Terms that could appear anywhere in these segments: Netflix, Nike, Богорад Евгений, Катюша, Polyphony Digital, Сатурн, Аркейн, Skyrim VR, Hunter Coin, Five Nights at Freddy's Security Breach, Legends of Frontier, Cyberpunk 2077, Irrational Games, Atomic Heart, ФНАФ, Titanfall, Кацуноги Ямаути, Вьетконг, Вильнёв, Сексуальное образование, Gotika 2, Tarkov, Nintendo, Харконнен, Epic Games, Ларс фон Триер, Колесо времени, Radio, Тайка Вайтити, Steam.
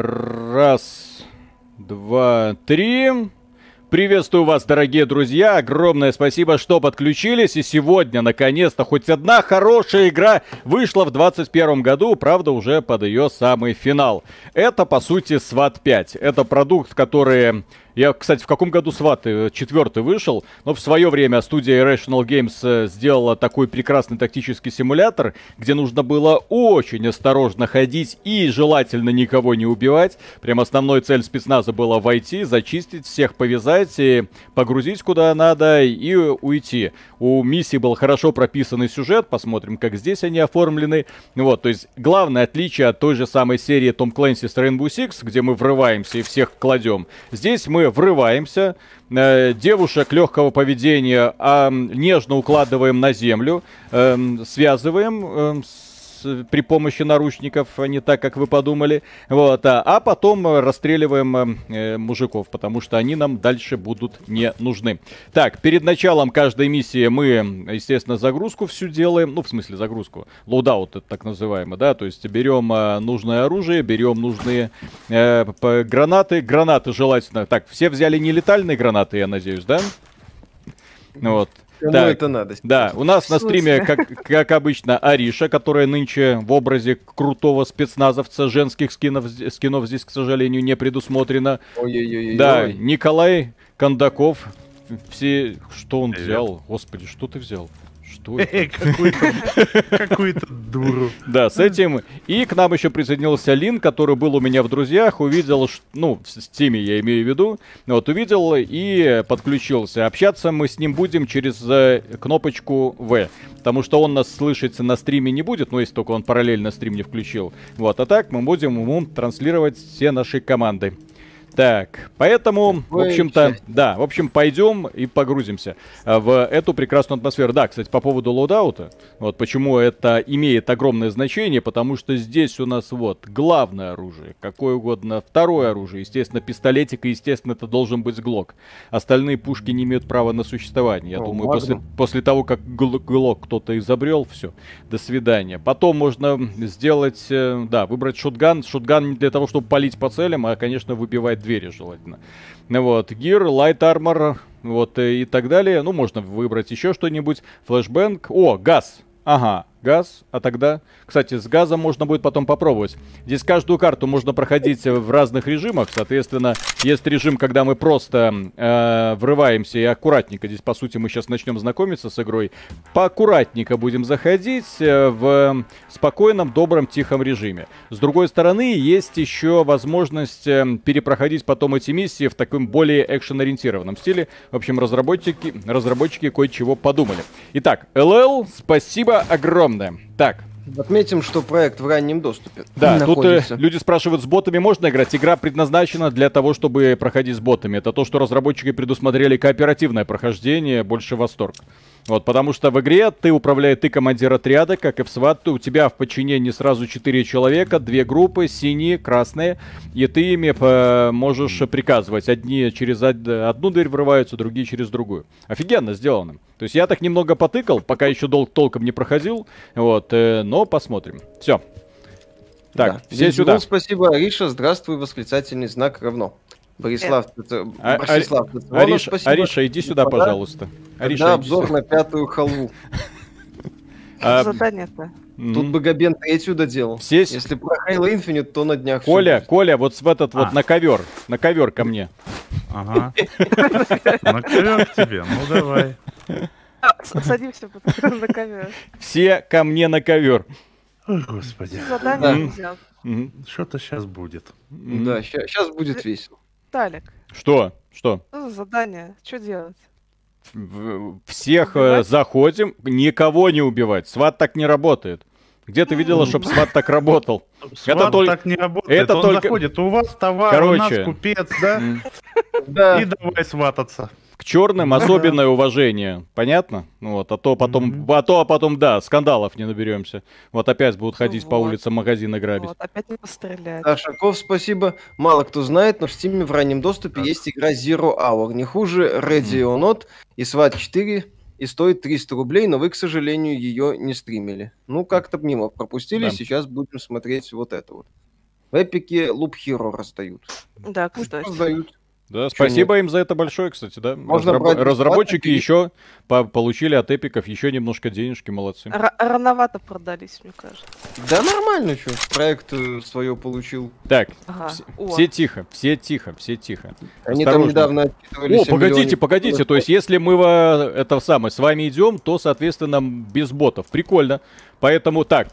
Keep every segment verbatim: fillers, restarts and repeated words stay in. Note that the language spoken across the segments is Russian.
Раз, два, три. Приветствую вас, дорогие друзья. Огромное спасибо, что подключились. И сегодня, наконец-то, хоть одна хорошая игра вышла в двадцать первом году. Правда, уже под ее самый финал. Это, по сути, сват пять. Это продукт, который... Я, кстати, в каком году сват четыре вышел, но в свое время студия Irrational Games сделала такой прекрасный тактический симулятор, где нужно было очень осторожно ходить и желательно никого не убивать. Прям основной цель спецназа была войти, зачистить, всех повязать, и погрузить куда надо и уйти. У миссии был хорошо прописанный сюжет, посмотрим, как здесь они оформлены. Вот, то есть главное отличие от той же самой серии Tom Clancy's Rainbow Six, где мы врываемся и всех кладем. Здесь мы врываемся, э, девушек легкого поведения э, нежно укладываем на землю, э, связываем э, с, при помощи наручников, а не так, как вы подумали, вот, а, а потом расстреливаем э, мужиков, потому что они нам дальше будут не нужны. Так, перед началом каждой миссии мы, естественно, загрузку всю делаем, ну, в смысле загрузку, лоудаут это так называемый, да, то есть берем э, нужное оружие, берем нужные э, гранаты, гранаты желательно, так, все взяли нелетальные гранаты, я надеюсь, да? Вот. Кому так, это надо? Да, у нас на стриме, как, как обычно, Ариша, которая нынче в образе крутого спецназовца, женских скинов, скинов здесь, к сожалению, не предусмотрено. Ой-ой-ой-ой. Да, Николай Кондаков, все, что он взял? Господи, что ты взял? Что это? Какую-то дуру. Да, с этим. И к нам еще присоединился Лин, который был у меня в друзьях, увидел, ну, в Steam я имею в виду, вот, увидел и подключился. Общаться мы с ним будем через кнопочку В, потому что он нас слышать на стриме не будет, ну, если только он параллельно стрим не включил. Вот, а так мы будем ему транслировать все наши команды. Так, поэтому, в общем-то, да, в общем, пойдем и погрузимся в эту прекрасную атмосферу. Да, кстати, по поводу лоудаута, вот почему это имеет огромное значение, потому что здесь у нас вот главное оружие, какое угодно, второе оружие, естественно, пистолетик, и, естественно, это должен быть глок. Остальные пушки не имеют права на существование. Я О, думаю, после, после того, как гл- глок кто-то изобрел, все, до свидания. Потом можно сделать, да, выбрать шотган. Шотган не для того, чтобы палить по целям, а, конечно, выбивать двери желательно. Вот, гир, light armor, вот и так далее. Ну, можно выбрать еще что-нибудь. Флэшбэнк. О, газ. Ага, газ. А тогда... Кстати, с газом можно будет потом попробовать. Здесь каждую карту можно проходить в разных режимах. Соответственно, есть режим, когда мы просто э, врываемся и аккуратненько. Здесь, по сути, мы сейчас начнем знакомиться с игрой. Поаккуратненько будем заходить в спокойном, добром, тихом режиме. С другой стороны, есть еще возможность перепроходить потом эти миссии в таком более экшен-ориентированном стиле. В общем, разработчики, разработчики кое-чего подумали. Итак, эл эл, спасибо огромное. Так. Отметим, что проект в раннем доступе. Да, находится. Тут э, люди спрашивают, с ботами можно играть? Игра предназначена для того, чтобы проходить с ботами. Это то, что разработчики предусмотрели кооперативное прохождение, больше восторг. Вот, потому что в игре ты управляешь, ты командир отряда, как и в сват, у тебя в подчинении сразу четыре человека, две группы, синие, красные, и ты ими э, можешь приказывать. Одни через од- одну дверь врываются, другие через другую. Офигенно сделано. То есть я так немного потыкал, пока еще долг толком не проходил, вот, э, но посмотрим. Все. Так, да. Все Ведь сюда. Был, спасибо, Ариша, здравствуй, восклицательный знак равно. Борислав, а, Борислав а, Ариша, Ариша, иди сюда, Вода. Пожалуйста. Ариша, да, обзор сюда. На пятую халву. А, Задание-то. Тут mm-hmm. бы Габен третью доделал. Здесь... Если про Halo Infinite, то на днях. Коля, Коля, вот в этот а. вот на ковер. На ковер ко мне. Ага. На ковер к тебе, ну давай. Садимся на ковер. Все ко мне на ковер. Ой, господи. Задание взял. Что-то сейчас будет. Да, сейчас будет весело. Талик. Что? Что? Ну, задание. Что делать? Всех убивать? Заходим, никого не убивать. сват так не работает. Где ты видела, чтобы сват так работал? сват только... так не работает. Это Он только... заходит. У вас товар, Короче... у нас купец, да? И давай свататься. К черным особенное уважение. Понятно? Вот, а то потом, а то, а потом, да, скандалов не наберемся. Вот опять будут ходить вот. по улицам магазины грабить. Вот, опять не постреляют. Ашаков, спасибо. Мало кто знает, но в Steam в раннем доступе так. есть игра Zero Hour. Не хуже Radio mm. Not и сват четыре. И стоит триста рублей, но вы, к сожалению, ее не стримили. Ну, как-то мимо пропустили. Да. Сейчас будем смотреть вот это вот. В Эпике Loop Hero раздают. Да, кстати. Раздают. Да, спасибо нет? им за это большое, кстати, да. Можно Разраб... брать разработчики и... еще по- получили от эпиков еще немножко денежки, молодцы. Р- рановато продались, мне кажется. Да нормально, что проект свое получил. Так, ага. все, все тихо, все тихо, все тихо. Они осторожно. Там недавно отчитывались. О, погодите, погодите, то есть если мы во... это самое с вами идем, то, соответственно, без ботов. Прикольно. Поэтому так,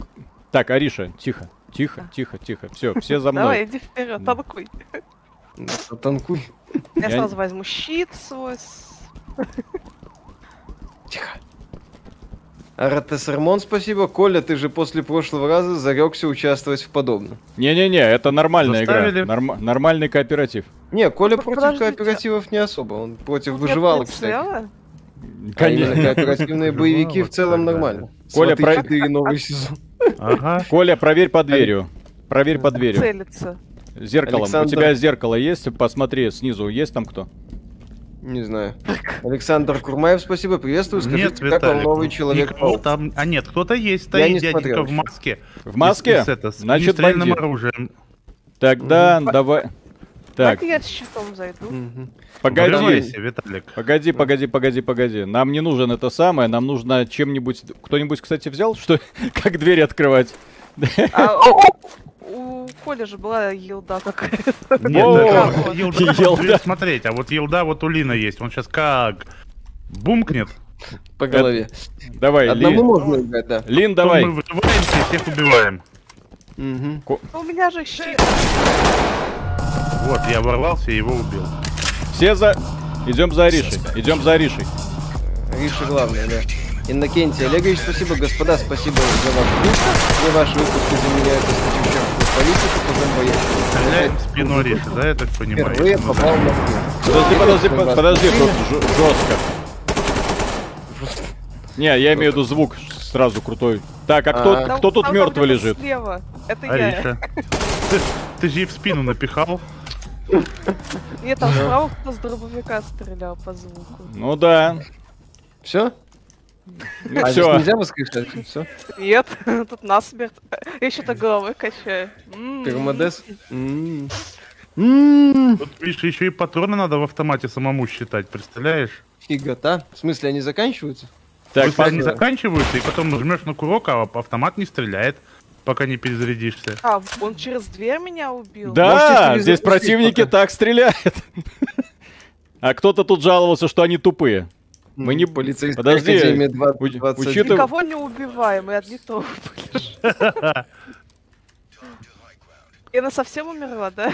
так, Ариша, тихо, тихо, а. тихо, тихо. Все, все за мной. Давай, иди вперед, танкуй. Танкуй. Я, Я сразу возьму щит свой. Тихо. Аратесермон, спасибо. Коля, ты же после прошлого раза зарекся участвовать в подобном. Не-не-не, это нормальная Заставили. игра. Норм- нормальный кооператив. Не, Коля Подождите. против кооперативов не особо. Он против выживалок, кстати. Конечно. А кооперативные боевики в целом нормально. Коля, проверь новый сезон. Коля, проверь под дверью. Проверь под дверью. Целится. Зеркалом. Александр... У тебя зеркало есть? Посмотри, снизу есть там кто? Не знаю. Александр Курмаев, спасибо, приветствую. Скажите, нет, Виталик, как он новый человек? Там... А нет, кто-то есть, стоит дяденька в маске. В маске? С, с, это, с Значит, бандит. оружием. Тогда угу. давай... Так. Давайте я с щитом зайду. Угу. Погоди, Вырывайся, Виталик. Погоди, погоди, погоди, погоди. Нам не нужен это самое, нам нужно чем-нибудь... Кто-нибудь, кстати, взял, что как двери открывать? У Коля же была елда какая-то. Нет, елда. Смотреть, а вот елда вот у Лина есть. Он сейчас как бумкнет по голове. Давай, Лин. Лин, давай. Мы выживаемся и всех убиваем. У меня же щит. Вот, я ворвался и его убил. Все за... Идем за Аришей. Идем за Аришей. Ариша главная, да. Иннокентий Олегович, спасибо. Господа, спасибо за ваш выпуск. Все ваши выпуски заменяют статью политику по замбоящему. Стреляем в спину Ариша, да, я так понимаю? Впервые попал на спину. Подожди, подожди, подожди, просто жестко. Не, я имею в виду звук сразу крутой. Так, а кто, кто тут мертвый лежит? Слева, это я. Ариша. Ты же ей в спину напихал. Нет, там справа кто с дробовика стрелял по звуку. Ну да. Все? Ну, а все. Нельзя воскрешать? Все? Нет, тут насмерть. Я еще-то головой качаю. Пермодес? Тут, видишь, еще и патроны надо в автомате самому считать, представляешь? Фигота. В смысле, они заканчиваются? Так, в смысле, они заканчиваются, и потом нажмешь на курок, а автомат не стреляет, пока не перезарядишься. А, он через дверь меня убил? Да, здесь противники так стреляют. А кто-то тут жаловался, что они тупые. Мы не полицейские. Подожди, учитывая... Никого не убиваем, и одни трупы. Она совсем умерла, да?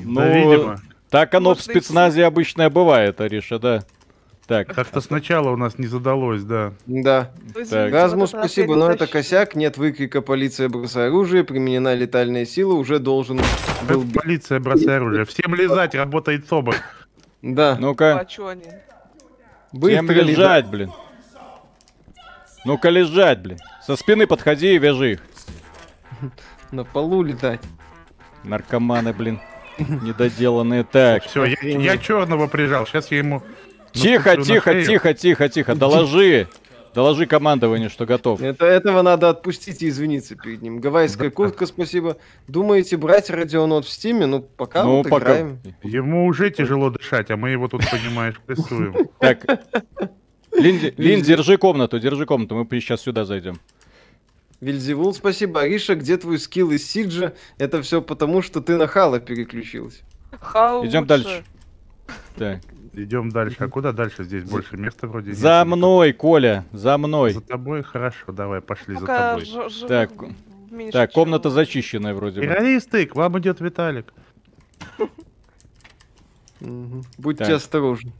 Ну, видимо. Так оно в спецназе обычно бывает, Ариша, да. Так. Как-то сначала у нас не задалось, да. Да. Газму, спасибо, но это косяк. Нет выкрика «Полиция, бросай оружие», применена летальная сила, уже должен был... Полиция, бросай оружие. Всем лизать, работает собак. Да. Ну-ка. Всем лежать, блин. Ну-ка лежать, блин. Со спины подходи и вяжи их. На полу летать. Наркоманы, блин. Недоделанные. Так. Все, я, я черного прижал. Сейчас я ему... Тихо, тихо, тихо, тихо, тихо. Доложи. Доложи командованию, что готов. Это, этого надо отпустить и извиниться перед ним. Гавайская куртка, спасибо. Думаете, брать радионот в стиме? Ну, пока ну, вот пока... играем. Ему уже тяжело дышать, а мы его тут, понимаешь, прессуем. Так, Лин, держи комнату, держи комнату, мы сейчас сюда зайдем. Вильзевул, спасибо. Ариша, где твой скилл из Сиджа? Это все потому, что ты на Хала переключилась. Идем дальше. Так. Идем дальше. А куда дальше? Здесь больше места вроде нет. За мной, Коля, за мной. За тобой? Хорошо, давай, пошли за тобой. Так, так, комната зачищенная вроде бы. Террористы, к вам идет Виталик. Будьте осторожны.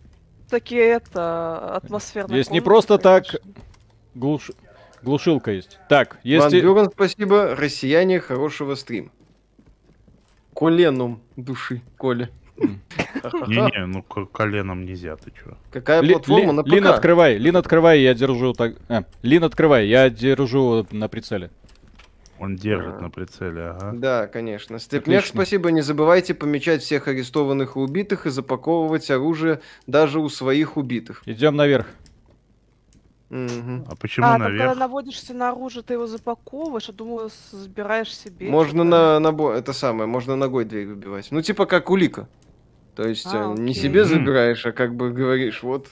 Такие это атмосферные. Здесь не просто так глушилка есть. Так, если... Ван Бюрен, спасибо. Россияне хорошего стрима. Коленом души, Коля. Не-не, ну коленом нельзя, ты чё? Какая платформа на ПК? Лин, открывай, Лин, открывай, я держу так... Лин, открывай, я держу на прицеле. Он держит на прицеле, ага. Да, конечно. Степняк, спасибо, не забывайте помечать всех арестованных и убитых и запаковывать оружие даже у своих убитых. Идем наверх. Mm-hmm. А почему а, наверх? Там, когда наводишься наружу, ты его запаковываешь, а думаю, забираешь себе. Можно на, на бо... это самое, можно ногой дверь выбивать. Ну типа как улика. То есть а, не себе забираешь, а как бы говоришь, вот.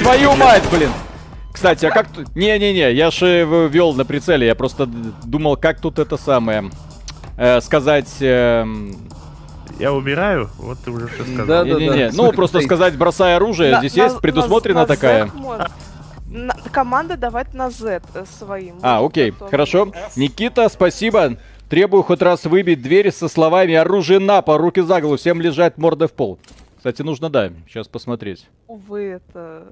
Твою мать, блин! Кстати, а как тут... Не-не-не, я же вел на прицеле, я просто думал, как тут это самое... Э, сказать... Э... Я умираю, вот ты уже что сказал. Да, не, да, не, да. Не. Ну, просто сказать, бросай оружие, на, здесь на, есть предусмотрена на, такая. На, команда давать на Z своим. А, окей, готовить. Хорошо. Никита, спасибо. Требую хоть раз выбить дверь со словами «Оружие на пол, руки за голову, всем лежать морда в пол». Кстати, нужно, да, сейчас посмотреть. Увы, это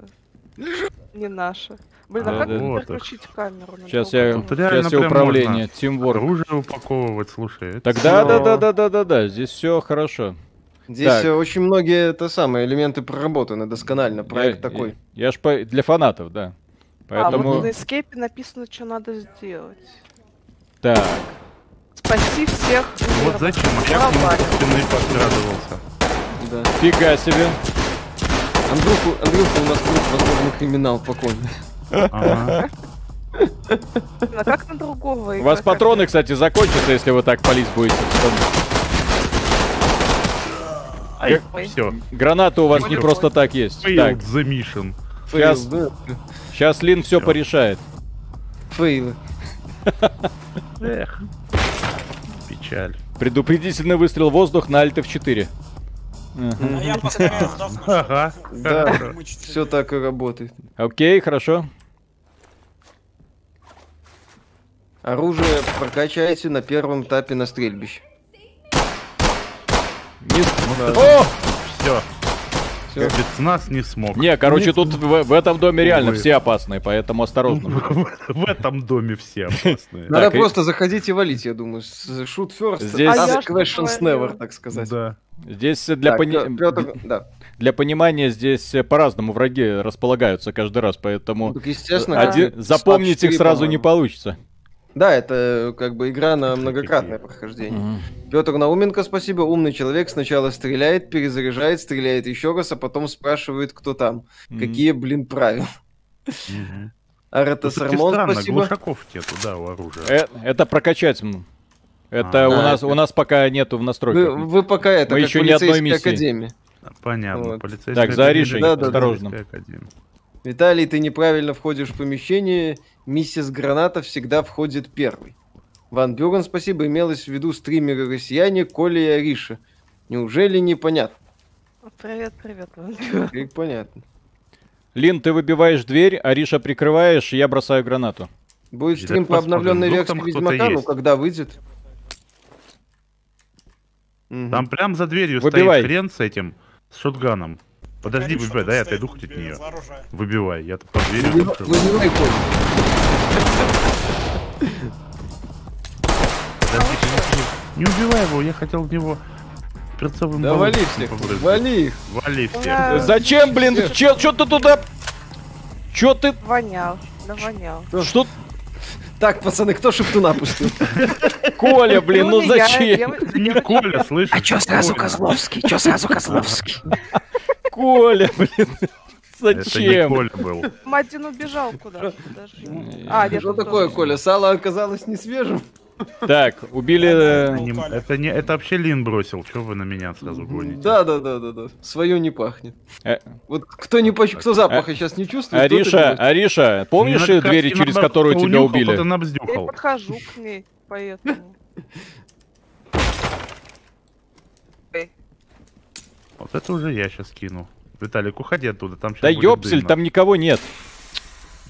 не наше. Блин, а да, как да, вот переключить так. камеру? Сейчас я, сейчас я управление, тимворк. Оружие упаковывать, слушай. Тогда, да-да-да-да-да-да, здесь все хорошо. Здесь так. очень многие, это самое, элементы проработаны досконально, проект я, такой. Я, я ж по... для фанатов, да. Поэтому... А вот на эскейпе написано, что надо сделать. Так. Спаси всех. Вот зачем? Я стены подкрадывался. Да. Фига себе. Андрюха, Андрюха у нас тут возможно криминал покойный. А как на другого? У вас патроны, кстати, закончатся, если вы так палить будете. Все. Граната у вас не просто так есть. Так, замишен. Сейчас Лин все порешает. Фейлы. Эх. Печаль. Предупредительный выстрел в воздух на альт эф четыре. Ага. Да, все так и работает. Окей, хорошо. Оружие прокачайте на первом этапе на стрельбище. О! Все. С нас не смог. Не, короче, тут в, в этом доме реально все опасные, поэтому осторожно. В этом доме все опасные. Надо просто заходить и валить, я думаю. Shoot first, ask questions never, так сказать. Здесь для, так, пони... Петр... да. для понимания здесь по-разному враги располагаются каждый раз, поэтому так, естественно, один... да. запомнить их сразу по-моему. не получится. Да, это как бы игра на многократное прохождение. Угу. Петр Науменко, спасибо. Умный человек сначала стреляет, перезаряжает, стреляет еще раз, а потом спрашивает, кто там. Угу. Какие, блин, правила. Угу. Аратас Армон, спасибо. Глушаков нету, да, у оружия. Э- это прокачать... Это а, у, да, нас, это... у нас пока нету в настройках. Вы, вы пока это, мы как еще полицейская академия. Понятно, вот. полицейская так, академия. Так, за Аришей, да, да, осторожно. Да. Виталий, ты неправильно входишь в помещение. Миссис Граната всегда входит первой. Ван Бюрен, спасибо. Имелось в виду стримеры-россияне Коля и Ариша. Неужели непонятно? Привет, привет, Ван Бюрен. Понятно. Лин, ты выбиваешь дверь, Ариша прикрываешь, я бросаю гранату. Будет стрим по обновленной версии Ведьмака, ну когда выйдет... Там прям за дверью Выбивай. стоит хрен с этим, с шотганом. Подожди, Конечно, выбивай, да я отойду хоть от нее. Выбивай, я-то под дверью. Выбивай, выбивай, Подожди, не, не убивай его, я хотел в него перцовым да баллоном. Вали всех, вали их. Вали всех. Да. Зачем, блин, че, че ты туда... Че ты... Вонял, да вонял. Что... Так, пацаны, кто шептуна пустил? Коля, блин, ну зачем? Не Коля, слышишь? А чё сразу Козловский? Чё сразу Козловский? Коля, блин, зачем? Коля был. Мадин убежал куда-то. А, что такое, Коля? Сало оказалось не свежим. Так, убили... Это не, это вообще Лин бросил, чё вы на меня сразу гоните? Да-да-да-да-да, свое не пахнет. Вот кто не пахнет, кто запаха сейчас не чувствует... Ариша, Ариша, помнишь двери, через которую тебя убили? Я подхожу к ней, поэтому... Вот это уже я сейчас кину. Виталик, уходи оттуда, там сейчас будет дым. Да ёпсель, там никого нет.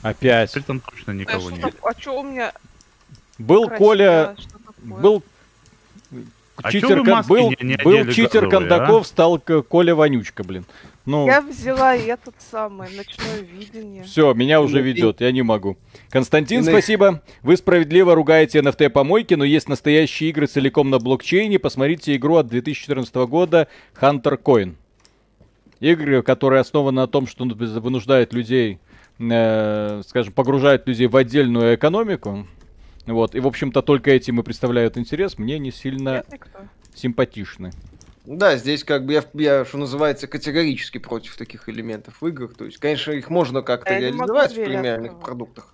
Опять. Теперь там точно никого нет. А чё у меня... Был Красиво, Коля, был а читер, кон... был, не, не был читер готовые, Кондаков, а? стал Коля Вонючка, блин. Ну... Я взяла этот самый, ночное видение. Все, меня уже ведет, я не могу. Константин, Иных... спасибо. Вы справедливо ругаете эн эф ти-помойки, но есть настоящие игры целиком на блокчейне. Посмотрите игру от две тысячи четырнадцатого года Hunter Coin. Игры, которые основаны на том, что вынуждают людей, э, скажем, погружают людей в отдельную экономику. Вот, и, в общем-то, только этим и представляют интерес, мне не сильно симпатичны. Да, здесь как бы я, я, что называется, категорически против таких элементов в играх. То есть, конечно, их можно как-то я реализовать в премиальных продуктах.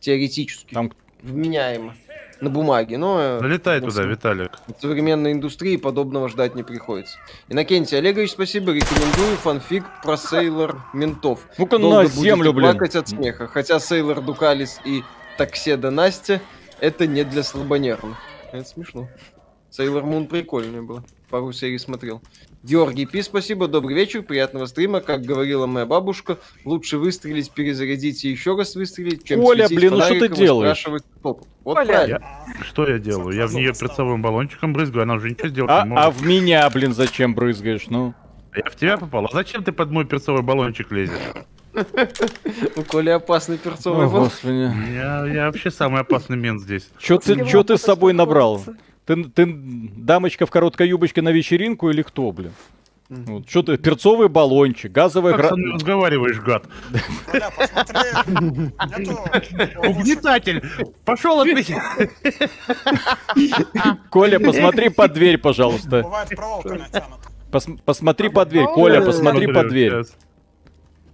Теоретически. Там... Вменяемо. На бумаге, но... Залетай туда, Виталик. От современной индустрии подобного ждать не приходится. Иннокентий Олегович, спасибо, рекомендую фанфик про Сейлор Ментов. Ну-ка на землю, блин. Долго будете плакать от смеха, хотя Сейлор Дукалис и Такседа Настя это не для слабонервных. Это смешно. Сейлор Мун прикольная была. Пару серий смотрел. Георгий Пи, спасибо, добрый вечер, приятного стрима. Как говорила моя бабушка, лучше выстрелить, перезарядить и еще раз выстрелить, чем Оля, светить блин, фонариком ну что ты делаешь? Вот Оля. Я... Что я делаю? Я в нее перцовым баллончиком брызгаю, она уже ничего сделать а, не может. А в меня, блин, зачем брызгаешь, ну? Я в тебя попал. А зачем ты под мой перцовый баллончик лезешь? У Коли опасный перцовый баллончик. Я вообще самый опасный мент здесь. Че ты с собой набрал? Ты, ты дамочка в короткой юбочке на вечеринку или кто, блин? Mm-hmm. Вот, что ты, перцовый баллончик, газовая... Как гра... ты разговариваешь, гад? Угнетатель! Пошел от меня! Коля, посмотри под дверь, пожалуйста. Посмотри под дверь, Коля, посмотри под дверь.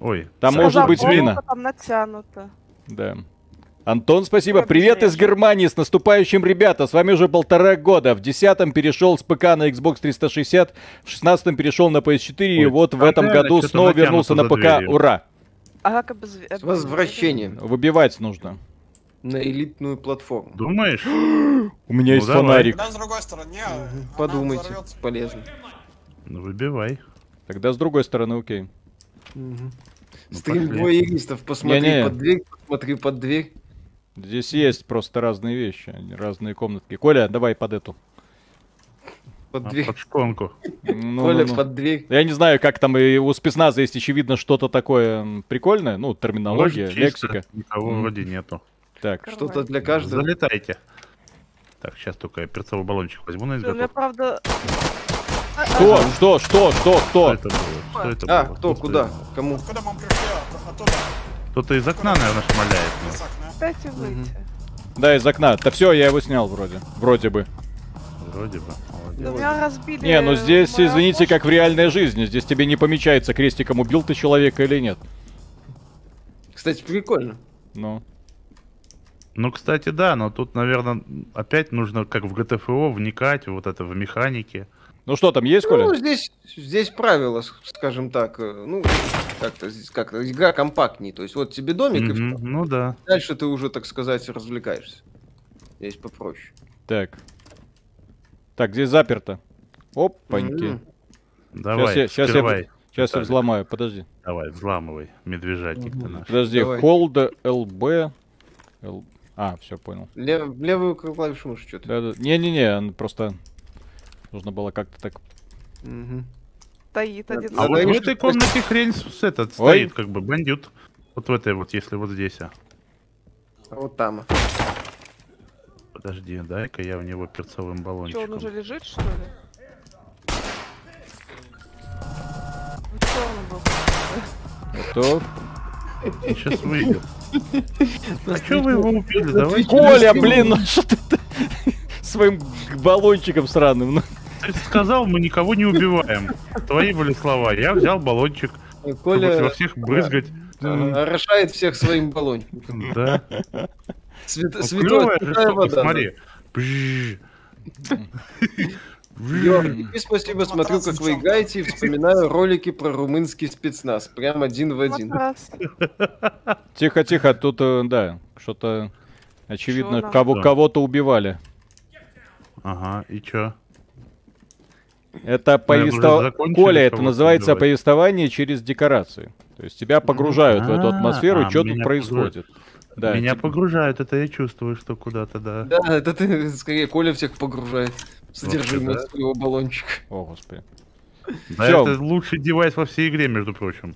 Ой. Там может быть мина. Там натянуто. Да. Антон, спасибо. Привет из Германии. С наступающим, ребята. С вами уже полтора года. В десятом перешел с ПК на Xbox триста шестьдесят, в шестнадцатом перешел на пи эс четыре, ой, и вот в этом году снова вернулся на ПК. Дверью. Ура! А как обез... С возвращением. Выбивать нужно. На элитную платформу. Думаешь? У меня ну, есть давай. Фонарик. Тогда с другой стороны. Подумайте, полезно. Ну, выбивай. Тогда с другой стороны, окей. Угу. Ну, стрельбой игристов. Посмотри не, не. под дверь, посмотри под дверь. Здесь есть просто разные вещи, разные комнатки. Коля, давай под эту. Под дверь. А, под шконку. Ну, Коля, ну, под дверь. Я не знаю, как там и у спецназа есть, очевидно, что-то такое прикольное. Ну, терминология, может, лексика. Никого mm. вроде нету. Так, что-то для каждого. Залетайте. Так, сейчас только я перцовый баллончик возьму на изготовку. Правда... Что? Что? Что? Что? Что? Что это было? Что это а, было? Кто? Куда? Кому? Кто-то из окна, наверное, шмаляет. Кстати, выйти. Угу. Да, из окна. Да все, я его снял вроде. Вроде бы. Вроде бы. Молодец. Меня разбили. Не, ну здесь, извините, как в реальной жизни. Здесь тебе не помечается, крестиком убил ты человека или нет. Кстати, прикольно. Ну. Ну, кстати, да, но тут, наверное, опять нужно, как в джи ти эф о, вникать вот это в механике. Ну что там есть, Коля? Ну, здесь, здесь правила, скажем так, ну, как-то здесь как-то игра компактнее. То есть вот тебе домик, mm-hmm, и ну, да. Дальше ты уже, так сказать, развлекаешься. Здесь попроще. Так. Так, здесь заперто. Опаньки. Mm-hmm. Давай, сейчас, я, сейчас, я, сейчас я взломаю, подожди. Давай, взламывай, медвежатник-то наш. Подожди, hold эл би. L... А, все, понял. Лев, левую клавишу мыши что-то. Да, да. Не-не-не, просто... Нужно было как-то так... Угу. Стоит один. А вот в этой комнате хрень с этот стоит, как бы бандит. Вот в этой вот, если вот здесь, а. А вот там. Подожди, дай-ка я в него перцовым баллончиком. Что, он уже лежит, что ли? Готов. Он сейчас выйдет. А что вы его убили? Давай. Коля, блин, ну что ты своим баллончиком сраным, ну. Ты сказал, мы никого не убиваем. Твои были слова. Я взял баллончик. Коля во всех брызгать. Орошает всех своим баллончиком. Да. Светлая вода. Смотри. И спасибо, смотрю, как вы играете, и вспоминаю ролики про румынский спецназ. Прям один в один. Тихо, тихо, тут, да, что-то очевидно, кого-то убивали. Ага, и чё? Это повествование. Коля, это называется повествование через декорации. То есть тебя погружают в эту атмосферу, что тут происходит. Меня погружают, это я чувствую, что куда-то, да. Да, это ты, скорее, Коля всех погружает. Содержимое своего баллончика. О, господи. Да, это лучший девайс во всей игре, между прочим.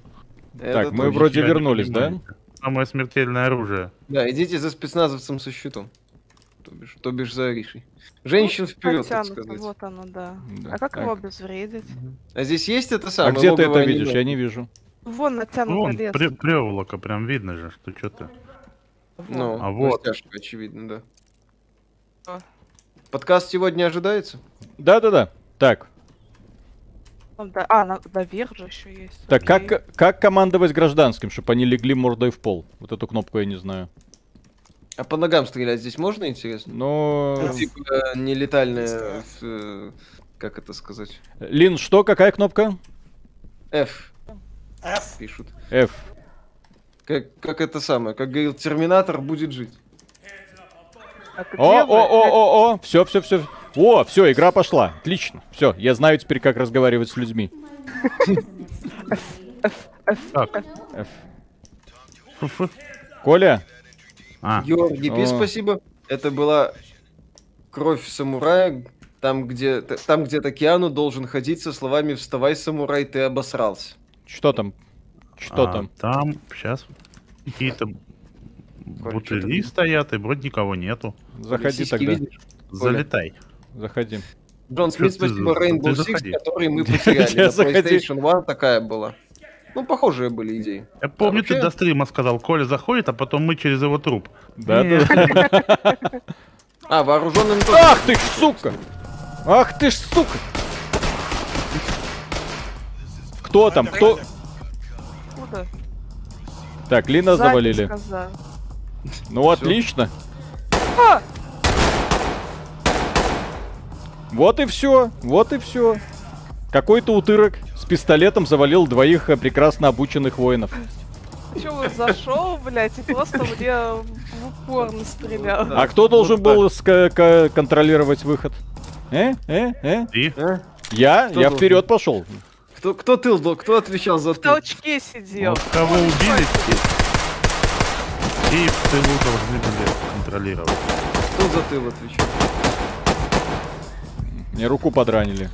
Так, мы вроде вернулись, да? Самое смертельное оружие. Да, идите за спецназовцем со щитом. То бишь, то бишь за Ришей. Женщин ну, вперед, так сказать. Вот оно, да. Да. А как так его обезвредить? А здесь есть это самое? А где ты это видишь? Я не вижу. Вон натянутый лес. Вон, преволока, прям видно же, что что-то. Ну, а вот. Растяжка, очевидно, да. А. Подкаст сегодня ожидается? Да-да-да. Так. А, наверх же еще есть. Так, окей. как как командовать гражданским, чтобы они легли мордой в пол? Вот эту кнопку я не знаю. А по ногам стрелять здесь можно, интересно? Но... Ну, типа, нелетальная... Как это сказать? Лин, что? Какая кнопка? F. F. Пишут. F. Как, как это самое, как говорил Терминатор, будет жить. О-о-о-о-о! Все, все, все. О, все, игра пошла. Отлично. Все, я знаю теперь, как разговаривать с людьми. Коля? Георгий, спасибо. Это была кровь самурая. Там, где там, где Такиану должен ходить со словами «Вставай, самурай, ты обосрался». Что там? Что а, там? Там, сейчас, какие-то бутыли стоят, и вроде никого нету. Заходи тогда. Видишь? Залетай. Заходи. Джон Смит, спасибо, Rainbow Six, который мы потеряли. На PlayStation один такая была. Ну, похожие были идеи. Я помню, ты до стрима сказал, Коля заходит, а потом мы через его труп. Да, да. А, вооруженным... Ах ты ж, сука! Ах ты ж, сука! Кто там? Кто... Куда? Так, Лина завалили. Ну, все. Отлично. А! Вот и все, вот и все. Какой-то утырок с пистолетом завалил двоих прекрасно обученных воинов. Чего зашел, блядь, и просто мне в упор настрелял. А кто должен был контролировать выход? Э? Э? Э? Ты? Я? Я вперед пошел. Кто, кто тыл был? Кто отвечал за тыл? В толчке сидел. Вот кого убили, и в тылу должны были контролировать. Кто за тыл отвечал? Мне руку подранили.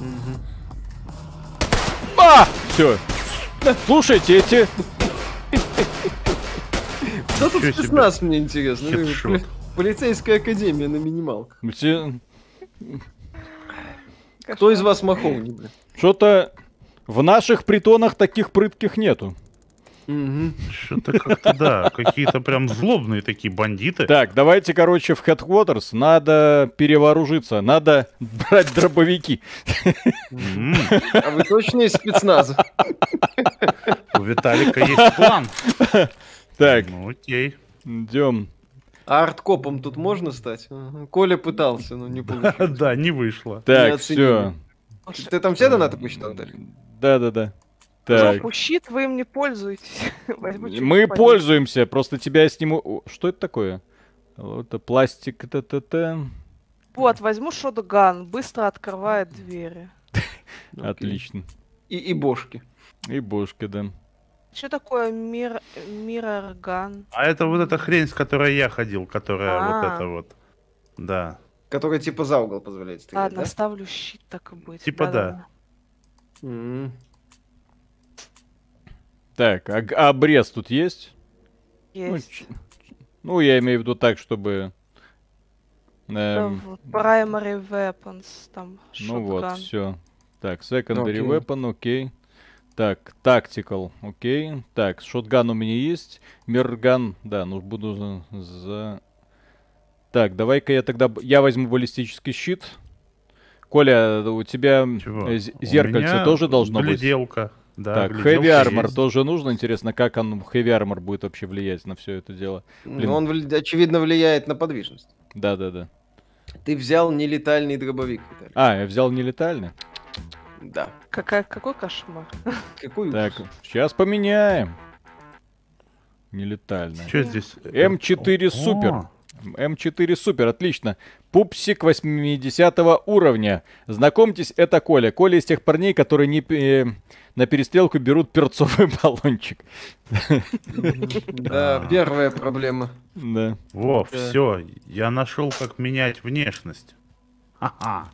Угу. А! Все. Слушайте, эти... Кто тут спецназ, мне интересно? Полицейская академия на минималках. Кто из вас маховник? Что-то в наших притонах таких прытких нету. Угу. Что-то как-то, да, какие-то прям злобные такие бандиты. Так, давайте, короче, в Headquarters надо перевооружиться, надо брать дробовики. А вы точно из спецназа? У Виталика есть план. Так, окей. Идем. А арткопом тут можно стать? Коля пытался, но не получилось. Да, не вышло. Так, все. Ты там все донаты посчитал, Виталик? Да, да, да. Так. Щит, вы им не пользуетесь. Мы пользуемся, просто тебя сниму... Что это такое? Это пластик... Вот, возьму шотган, быстро открывает двери. Отлично. И бошки. И бошки, да. Что такое мирорган? А это вот эта хрень, с которой я ходил, которая вот это вот. Да. Которая типа за угол позволяет стрелять. Ладно, ставлю щит, так и быть. Типа да. Так, а обрез тут есть? Есть. Ну, ну, я имею в виду так, чтобы... Эм... Primary weapons, там, shotgun. Ну вот, все. Так, secondary okay. weapon, окей. Okay. Так, tactical, окей. Okay. Так, шотган у меня есть. Мирган, да, ну буду за... Так, давай-ка я тогда... Я возьму баллистический щит. Коля, у тебя Чего? зеркальце у тоже должно гляделка. быть? Да, так, Heavy Armor есть. тоже нужно. Интересно, как он, Heavy Armor будет вообще влиять на все это дело. Блин. Но он, очевидно, влияет на подвижность. Да-да-да. Ты взял нелетальный дробовик. Виталий. А, я взял нелетальный? Да. Какая, какой кошмар. Какой так, ужас. Сейчас поменяем. Нелетальный. Что здесь? эм четыре Супер. эм четыре Супер, отлично. Пупсик восьмидесятого уровня. Знакомьтесь, это Коля. Коля из тех парней, которые не, э, на перестрелку берут перцовый баллончик. Да, первая проблема. Да. Во, все, я нашел, как менять внешность. Ха-ха.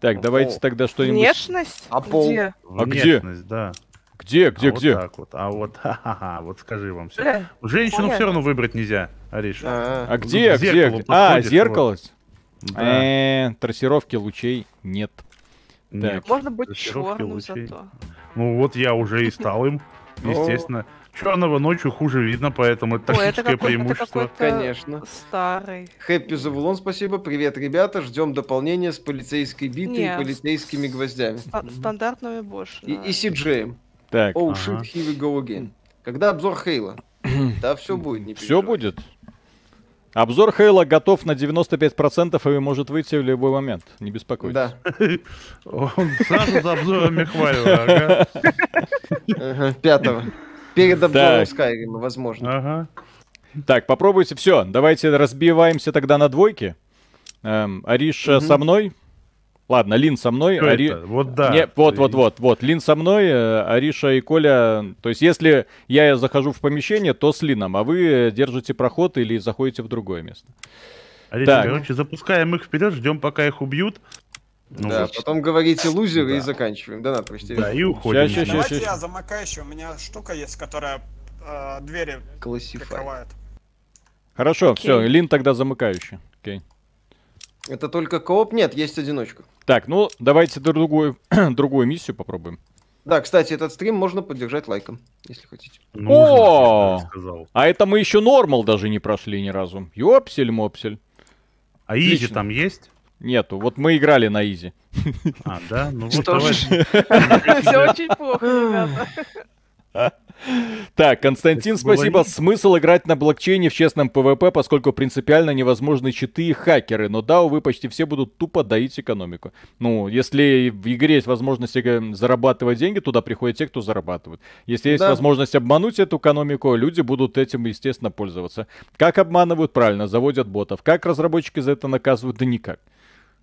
Так, давайте тогда что-нибудь... Внешность? А где? Внешность, да. Где, где, а где? Вот так вот, а вот, ха-ха-ха, вот скажи вам все. Бля, женщину все равно выбрать нельзя, Ариша. А, а где, где? А, зеркало? Вот. Да. Э -э, трассировки лучей нет. Нет. Так. Можно быть черным лучей. зато. Ну вот я уже и стал им, естественно. черного ночью хуже видно, поэтому это тактическое преимущество. Конечно. Старый. Хэппи Завулон, спасибо. Привет, ребята. Ждем дополнения с полицейской битой и полицейскими гвоздями. Стандартными больше. И сиджеем. Так. Oh shit, here we go again. Когда обзор Хейла? Да, все будет, не переживай. Все будет. Обзор Хейла готов на девяносто пять процентов и может выйти в любой момент. Не беспокойтесь. Да. Он сразу за обзорами Хейла. Пятого. Перед обзором Skyrim, возможно. Так, попробуйте. Все, давайте разбиваемся тогда на двойки. Ариша со мной. Ладно, Лин со мной. Ари... Вот, да. Не, вот, вот, вот, вот. Лин со мной, Ариша и Коля. То есть, если я захожу в помещение, то с Лином, а вы держите проход или заходите в другое место. Ариша, короче, запускаем их вперед, ждем, пока их убьют. Ну, да, вот. Потом говорите лузеры да. и заканчиваем. Да, простите. Да, и уходим. Сейчас, сейчас, Давайте сейчас. я замыкающий. У меня штука есть, которая э, двери прикрывает. Хорошо, okay. все, Лин тогда замыкающий. Окей. Okay. Это только кооп? Нет, есть одиночка. Так, ну давайте другую, другую миссию попробуем. Да, кстати, этот стрим можно поддержать лайком, если хотите. О, а это мы еще нормал даже не прошли ни разу. Ёпсель-мопсель. А изи там есть? Нету, вот мы играли на изи. А, да? Ну вот давайте. Все очень плохо, ребята. Так, Константин, спасибо. Смысл играть на блокчейне в честном ПВП, поскольку принципиально невозможны читы и хакеры. Но да, увы, почти все будут тупо доить экономику. Ну, если в игре есть возможность зарабатывать деньги, туда приходят те, кто зарабатывает. Если есть да. возможность обмануть эту экономику, люди будут этим, естественно, пользоваться. Как обманывают? Правильно, заводят ботов. Как разработчики за это наказывают? Да никак.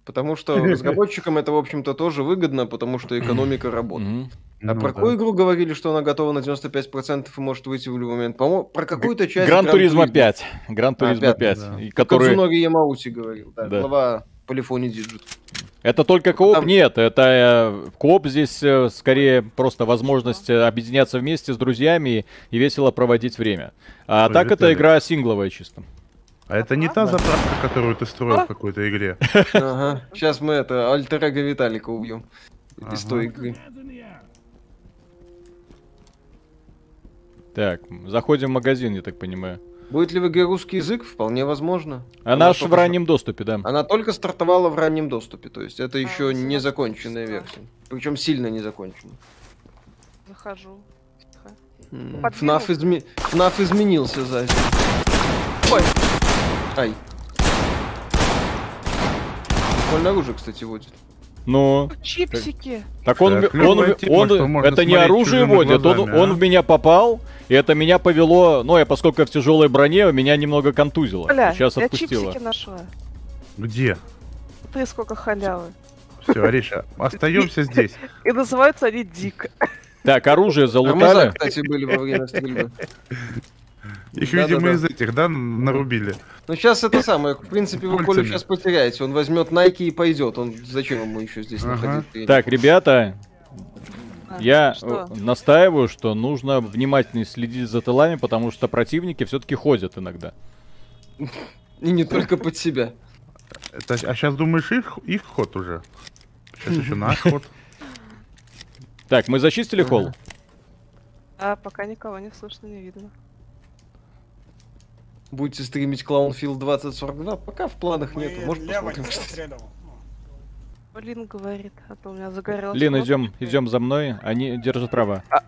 Потому что разработчикам это, в общем-то, тоже выгодно, потому что экономика работает. А ну, про какую да. игру говорили, что она готова на девяносто пять процентов и может выйти в любой момент? По-моему, про какую-то часть... Гран-туризма пять. Гран-туризма пять. Да. Который... Кацуноги Ямаути говорил. Да, да. Глава Polyphony Digital. Это только кооп? Там... Нет, это кооп здесь скорее просто возможность объединяться вместе с друзьями и весело проводить время. А Ой, так это ли? игра сингловая чисто. А это не а, та да. заправка, которую ты строил а? в какой-то игре. Ага. Сейчас мы это альтер-эго Виталика убьем ага. из той игры. Так, заходим в магазин, я так понимаю. Будет ли в игре русский язык? Вполне возможно. Она аж в раннем доступе, да. Она только стартовала в раннем доступе, то есть это а, еще незаконченная версия. Причем сильно незаконченная. Захожу. ФНАФ, изме... ФНАФ изменился за зим. Ой! Ай. Прикольное оружие, кстати, водит. Но... Чипсики. Так он, так, он, он, тема, он это не оружие водит, глазами, он, а? он в меня попал, и это меня повело, ну я поскольку я в тяжелой броне, меня немного контузило. Бля, сейчас я отпустило. Чипсики нашла. Где? Ты сколько халявы. Все, Ариша, остаемся здесь. И называются они дико. Так, оружие залутали. Кстати, были во время стрельбы. Их, да, видимо, да, да. из этих, да, нарубили. Ну, сейчас это самое. В принципе, вы Колю сейчас потеряете. Он возьмет Nike и пойдет. Он зачем ему еще здесь ага. находиться? Так, ребята, а, я что? настаиваю, что нужно внимательнее следить за тылами, потому что противники все-таки ходят иногда. И не только под себя. А сейчас думаешь, их ход уже? Сейчас еще наш ход. Так, мы зачистили холл? А, пока никого не слышно, не видно. Будете стримить Cloudfield двадцать сорок два? Пока в планах Мы нету. Может, посмотрим. Лин говорит, а то у меня загорелось. Лин, идем, идем за мной. Они держат права. А...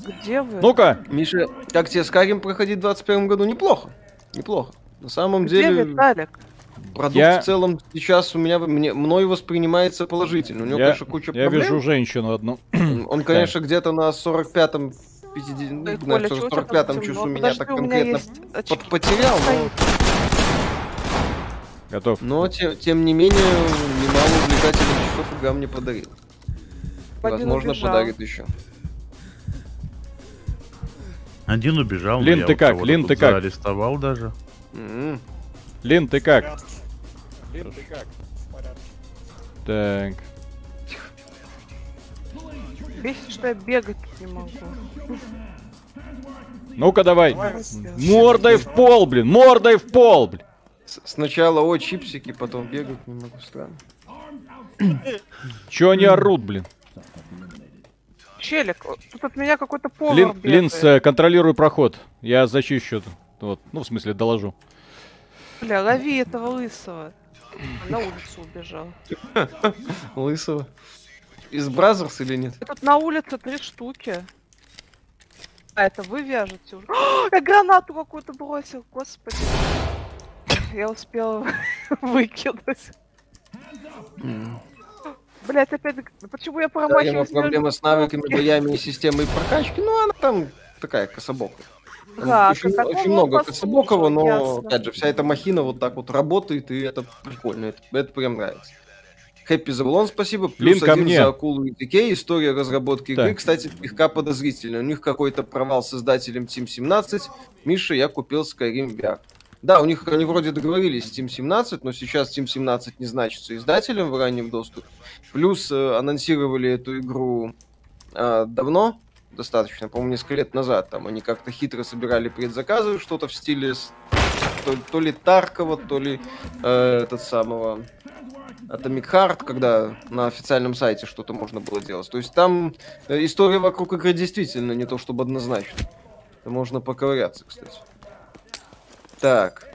Где вы? Ну-ка! Миша, как тебе Skyrim проходить в двадцать первом году? Неплохо. Неплохо. На самом Где деле... Виталик? Продукт я... в целом сейчас у меня мне, мной воспринимается положительно. У него, я... конечно, куча я проблем. Я вижу женщину одну. Он, конечно, да. где-то на сорок пятом... сорок пятом часу меня так конкретно потерял, но... Готов. Но, те, тем не менее, немало увлекательных часов игра мне подарил. Возможно, убежал. подарит еще. Один убежал, Лин, но ты я как? Вот Лин, ты как? Арестовал даже. Mm-hmm. Лин, ты как? Лин, ты как? Так... Бесит, что я бегать не могу. Ну-ка давай. давай. Мордой в пол, блин. Мордой в пол, блин. С Сначала о чипсики, потом бегать не могу. Странно. Чё они орут, блин? челик, тут от меня какой-то повар Лин, бегает. Линз, контролируй проход, я зачищу, вот, ну, в смысле, доложу. Бля, лови этого лысого. На улицу убежал. Лысого. Из Бразерс или нет? Тут на улице три штуки. А это вы вяжете уже. Я гранату какую-то бросил, господи. Я успел выкинуть. Блять, опять... Почему я промахиваюсь? Проблема с навыками, боями и системой прокачки. Ну, она там такая кособока. Да, очень, очень много кособокого, но, ясно. Опять же, вся эта махина вот так вот работает, и это прикольно, это, это прям нравится. Хэппи за Валон, спасибо. Плюс Блин, один за Акулу и Дикей. История разработки так. игры, кстати, слегка подозрительная. У них какой-то провал с создателем Тим семнадцать. Миша, я купил Skyrim ви ар. Да, у них они вроде договорились с Тим семнадцать, но сейчас Тим семнадцать не значится издателем в раннем доступе. Плюс э, анонсировали эту игру э, давно. Достаточно, по-моему, несколько лет назад. Там они как-то хитро собирали предзаказы, что-то в стиле то, то ли Таркова, то ли э, этот самого Atomic Heart, когда на официальном сайте что-то можно было делать. То есть там история вокруг игры действительно не то чтобы однозначно. Это можно поковыряться, кстати. Так.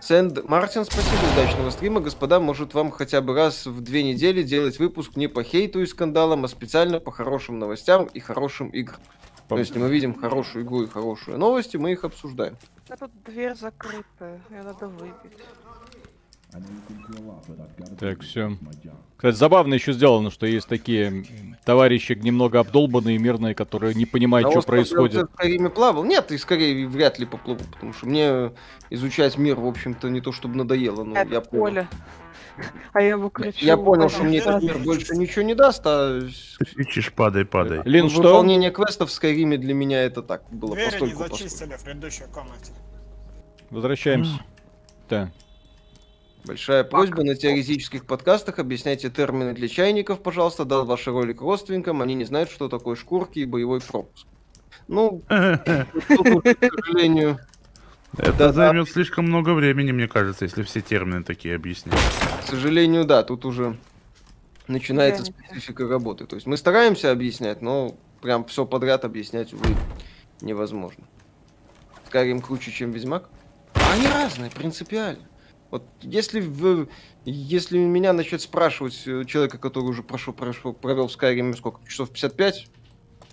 Сэнд Мартин, спасибо, удачного стрима. Господа, может вам хотя бы раз в две недели делать выпуск не по хейту и скандалам, а специально по хорошим новостям и хорошим играм. Но если мы видим хорошую игру и хорошие новости, мы их обсуждаем. А тут дверь закрыта, ее надо выбить. Так, все. Кстати, забавно еще сделано, что есть такие товарищи немного обдолбанные, мирные, которые не понимают, а что происходит. Ты плавал? Нет, и скорее вряд ли поплыву, потому что мне изучать мир, в общем-то, не то чтобы надоело, но это я понял. А я его кричу. Я понял, что мне этот мир больше ничего не даст, а... Ты кричишь, падай, падай. Лин, что? Выполнение квестов в Скайриме для меня это так было постольку. Двери не зачистили в предыдущей комнате. Возвращаемся. Да. Большая просьба на теоретических подкастах объясняйте термины для чайников, пожалуйста. Дал ваш ролик родственникам, они не знают, что такое шкурки и боевой пропуск. Ну, к сожалению... Это займет слишком много времени, мне кажется, если все термины такие объяснять. К сожалению, да, тут уже начинается специфика работы. То есть мы стараемся объяснять, но прям все подряд объяснять, увы, невозможно. Скайрим круче, чем Ведьмак? Они разные, принципиально. Вот если, в, если меня начать спрашивать человека, который уже прошу, прошу, провел в Skyrim сколько? Часов пятьдесят пять?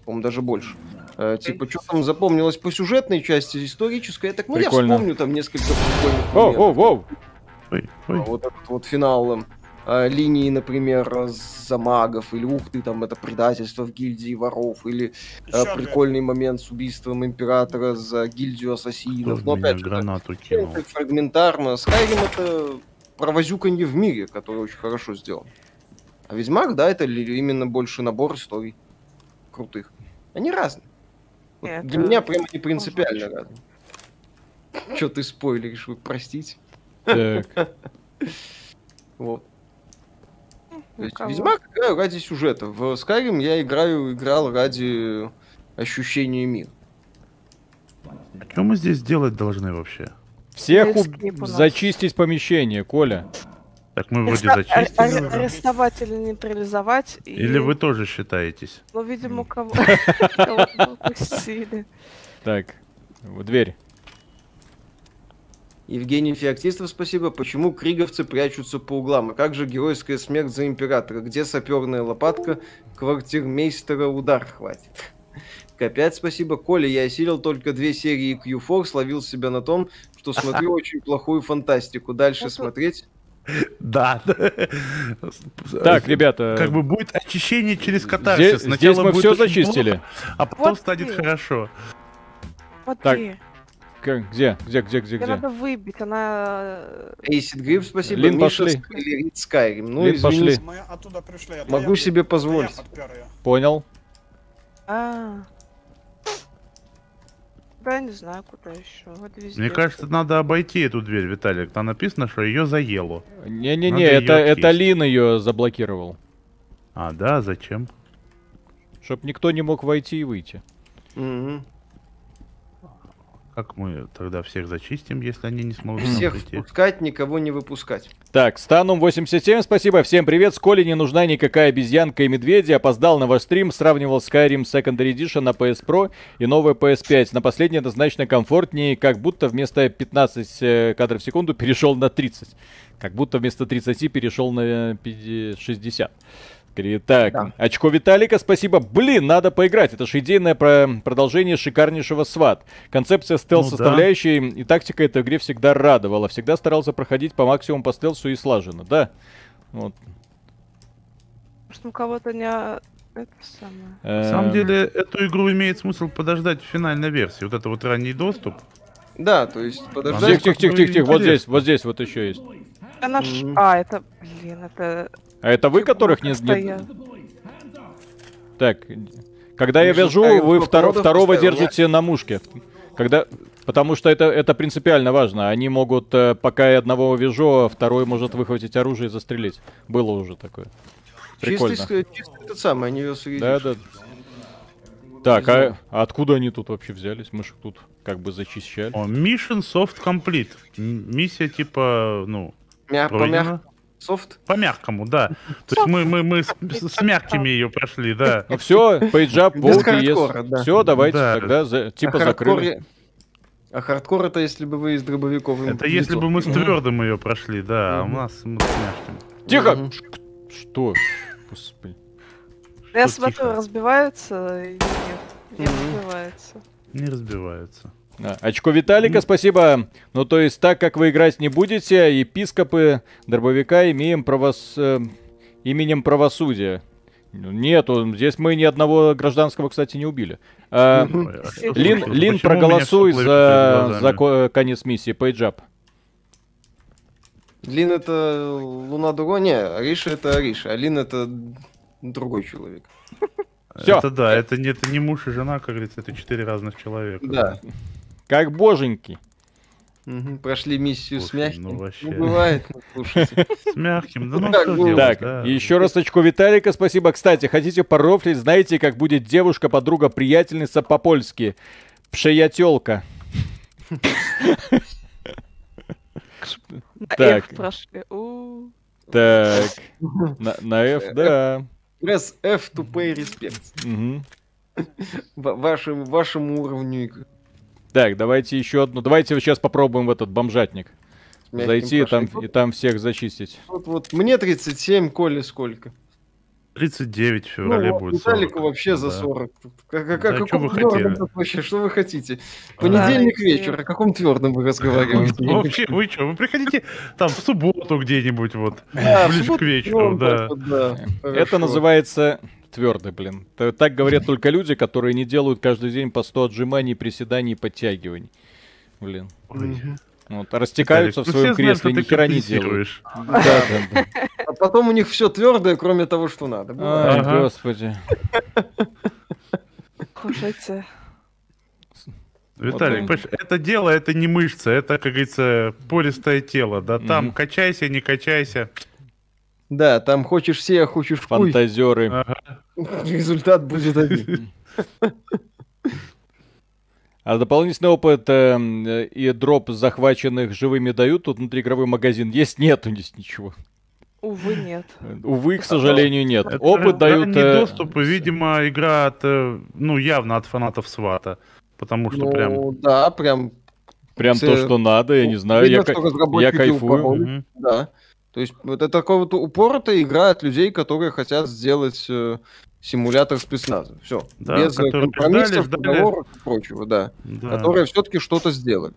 По-моему, даже больше. Э, типа, что там запомнилось по сюжетной части, исторической? Я так, ну Прикольно. я вспомню там несколько прикольных моментов. Воу, воу, воу. Вот этот вот финал э, линии, например, за магов, или ух ты, там это предательство в гильдии воров, или э, прикольный момент с убийством императора за гильдию ассасинов. Но опять же, гранату кинул. Это фрагментарно. Skyrim — это провозюканье в мире, которое очень хорошо сделано. А Ведьмак, да, это именно больше набор историй крутых. Они разные. Вот это... Для меня прямо не принципиально разные. Чё ты спойлеришь, вы простите. Так. Вот. То есть, Ведьмак играю ради сюжета. В Skyrim я играю, играл ради ощущения мира. А что мы здесь делать должны вообще? Всех у... зачистить помещение, Коля. Так мы вроде Реста... зачистили. А, арестовать или нейтрализовать. И... Или вы тоже считаетесь? Ну, видимо, кого-то упустили. Так, в дверь. Евгений Феоктистов, спасибо. Почему криговцы прячутся по углам? А как же геройская смерть за императора? Где саперная лопатка? Квартирмейстера удар хватит. Капец, спасибо. Коля, я осилил только две серии Q четыре, словил себя на том, что смотрю очень плохую фантастику. Дальше смотреть... Да. Так, ребята. Как бы будет очищение через катарсис. Здесь мы все зачистили. А потом станет хорошо. Так. Где? Где? Где? Где? Где? Надо выбить, она... Эйсид Гриб, спасибо. Лин, пошли. Скайрим. Ну, Лин, пошли. Могу себе позволить. Понял. А-а-а. Да, не знаю, куда еще. Вот везде. Мне кажется, надо обойти эту дверь, Виталик. Там написано, что ее заело. Не-не-не, это, это Лин ее заблокировал. А, да? Зачем? Чтоб никто не мог войти и выйти. Угу. Как мы тогда всех зачистим, если они не смогут всех впускать, никого не выпускать? Так, Станум восемьдесят семь, спасибо, всем привет. Сколе не нужна никакая обезьянка и медведи. Опоздал на ваш стрим, сравнивал Skyrim Secondary Edition на пи эс Pro и новая пи эс пять. На последнее однозначно комфортнее, как будто вместо пятнадцати кадров в секунду перешел на тридцать. Как будто вместо тридцати перешел на шестьдесят. Так, да. Очко Виталика, спасибо. Блин, надо поиграть. Это же идейное про продолжение шикарнейшего сват. Концепция стелс-составляющей ну, да. и тактика этой игре всегда радовала. Всегда старался проходить по максимуму по стелсу и слаженно, да. Вот. Может, у кого-то не... Это самое. На самом деле, эту игру имеет смысл подождать в финальной версии. Вот это вот ранний доступ. Да, то есть подождать... Тихо-тихо-тихо-тихо, вот здесь, вот здесь вот еще есть. Она ж... А, это... Блин, это... А это вы, которых не знаю. Так, когда я вяжу, вы второ второго держите на мушке. Когда... Потому что это, это принципиально важно. Они могут, пока я одного вяжу, второй может выхватить оружие и застрелить. Было уже такое. Прикольно. Чистый, чистый этот самый, они ее съедят. Да, да. Так, а, а откуда они тут вообще взялись? Мы же тут как бы зачищали. О, Mission Soft Complete. Миссия типа, ну, пройдена. Софт? По-мягкому, да. То есть мы, мы, мы с, с мягкими ее прошли, да. Ну все, пейджап, волки, все, давайте тогда за, типа а закрыли. А хардкор это если бы вы из дробовиков... Это если бы мы с твердым ее прошли, да, а у нас мы с мягким. Тихо! Что? Господи. Я смотрю, разбиваются или нет? Не разбиваются. Не разбиваются. Очко Виталика, спасибо. Ну, то есть, так как вы играть не будете, епископы дробовика имеем правос... именем правосудия. Нету, здесь мы ни одного гражданского, кстати, не убили. А, Лин, Лин проголосуй за, за конец миссии, пейджап. Лин это Луна Дуго? Не, Ариша это Ариша, а Лин это другой человек. Все. Это да, это не, это не муж и жена, как говорится, это четыре разных человека. Да. Как боженьки. Угу, прошли миссию Слушай, с мягким. Ну, вообще. Ну, бывает, ну, с мягким, да ну что делать, так, да. Еще раз очко Виталика, спасибо. Кстати, хотите порофлить, знаете, как будет девушка-подруга-приятельница по-польски? Пшеятелка. На F прошли. Так, на F, да. Press F to pay respects. Угу. Вашему, вашему уровню игры. Так, давайте еще одну. Давайте сейчас попробуем в этот бомжатник. Зайти и там, и там всех зачистить. Вот, вот мне тридцать семь, Коле сколько? тридцать девять в феврале ну, будет. Виталику сорок. Вообще да. За сорок. Как, как, да, каком вы твердом вообще? Что вы хотите? Понедельник да, вечер. О каком твердом вы разговариваете? Вообще, вы что? Вы приходите там в субботу где-нибудь вот. Ближе к вечеру, да. Это называется твердый, блин. Так говорят только люди, которые не делают каждый день по сто отжиманий, приседаний и подтягиваний. Блин. Вот, растекаются в своем кресле, ни хера не делаешь. А потом у них все твердое, кроме того, что надо. Ай, господи. Кушайте. Виталий, это дело, это не мышца, это, как говорится, пористое тело. Да, там качайся, не качайся. Да, там хочешь сея, хочешь куй. Фантазеры. Результат будет один. А дополнительный опыт э, э, и дроп захваченных живыми дают? Тут внутриигровой магазин есть? Нет, здесь ничего. Увы, нет. Увы, к сожалению, нет. Это опыт дают... Э... доступ, видимо, игра от, ну, явно от фанатов свата. Потому что ну, прям... Ну, да, прям... Прям все... то, что надо, я не знаю. Видно, я я кайфую. Угу. Да. То есть это такая вот упоротая игра от людей, которые хотят сделать... Э... Симулятор спецназа. Все. Да, без компромиссов, договоров и прочего, да. да. Которые все-таки что-то сделали.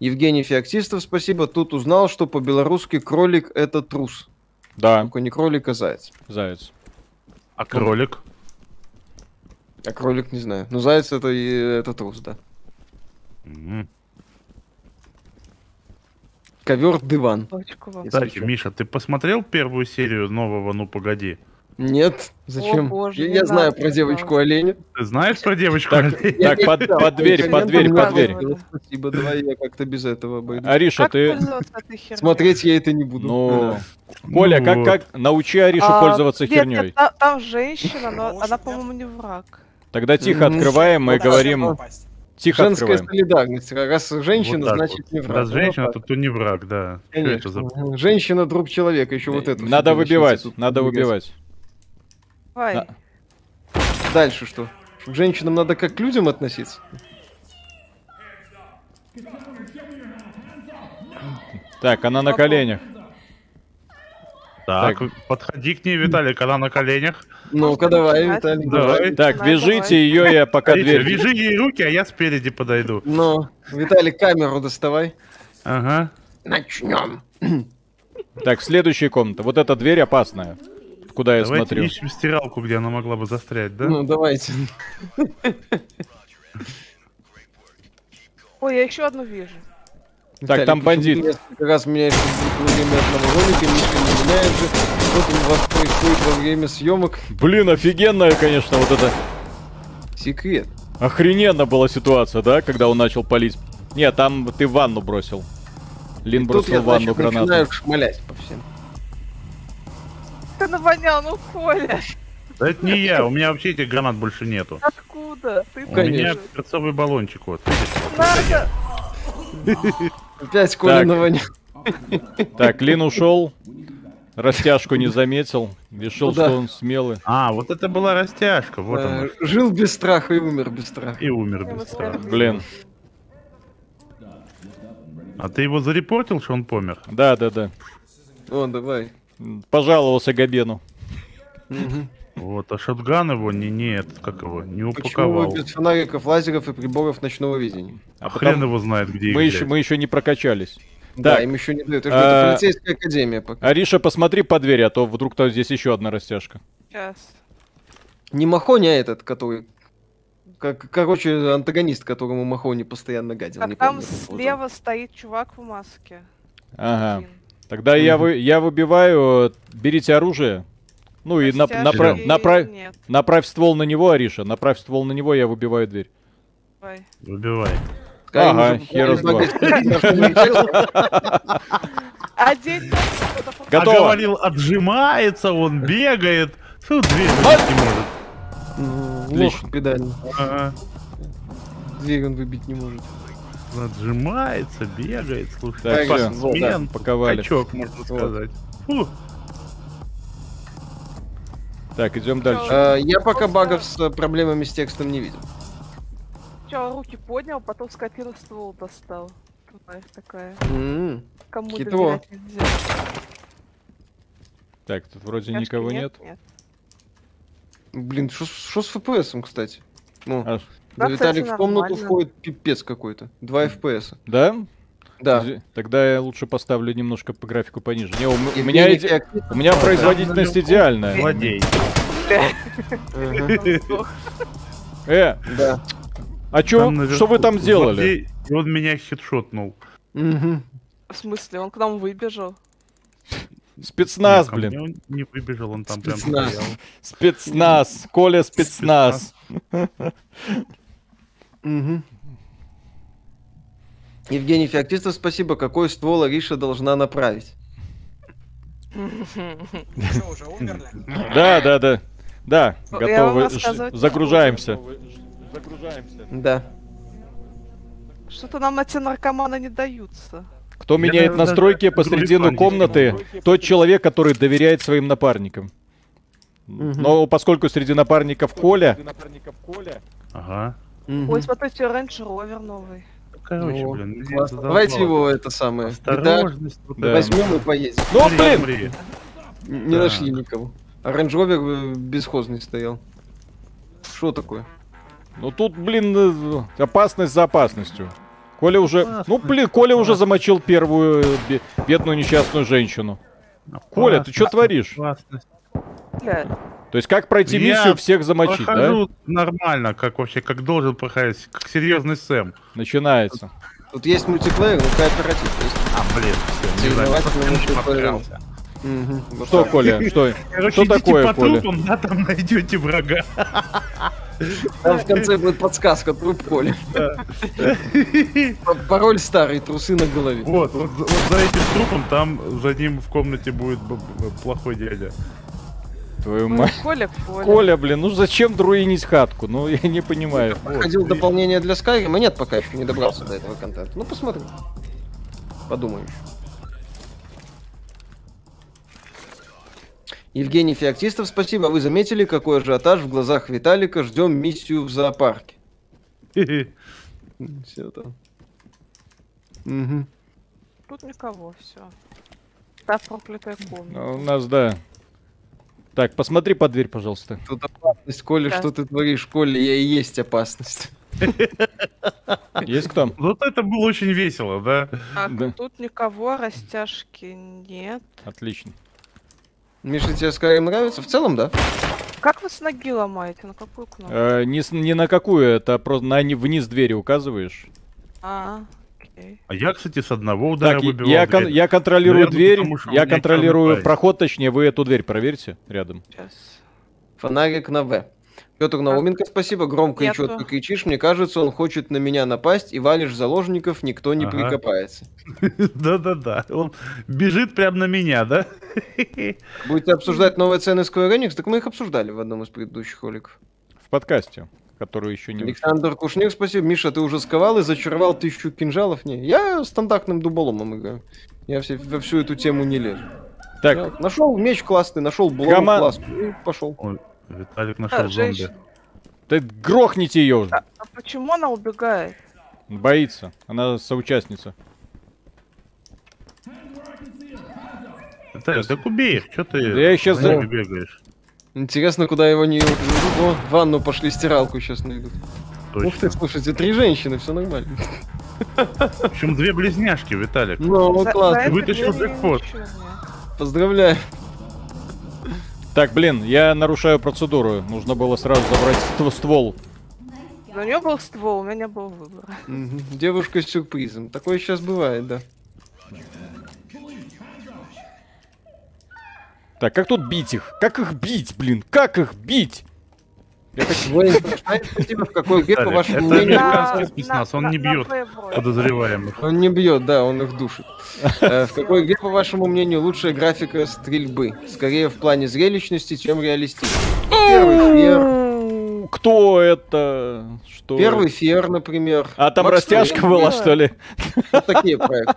Евгений Феоктистов, спасибо. Тут узнал, что по-белорусски кролик это трус. Да. Только не кролик, а заяц. Заяц. А кролик? А кролик не знаю. Но заяц это, это трус, да. Mm-hmm. Ковер-диван. Кстати, Миша, ты посмотрел первую серию нового «Ну погоди»? Нет, зачем? О, боже, я я надо, знаю про девочку-оленя. Ты знаешь про девочку-оленя? Так, под, под дверь, под дверь, под дверь. Спасибо, давай я как-то без этого обойду. Ариша, как ты... Смотреть я это не буду. Но... Да. Коля, ну... как, как научи Аришу а, пользоваться нет, херней? Там, там женщина, но она, по-моему, не враг. Тогда тихо открываем и говорим... Тихо Женская открываем. солидарность. Раз женщина, вот значит вот. не враг. Раз женщина, то, то не враг, да. Это за... Женщина друг человека, еще да, вот это. Надо выбивать, тут надо выбивать. На... Дальше что? К женщинам надо как к людям относиться. Так, она на коленях. Так, так, подходи к ней, Виталик, она на коленях. Ну-ка, давай, Виталик, давай. давай. Так, давай, вяжите давай. ее, я пока дверь... Вяжи ей руки, а я спереди подойду. Ну, Виталик, камеру доставай. Ага. Начнем. Так, следующая комната. Вот эта дверь опасная, куда я давайте смотрю. Давайте ищем стиралку, где она могла бы застрять, да? Ну, давайте. Ой, я еще одну вижу. Так, Виталий, там бандит. Как раз меняешь во время одного ролика, ничего не меняет же. Вот у вас происходит во время съемок. Блин, офигенная, конечно, вот это. Секрет. Охрененно была ситуация, да, когда он начал палить. Не, там ты ванну бросил. Лин И бросил я, ванну значит, гранату. Начинаю шмалять по всем. Ты навонял, ну Коля. Да это не я, у меня вообще этих гранат больше нету. Откуда? Ты у конечно. меня перцовый баллончик вот. Надо. Опять Коля навонял. Так, Лин ушел. Растяжку не заметил. Решил, ну, да. что он смелый. А, вот это была растяжка. Вот а, он. Жил без страха и умер без страха. И умер без страха. Блин. А ты его зарепортил, что он помер? Да, да, да. О, давай. Пожаловался Габену. Угу. Вот, а шотган его не, нет, как его, не упаковал. Почему вы без фонариков, лазеров и приборов ночного видения? А, а хрен его знает, где мы еще, мы еще не прокачались. Да, так. им еще не дают. Это а... полицейская академия пока. Ариша, посмотри по двери, а то вдруг то здесь еще одна растяжка. Сейчас. Не Махоня этот, который... Как, короче, антагонист, которому Махони постоянно гадил. А там помню, слева вот стоит чувак в маске. Ага. Один. Тогда угу. я, вы, я выбиваю, берите оружие. Ну и на, направ, направ, направь ствол на него, Ариша. Направь ствол на него, я выбиваю дверь. Давай. Выбивай. Ага, хер с два. Готово. Говорил, отжимается, он бегает. Тут дверь не может. Отлично. Педально. Дверь он выбить не может. Отжимается, бегает, слушай. Спортсмен, качок, можно сказать. Так, идем дальше. А, я пока багов с проблемами с текстом не видел. Сначала руки поднял, потом скопил ствол достал. Туда такая. Mm-hmm. Кому доверять нельзя. Так, тут вроде Тяжки никого нет. нет. Блин, что с эф пи эсом, кстати? Ну, а, да, Виталик кстати, в комнату нормально. входит пипец какой-то. два эф пи эса. Да? Да. Тогда я лучше поставлю немножко по графику пониже. Не, у, у меня, иде... как... у меня а, производительность да, идеальная. Владей. Э, да. А чё, что вы там делали? Он меня хедшотнул. В смысле, он к нам выбежал? Спецназ, блин. Не выбежал, он там прям стоял. Спецназ, Коля, спецназ. Евгений Феоктистов, спасибо. Какой ствол Ариша должна направить? Да, да, да. Да, готовы. Загружаемся. Загружаемся. Да. Что-то нам эти наркоманы не даются. Кто меняет настройки посредину комнаты, тот человек, который доверяет своим напарникам. Но поскольку среди напарников Коля... Ага. Ой, смотрите, раньше ровер новый. Короче, ну, блин, давайте его это самое. Осторожность. Да. Возьмем и поедем. Ну, блин! Привет. Не да. нашли никого. А Range Rover бесхозный стоял. Что такое? Ну тут, блин, опасность за опасностью. Коля уже... Опасность. Ну, блин, Коля уже замочил первую бедную несчастную женщину. Опасность. Коля, ты что творишь? Опасность. То есть как пройти я миссию, всех замочить, да? Нормально, как вообще, как должен проходить, как серьезный Сэм. Начинается. Тут, тут есть мультиплеер, но кооператив. Есть... А, блин, все, не знаю, угу. Что, Коля, что? Короче, что такое, по Коля? Трупам, да, там найдете врага. Там в конце будет подсказка, труп Коля. Пароль старый, трусы на голове. Вот, вот, вот за этим трупом, там за ним в комнате будет плохой дядя. твою мать. Коля, Коля. Коля, блин, ну зачем друинить хатку? Ну, я не понимаю. Проходил вот дополнение для Skyrim, и нет, пока еще не добрался до этого контента. Ну, посмотрим. Подумаем. Евгений Феоктистов, спасибо. Вы заметили, какой ажиотаж в глазах Виталика? Ждем миссию в зоопарке. Все там. Угу. Тут никого, все. Та проклятая комната. А у нас, да. Так, посмотри под дверь, пожалуйста. Тут опасность, Коля, да. Что ты творишь, Коля? Я и есть опасность. Есть кто? Вот это было очень весело, да? А да. Тут никого, растяжки нет. Отлично. Миша, тебе Skyrim нравится? В целом, да? Как вы с ноги ломаете? На какую кнопку? Э, не, не на какую, это просто на, вниз двери указываешь. А, окей. А я, кстати, с одного удара выбивал. Я, кон я контролирую дверь, потому, я контролирую проход, точнее, вы эту дверь проверьте рядом. Сейчас. Фонарик на В. Петр Науменко, спасибо, громко Нету. и четко кричишь. Мне кажется, он хочет на меня напасть, и валишь заложников, никто не ага. прикопается. Да-да-да, он бежит прямо на меня, да? Будете обсуждать новые цены Square Enix? Так мы их обсуждали в одном из предыдущих роликов. В подкасте, который еще не... Александр Кушнир, спасибо. Миша, ты уже сковал и зачаровал тысячу кинжалов? Не, я стандартным дуболомом играю. Я во всю эту тему не лезу. Так. Нашел меч классный, нашел булаву классную и пошел. Виталик нашел а, зомби. Да грохните ее уже. А, а почему она убегает? Боится. Она соучастница. Виталик, так убей их. Че ты я сейчас за... бегаешь? Интересно, куда его не... О, в ванну пошли, стиралку сейчас найдут. Точно. Ух ты, слушайте, три женщины, все нормально. В общем, две близняшки, Виталик. Ну, классно. Вытащил джекпот. Поздравляю. Так, блин, я нарушаю процедуру. Нужно было сразу забрать ствол. Но у нее был ствол, у меня был выбор. Девушка с сюрпризом. Такое сейчас бывает, да. Так, как тут бить их? Как их бить, блин? Как их бить? Я хочу... В какой игре, по вашему мнению? Он не бьет подозреваемых. Он не бьет, да, он их душит. В какой игре, по вашему мнению, лучшая графика стрельбы? Скорее в плане зрелищности, чем реалистичности. Кто это? Что? Первый Фер, например. А там растяжка была, что ли? Вот такие проекты.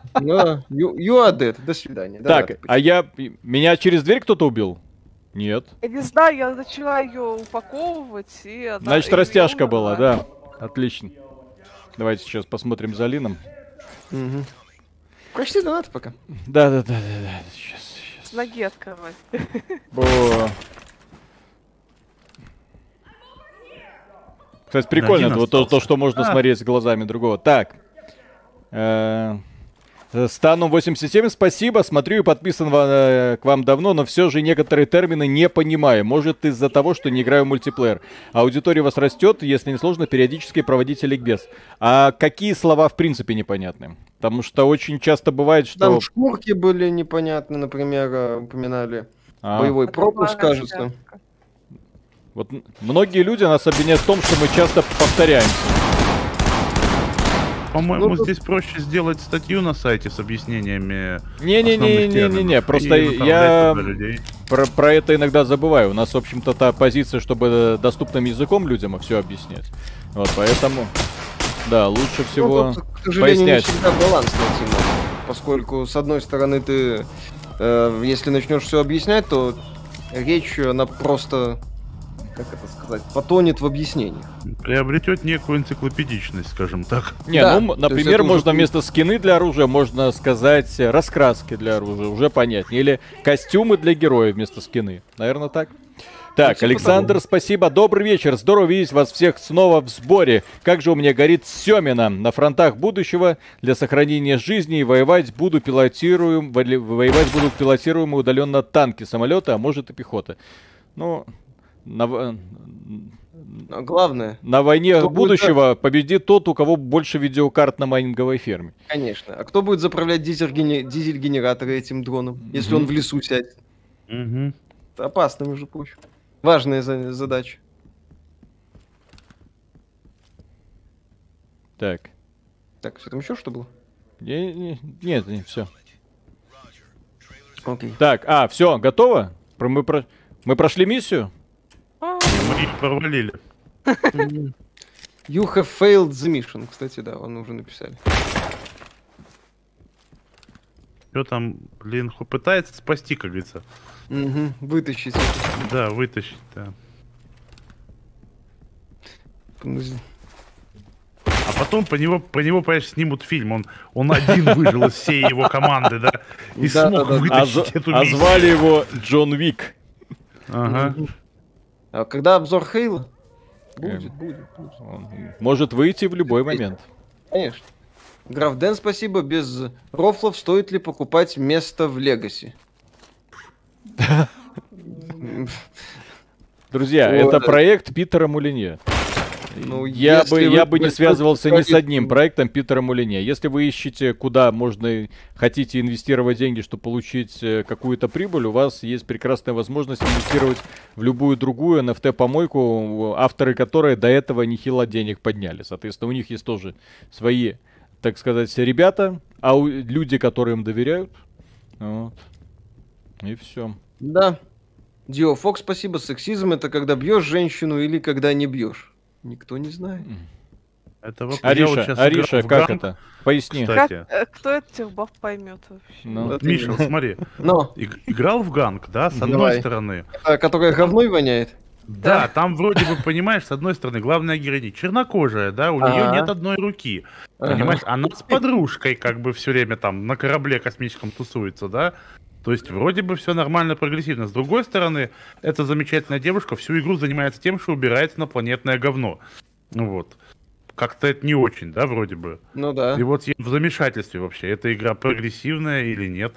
Юадет, до свидания. Так, а я... Меня через дверь кто-то убил? Нет. Я не знаю, я начала ее упаковывать и... Она... Значит, растяжка и... была, да. Отлично. Давайте сейчас посмотрим за Лином. Угу. Прочти донат пока. Да-да-да, да, сейчас, сейчас. С ноги открывать. О. Кстати, прикольно вот то, то, что можно а. смотреть глазами другого. Так. Э -э Стану восемьдесят семь, спасибо, смотрю и подписан э, к вам давно, но все же некоторые термины не понимаю. Может, из-за того, что не играю в мультиплеер. Аудитория у вас растет, если не сложно, периодически проводите ликбез. А какие слова в принципе непонятны? Потому что очень часто бывает, что... Там шкурки были непонятны, например, упоминали. А. Боевой пропуск, кажется. Вот многие люди нас обвиняют в том, что мы часто повторяемся. По-моему, ну, здесь проще сделать статью на сайте с объяснениями. Не-не-не-не-не-не, просто я про, про это иногда забываю. У нас, в общем-то, та позиция, чтобы доступным языком людям все объяснять. Вот, поэтому, да, лучше всего ну, тут, к сожалению, пояснять. Не всегда баланс найти можно, поскольку, с одной стороны, ты, э, если начнешь все объяснять, то речь, она просто... Как это сказать? Потонет в объяснениях. Приобретет некую энциклопедичность, скажем так. Не, да, ну, например, можно уже... вместо скины для оружия можно сказать раскраски для оружия, уже понятнее. Или костюмы для героя вместо скины. Наверное, так. Так, Александр, потому. спасибо. Добрый вечер. Здорово видеть вас всех снова в сборе. Как же у меня горит Семина. На фронтах будущего для сохранения жизни и воевать буду пилотируем... Воевать буду пилотируемые удаленно танки, самолеты, а может и пехота. Ну... На... Главное. На войне будущего будет... победит тот, у кого больше видеокарт на майнинговой ферме. Конечно. А кто будет заправлять дизель-генер... дизель-генераторы этим дроном, mm-hmm. если он в лесу сядет? Mm-hmm. Это опасно, между прочим. Важная за... задача. Так. Так, все там еще что было? Не, не, нет, не, все. Окей. Так, а, все, готово? Мы про... Мы прошли миссию? Мы провалили. You have failed the mission. Кстати, да, он уже написали. Что там, блин, пытается спасти, как говорится. Угу, вытащить. Да, вытащить, да. А потом по него, по него, конечно, снимут фильм. Он, он один выжил из всей его команды, да? И да, смог да, да. вытащить а, эту миссию. А звали его Джон Вик. Ага. А когда обзор Хейла? Будет, будет, будет. Может выйти в любой момент. Конечно. Граф Дэн, спасибо. Без рофлов стоит ли покупать место в Легаси? Друзья, это проект Питера Мулинье. Ну, я бы, я бы не связывался ни с одним проектом Питера Мулинье. Если вы ищете, куда можно, хотите инвестировать деньги, чтобы получить какую-то прибыль, у вас есть прекрасная возможность инвестировать в любую другую эн эф ти-помойку, авторы которой до этого нехило денег подняли. Соответственно, у них есть тоже свои, так сказать, ребята, а у... люди, которые им доверяют. Вот. И все. Да. Дио Фокс, спасибо. Сексизм — это когда бьешь женщину или когда не бьешь? Никто не знает. Это вот Ариша, Ариша, как это? Поясни. Кстати. Как, кто это техбаф поймет вообще? Ну, вот Миша, именно. Смотри. Но. И, играл в ганг, да, с Давай. одной стороны. А, которая говной воняет? Да, да, там вроде бы, понимаешь, с одной стороны, главная героиня чернокожая, да, у а -а. нее нет одной руки. Понимаешь, а -а. она с подружкой как бы все время там на корабле космическом тусуется, да? То есть вроде бы все нормально, прогрессивно. С другой стороны, эта замечательная девушка всю игру занимается тем, что убирает инопланетное говно. Ну вот. Как-то это не очень, да, вроде бы. Ну да. И вот я в замешательстве вообще, эта игра прогрессивная или нет.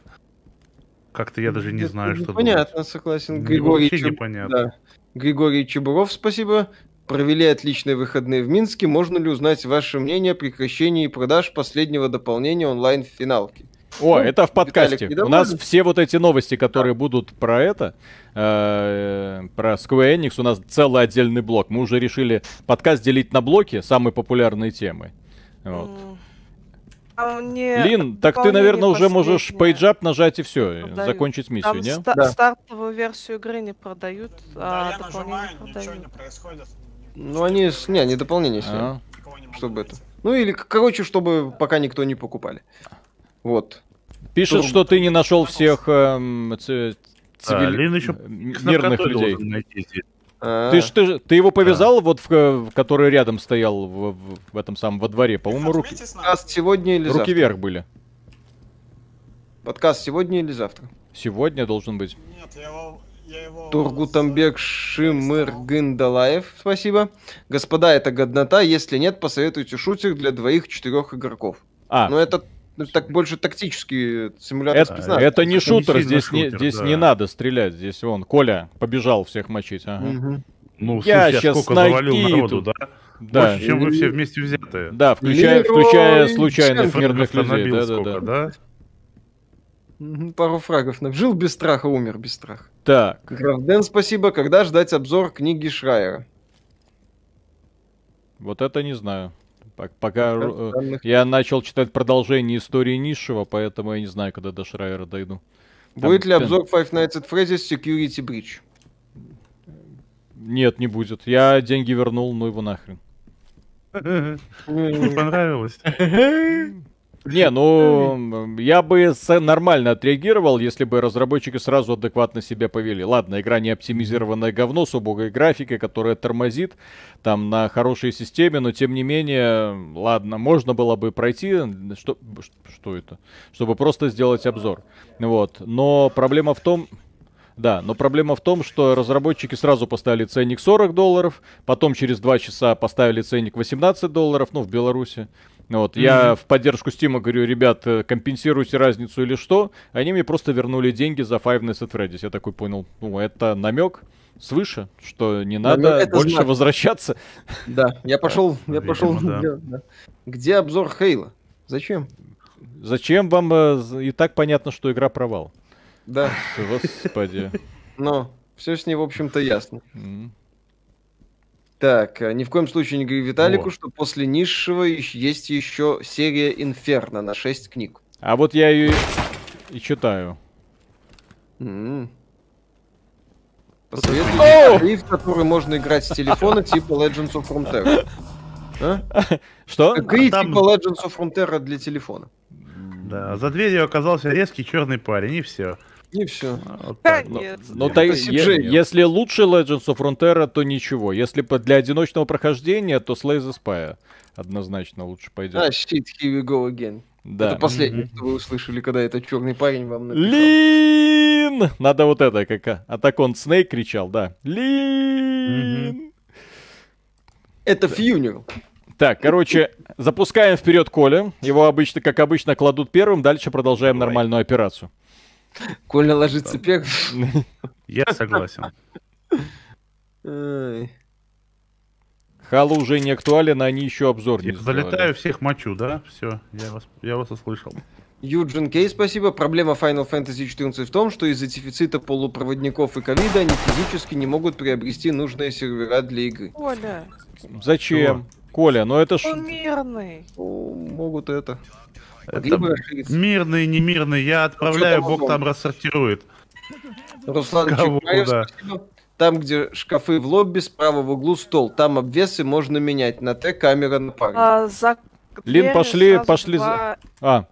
Как-то я даже не это знаю, непонятно, что думать. Понятно, согласен. Григорий, вообще Чеб... непонятно. Да. Григорий Чебуров, спасибо. Провели отличные выходные в Минске. Можно ли узнать ваше мнение о прекращении продаж последнего дополнения онлайн-финалки? О, ну, это в подкасте. Виталик, у нас все вот эти новости, которые да. будут про это, э, про Square Enix, у нас целый отдельный блок. Мы уже решили подкаст делить на блоки, самые популярные темы. Вот. А Лин, так ты, наверное, уже можешь пейджап нажать и все, продают. закончить миссию, Там не? Ста да. Стартовую версию игры не продают, да, а дополнение продают. Не происходит. Ну они, не, они дополнение сняли, а -а. чтобы это. Ну или, короче, чтобы пока никто не покупали. Вот. Пишет, Турм. что ты не нашел всех эм, цивиль... а, еще... мирных людей. А -а -а. Ты, ж, ты, ж, ты его повязал, а -а -а. вот в, в который рядом стоял в, в, в этом самом во дворе, по-моему, руки. Подкаст сегодня или руки завтра? Руки вверх были. Подкаст сегодня или завтра? Сегодня должен быть. Нет, я его... его... Тургутамбек Шимыр Гындалаев, спасибо. Господа, это годнота. Если нет, посоветуйте шутер для двоих-четырех игроков. А. Ну это... Так больше тактический симулятор спецназа. Это не шутер, здесь не, здесь не надо стрелять. Здесь вон Коля побежал всех мочить. Ага. Ну, я слушай, сейчас сколько завалил народу, тут. да? Да. Больше, чем вы все вместе взятые. Да, включая, включая случайных мирных людей. Да, сколько, да, да. Пару фрагов набил, без страха умер, без страха. Так. Гравден, спасибо. Когда ждать обзор книги Шрайера? Вот это не знаю. Пока я начал читать продолжение истории низшего, поэтому я не знаю, когда до Шрайера дойду. Там будет ли обзор Five Nights at Freddy's Security Breach? Нет, не будет. Я деньги вернул, ну его нахрен. Понравилось. Не, ну, я бы нормально отреагировал, если бы разработчики сразу адекватно себя повели. Ладно, игра не оптимизированное говно с убогой графикой, которая тормозит там на хорошей системе, но тем не менее, ладно, можно было бы пройти, что, что это, чтобы просто сделать обзор. Вот, но проблема в том... Да, но проблема в том, что разработчики сразу поставили ценник сорок долларов, потом через два часа поставили ценник восемнадцать долларов, ну, в Беларуси. Вот, mm-hmm. Я в поддержку Steam говорю, ребят, компенсируйте разницу или что. Они мне просто вернули деньги за Five Nights at Freddy's. Я такой понял, ну, это намек свыше, что не надо намек больше знак. возвращаться. Да, я пошел, я пошел. Где обзор Хейла? Зачем? Зачем вам? И так понятно, что игра провал. Да. Господи. Но все с ней, в общем-то, ясно. Mm. Так, ни в коем случае не говори Виталику, вот. что после низшего есть еще серия Инферно на шесть книг. А вот я ее и читаю. Mm. Посоветуй, в который можно играть с телефона типа Legends of Frontier. Что? Игры типа Legends of Frontier для телефона. Да, за дверью оказался резкий черный парень, и все. И все. Вот так. Нет, но, нет, но нет. Е- если лучше Legends of Frontier, то ничего. Если для одиночного прохождения, то Slay the Spire однозначно лучше пойдет. А, shit, here we go again. Да. Это последнее, mm-hmm. что вы услышали, когда этот черный парень вам написал. Лин! Надо вот это, как Attack on Snake кричал, да. Лин! Mm-hmm. Это Funeral. Так, короче, запускаем вперед Коля. Его обычно, как обычно, кладут первым. Дальше продолжаем Давай. нормальную операцию. Коля ложится первым. Я согласен. Хала уже не актуален, они еще обзор не сделали. Залетаю, всех мочу, да? Все, я вас, я вас услышал. Юджин Кей, спасибо. Проблема Final Fantasy четырнадцать в том, что из-за дефицита полупроводников и ковида они физически не могут приобрести нужные сервера для игры. Коля. Зачем? Коля, ну это ж... Он мирный. О, могут это. это мирный, не мирный. Я отправляю, ну, там бог там рассортирует. Руслан Чекаев, спасибо. Там, где шкафы в лобби, справа в углу стол. Там обвесы можно менять. На Т камера на паре. А, за... Лин, пошли, пошли. Два... А,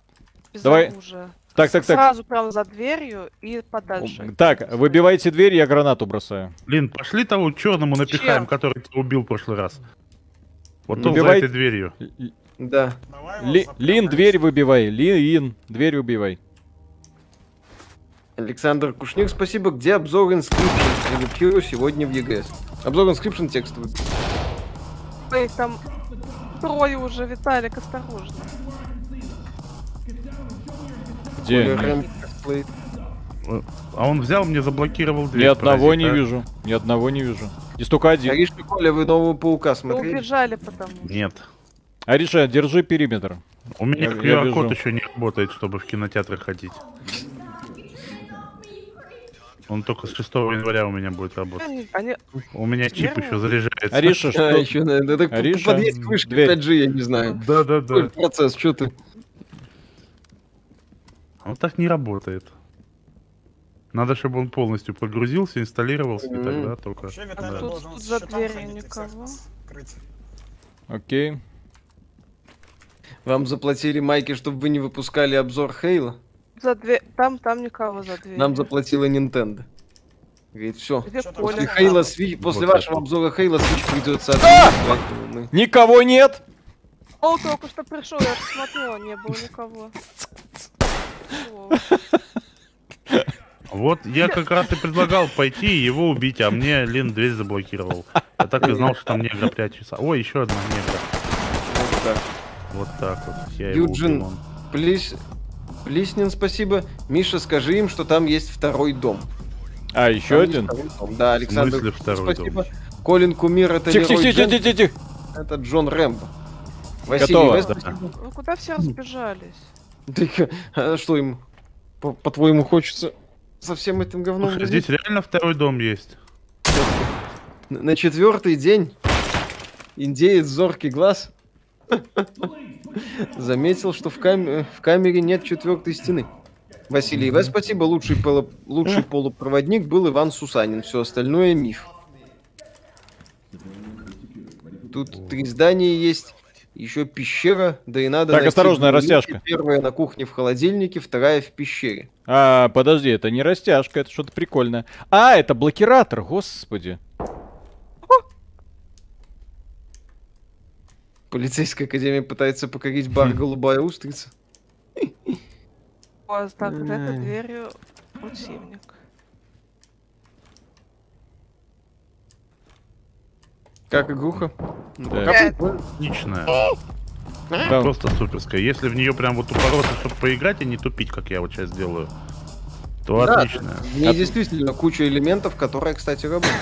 без давай. Оружия. Так, так, так. Сразу прямо за дверью и подальше. Так, выбивайте дверь, я гранату бросаю. Лин, пошли того черному напихаем, Чем? который ты убил в прошлый раз. Вот он выбивай... за этой дверью. Да. Ли... Лин, дверь выбивай. Лин, дверь убивай. Александр Кушник, спасибо. Где обзор Inscription? Loop Hero сегодня в ЕГС. Обзор Inscription текстовый. Эй, там трое уже, Виталик, осторожно. Где? А он взял, мне заблокировал дверь. Ни одного паразит, не а? вижу. Ни одного не вижу. Здесь только один. Ариша, Коля, вы нового паука смотрели? Вы убежали потому. Нет. Ариша, держи периметр. У меня ку ар код еще не работает, чтобы в кинотеатры ходить. Он только с шестого января у меня будет работать. Они... У меня чип Верно? еще заряжается. Ариша, что? А, еще, наверное, так Ариша, подъезд к вышке пять джи, я не знаю. Да-да-да. Процесс, что ты? Он так не работает. Надо, чтобы он полностью погрузился, инсталлировался, mm-hmm. и тогда только... Вообще, Виталий, да. Тут, тут за дверью никого. Окей. Вам заплатили майки, чтобы вы не выпускали обзор Хейла? За дверь... Там, там никого за дверью. Нам заплатила Nintendo. Говорит, все. После, Хейла, сви... После вот вашего это. обзора Хейла Свич придется... От... Никого нет? О, только что пришел, я же смотрела, не было никого. Вот я как раз и предлагал пойти и его убить, а мне Лин дверь заблокировал. Я так и знал, что там негра прячется. Ой, еще одна негра. Вот так вот. Я Юджин, его убил, плес... Плеснин, спасибо. Миша, скажи им, что там есть второй дом. А, еще там один? Да, Александр, в смысле, второй спасибо. Дом? Колин Кумир, это тих, тих, тих, Джон... тих, тих, тих. Это Джон Рэмбо. Василий, готово. Да. Ну куда все разбежались? Так, а что им, по- по-твоему, хочется со всем этим говном? Слушай, здесь реально второй дом есть. На четвертый день индеец зоркий глаз заметил, что в, кам- в камере нет четвертой стены. Василий, mm-hmm. вас спасибо, лучший, полу- лучший mm-hmm. полупроводник был Иван Сусанин, все остальное миф. Тут oh. три здания есть. Еще пещера, да и надо... Так, осторожная растяжка. Первая на кухне в холодильнике, вторая в пещере. А, подожди, это не растяжка, это что-то прикольное. А, это блокиратор, господи. Полицейская академия пытается покорить бар «Голубая устрица». Вот так, вот этой дверью противник. Как игруха? Да. Отличная. Да. Просто суперская. Если в нее прям вот упороться, чтобы поиграть и не тупить, как я вот сейчас делаю, то да, отличная. Мне От... действительно куча элементов, которые, кстати, работают.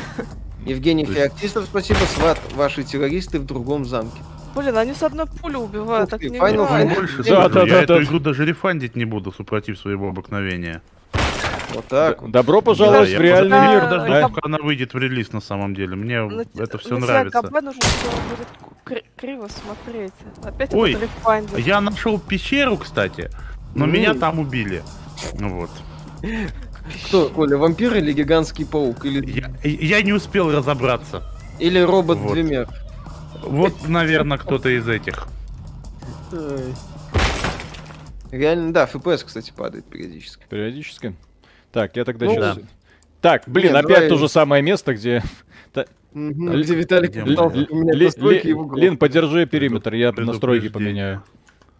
Евгений есть... Феоктистов, спасибо. Сват, ваши террористы в другом замке. Блин, они с одной пули убивают, так ты, не убивают. Больше, да, да, да, я да, эту да. игру даже рефандить не буду, супротив своего обыкновения. Вот так. Д- добро пожаловать да, в реальный поза- мир. Даже да. пока она выйдет в релиз, на самом деле. Мне на, это все на нравится. Себя нужно, будет криво смотреть. Опять Ой, я нашел пещеру, кстати, но mm. меня там убили. Ну вот. Кто, Коля, вампир или гигантский паук? Или... Я, я не успел разобраться. Или робот-двемер. Вот. вот, наверное, кто-то из этих. Реально, да, эф пи эс, кстати, падает периодически. Периодически? Так, я тогда ну, сейчас... Да. Так, блин, Нет, опять давай... то же самое место, где... Где Виталик пытался поменять настройки и в углу. Лин, подержи периметр, я настройки поменяю.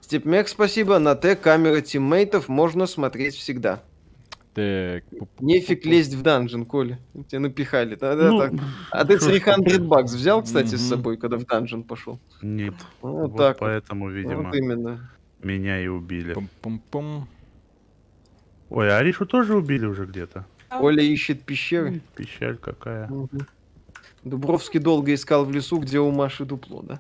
Степмек, спасибо. На Т камеры тиммейтов можно смотреть всегда. Так. Нефиг лезть в данжен, Коля. Тебя напихали. Да-да, ну, так. А ты триста баксов взял, кстати, угу. с собой, когда в данжен пошел? Нет. Вот, вот так. Поэтому, видимо, вот именно. меня и убили. Пум-пум-пум. Ой, а Аришу тоже убили уже где-то? Оля ищет пещеры. Пещера какая. Угу. Дубровский долго искал в лесу, где у Маши дупло, да?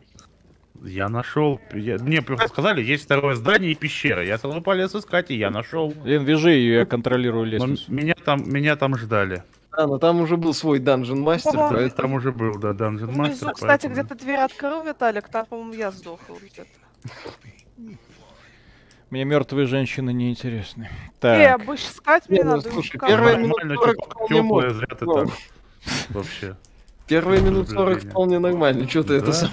Я нашел. Я... Мне сказали, есть второе здание и пещера. Я сразу полез искать, и я нашел. Лен, вяжи ее, я контролирую лестницу. Меня там, меня там ждали. А, ну там уже был свой Dungeon Master. Да, да, там уже был, да, Dungeon Master. Внизу, кстати, поэтому... где-то дверь открыл, Виталик, там, по-моему, я сдохнул где-то. Мне мертвые женщины не интересны. Так. Э, обычно искать мне надо. Слушай, первая минута теплая, зря ты там. Вообще. Первые минут сорок вполне нормально, что ты да? это сам.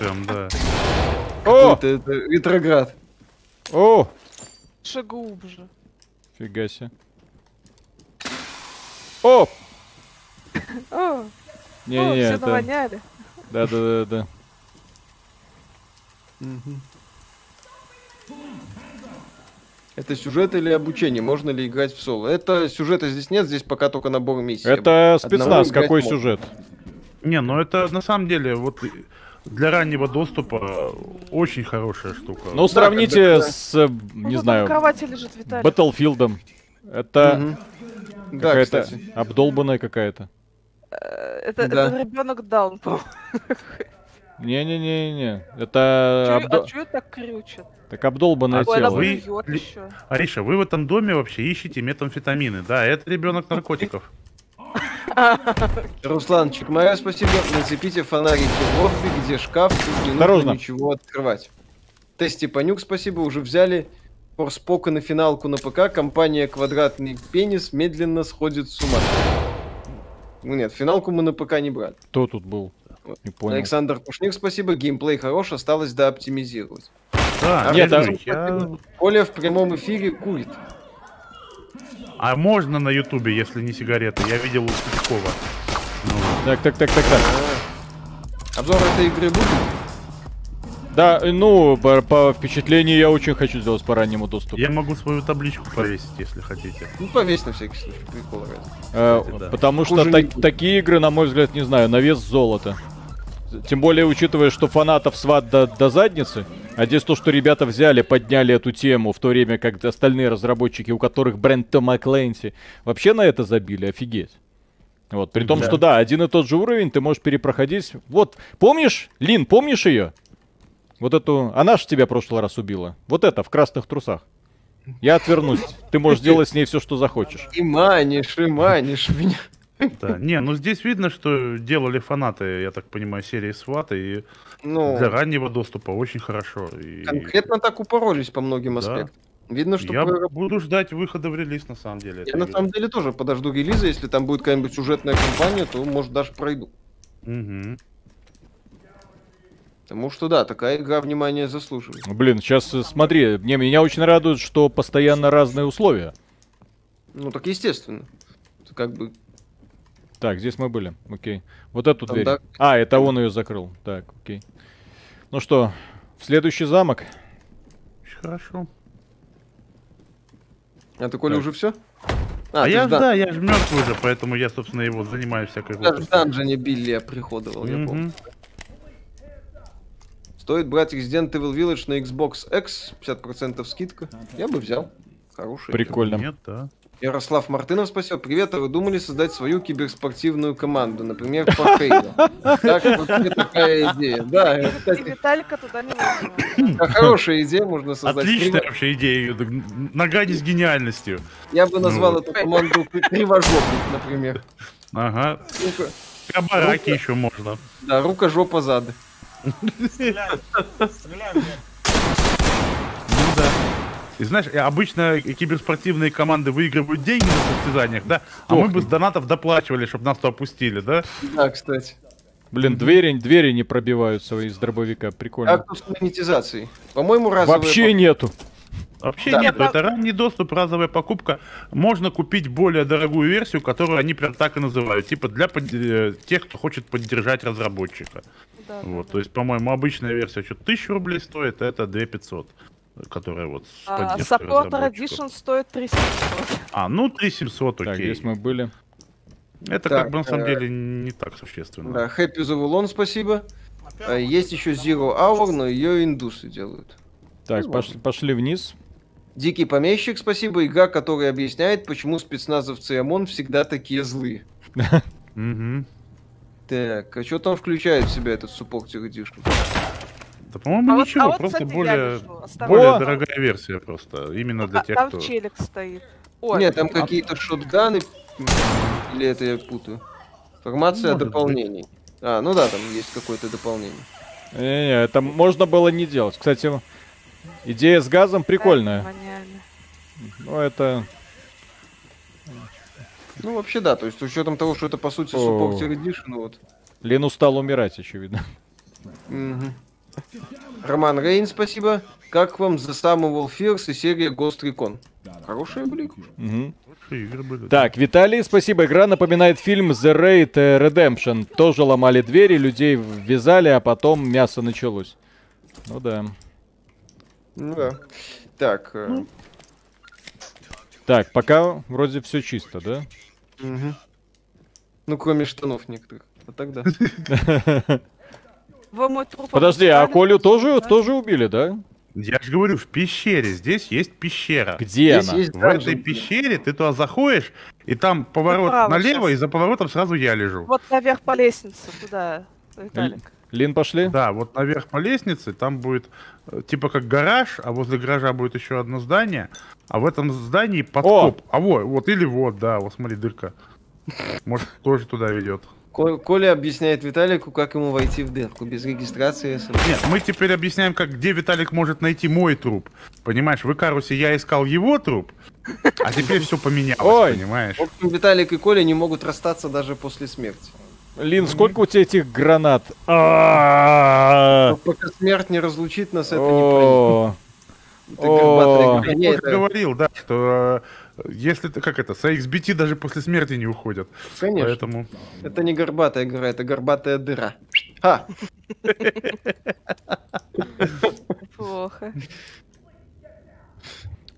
Прям, да. О! Это, это ретроград. О! Шагу глубже. Фига себе. О! О! Не, О, не, все это... навоняли. Да, да, да, да. Угу. Это сюжет или обучение? Можно ли играть в соло? Это сюжета здесь нет, здесь пока только набор миссий. Это спецназ, какой можно. сюжет? Не, ну это на самом деле вот для раннего доступа очень хорошая штука. Ну сравните да, когда... с, не ну, знаю, Battlefield'ом. Это угу. какая-то да, обдолбанная какая-то. Это, да. это ребенок Даун, по-моему. Не-не-не-не. Это... Чё, обдол... А чё так крючит? Так обдолбанное а тело. Вы... Ариша, вы в этом доме вообще ищете метамфетамины. Да, это ребенок наркотиков. Руслан Чекмаря, спасибо. Нацепите фонарики в лобби, где шкаф, тут не нужно ничего открывать. Тести Панюк, спасибо, уже взяли. Форспока на финалку на ПК. Компания Квадратный Пенис медленно сходит с ума. Ну нет, финалку мы на ПК не брали. Кто тут был? Александр Пушник, спасибо. Геймплей хорош, осталось дооптимизировать. Да, нет, даже... я... Коля в прямом эфире курит. А можно на ютубе, если не сигареты? Я видел у Сучкова. Ну... Так, так, так, так, так. Обзор этой игры будет? Да, ну, по, по впечатлению я очень хочу сделать по раннему доступу. Я могу свою табличку повесить, если хотите. Ну, повесь на всякий случай, прикол. А, да. Потому Хуже что так, такие игры, на мой взгляд, не знаю, на вес золота. Тем более, учитывая, что фанатов сват до, до задницы, а здесь то, что ребята взяли, подняли эту тему, в то время как остальные разработчики, у которых бренд Тома Клэнси, вообще на это забили, офигеть. Вот, при том, да. что да, один и тот же уровень, ты можешь перепроходить. Вот, помнишь, Лин, помнишь ее? Вот эту, она же тебя в прошлый раз убила. Вот это, в красных трусах. Я отвернусь, ты можешь делать с ней все, что захочешь. И манишь, и манишь меня. Да. Не, ну здесь видно, что делали фанаты, я так понимаю, серии сват, и ну, для раннего доступа очень хорошо. И... Конкретно так упоролись по многим да. аспектам. Видно, что... Я про... буду ждать выхода в релиз, на самом деле. Я на видно. самом деле тоже подожду релиза, если там будет какая-нибудь сюжетная кампания, то, может, даже пройду. Угу. Потому что, да, такая игра внимания заслуживает. Блин, сейчас смотри, мне, меня очень радует, что постоянно разные условия. Ну, так естественно. Это как бы... Так, здесь мы были, окей. Вот эту Там дверь. Так. А, это он ее закрыл. Так, окей. Ну что, в следующий замок? Хорошо. А ты, Коля, так. уже все? А, а я ж, дан... да, я ж мертв уже, поэтому я, собственно, его занимаюсь всякой глупостью. Даже в данжене Билли я приходовал, mm-hmm. я помню. Стоит брать Resident Evil Village на Xbox X, пятьдесят процентов скидка. Я бы взял. Хороший. Прикольно. Нет, да. Ярослав Мартынов, спасибо. Привет, а вы думали создать свою киберспортивную команду? Например, по Хейлу. Так, вот такая идея. Да, кстати. Виталька туда не нужна. Хорошая идея, можно создать. Отличная вообще идея. Нагани с гениальностью. Я бы назвал эту команду Кривожопник, например. Ага. Кабараки еще можно. Да, рука, жопа, зады. Стреляй. Стреляй. Ну да. И знаешь, обычно киберспортивные команды выигрывают деньги на состязаниях, да? А Ох, мы бы с донатов доплачивали, чтобы нас то опустили, да? Да, кстати. Блин, двери, двери не пробиваются из дробовика, прикольно. А кто с монетизацией? По-моему, разовые... Вообще нету. Вообще да. нет, да. это ранний доступ, разовая покупка. Можно купить более дорогую версию, которую они прям так и называют. Типа для под... тех, кто хочет поддержать разработчика. Да, вот, да. То есть, по-моему, обычная версия что-то тысячу рублей стоит, а это две тысячи пятьсот. Которая вот с поддержкой разработчиков. Supporter Edition стоит три тысячи семьсот. А, ну три тысячи семьсот, окей. Так, здесь мы были. Это так, как бы на самом деле не так существенно. Да, Happy the Wallon, спасибо. Есть еще Zero Hour, но ее индусы делают. Так, пошли, пошли вниз. Дикий помещик, спасибо. Игра, которая объясняет, почему спецназовцы ОМОН всегда такие злые. Так, а что там включает в себя этот Supporter Edition? Да, по-моему, а ничего, вот, а просто вот, кстати, более, более дорогая версия просто, именно для а, тех, там кто... Там челик стоит. Ой, Нет, там а... какие-то шотганы, или это я путаю? Информация Может о дополнении. Быть. А, ну да, там есть какое-то дополнение. Не-не, это можно было не делать. Кстати, идея с газом прикольная. Да, ну, это... Ну, вообще да, то есть с учетом того, что это, по сути, Supporter Edition, вот. Лен устал умирать, очевидно. Угу. Роман Рейн, спасибо. Как вам The Samuel Fierce и серия Ghost Recon? Хорошие были. Угу. Так, Виталий, спасибо. Игра напоминает фильм The Raid Redemption. Тоже ломали двери, людей ввязали, а потом мясо началось. Ну да. Ну да. Так. Ну. Так, пока вроде все чисто, да? Угу. Ну, кроме штанов некоторых. А тогда. Подожди, а Колю тоже, да? тоже убили, да? Я же говорю, в пещере. Здесь есть пещера. Где здесь она? Есть в этой пещере ты туда заходишь, и там поворот Направо, налево, сейчас. И за поворотом сразу я лежу. Вот наверх по лестнице, туда, Виталик. Лин, пошли? Да, вот наверх по лестнице, там будет типа как гараж, а возле гаража будет еще одно здание, а в этом здании подкоп. О! А вот, вот, или вот, да, вот смотри, дырка. Может, тоже туда ведет. Коля объясняет Виталику, как ему войти в дырку без регистрации. Нет, мы теперь объясняем, как, где Виталик может найти мой труп. Понимаешь, в Икарусе я искал его труп, а теперь все поменялось, Ой. понимаешь? В общем, Виталик и Коля не могут расстаться даже после смерти. Лин, сколько у тебя этих гранат? Пока смерть не разлучит нас, это не происходит. Я уже говорил, да, что... Если ты, как это, с икс би ти даже после смерти не уходят. Конечно. Поэтому... Это не горбатая игра, это горбатая дыра. А! Плохо.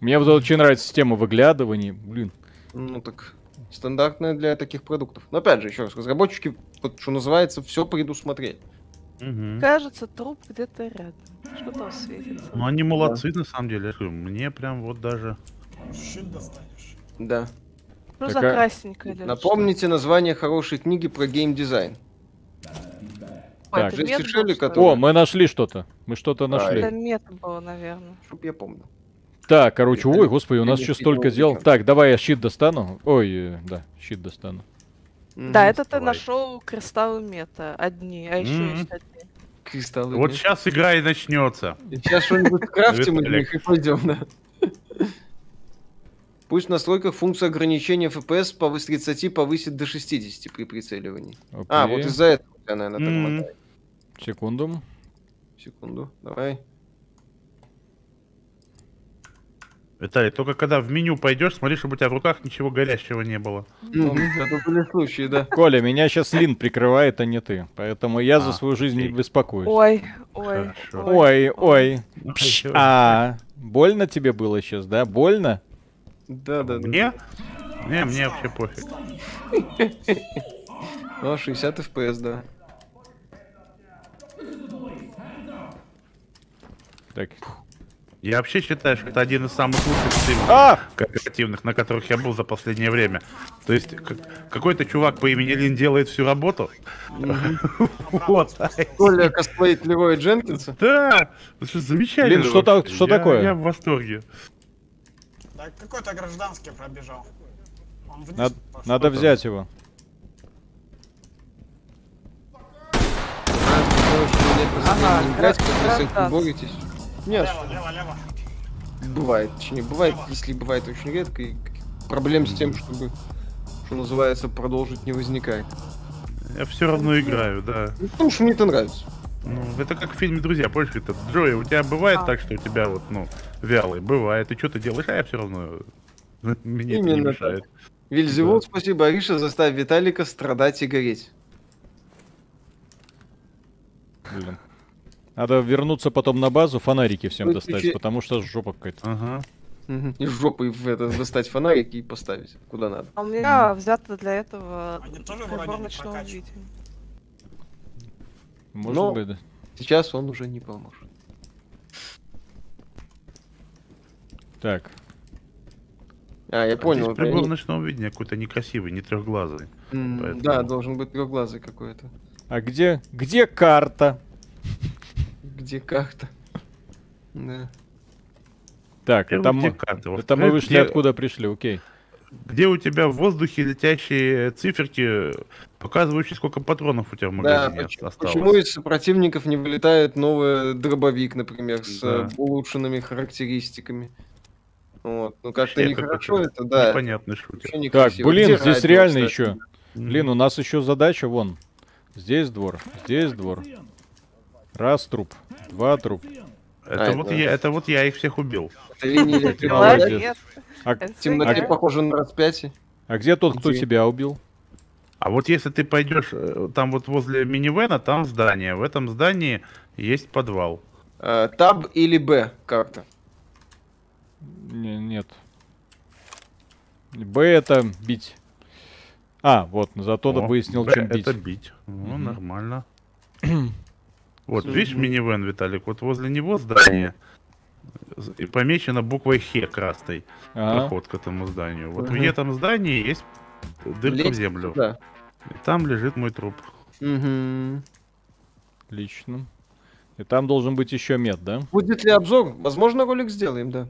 Мне вот очень нравится система выглядывания, блин. Ну так, стандартная для таких продуктов. Но опять же, еще раз, разработчики, вот, что называется, все предусмотрели. Угу. Кажется, труп где-то рядом. Что там светится? Ну они молодцы, да. на самом деле. Мне прям вот даже... Да. Ну, за красненькое. Напомните название хорошей книги про геймдизайн. Так, О, мы нашли что-то. Мы что-то нашли. Это мета было, наверное. Чтоб я помню. Так, короче, ой, господи, у нас еще столько дел. Так, давай я щит достану. Ой, да, щит достану. Да, это ты нашел кристаллы мета. Одни, а еще есть одни. Кристаллы. Вот сейчас игра и начнется. Сейчас что-нибудь крафтим из них и пойдем, да. Пусть в настройках функция ограничения эф пи эс с тридцати повысит до шестидесяти при прицеливании. Okay. А, вот из-за этого я, наверное, так mm-hmm. мотаю. Секунду. Секунду, давай. Виталий, только когда в меню пойдешь, смотри, чтобы у тебя в руках ничего горящего не было. Это были случаи, да. Коля, меня сейчас Лин прикрывает, а не ты. Поэтому я за свою жизнь не беспокоюсь. Ой, ой, ой, ой. А, больно тебе было сейчас, да? Больно? Да, да, мне? Да. Не, мне вообще пофиг. Ну, шестьдесят эф пи эс, да. Так. Я вообще считаю, что это один из самых лучших стримов а! кооперативных, на которых я был за последнее время. То есть, как, какой-то чувак по имени Лин делает всю работу. Вот. Коля косплеит Лероя Дженкинса. Да, замечательно. Лин, что такое? Я в восторге. Какой-то гражданский пробежал. Он вниз надо надо взять его. Ага, гражданский, боитесь. Нет. Лево, лево, лево. бывает. Точнее, бывает, если бывает очень редко, и проблем с тем, чтобы, что называется, продолжить не возникает. Я все равно играю, да. Ну, потому что мне это нравится. Ну, это как в фильме «Друзья», помнишь, это Джои, у тебя бывает а. так, что у тебя вот, ну, вялый, бывает, и что ты делаешь, а я все равно, мне это не мешает. Вильзевод, да. Спасибо, Ариша, заставь Виталика страдать и гореть. Блин. Надо вернуться потом на базу, фонарики всем ну, достать, че... потому что жопа какая-то. Ага. Угу. И жопой в это достать фонарики и поставить, куда надо. А у меня взято для этого прибор ночного видения. Может Но быть, да. Сейчас он уже не поможет. Так. А, я а понял. Здесь прибор они... ночного видения какой-то некрасивый, не трехглазый. Mm, поэтому... Да, должен быть трехглазый какой-то. А где? Где карта? Где карта? Да. Так, это мы, это мы вышли, где... откуда пришли, окей. Где у тебя в воздухе летящие циферки, показывающие, сколько патронов у тебя в магазине да, почему, осталось. Почему из противников не вылетает новый дробовик, например, с да. улучшенными характеристиками? Вот. Ну как-то нехорошо это, да. Непонятный шутер. Так, блин, где здесь реально кстати? еще. Блин, у нас еще задача, вон. Здесь двор, здесь двор. Раз труп, два труп. Это, а, вот да. я, это вот я их всех убил. В темноте похоже на распятие. А где тот, кто тебя убил? А вот если ты пойдешь, там вот возле минивэна, там здание. В этом здании есть подвал. Таб или Б карта? Нет. Б это бить. А, вот, зато выяснил, чем бить. Это бить. Ну, нормально. Вот, видишь, минивэн, Виталик, вот возле него здание, и помечено буквой Х красной, а-а-а. Проход к этому зданию. Вот угу. в этом здании есть дырка в землю, да. и там лежит мой труп. Угу. Отлично. И там должен быть еще мед, да? Будет ли обзор? Возможно, ролик сделаем, да.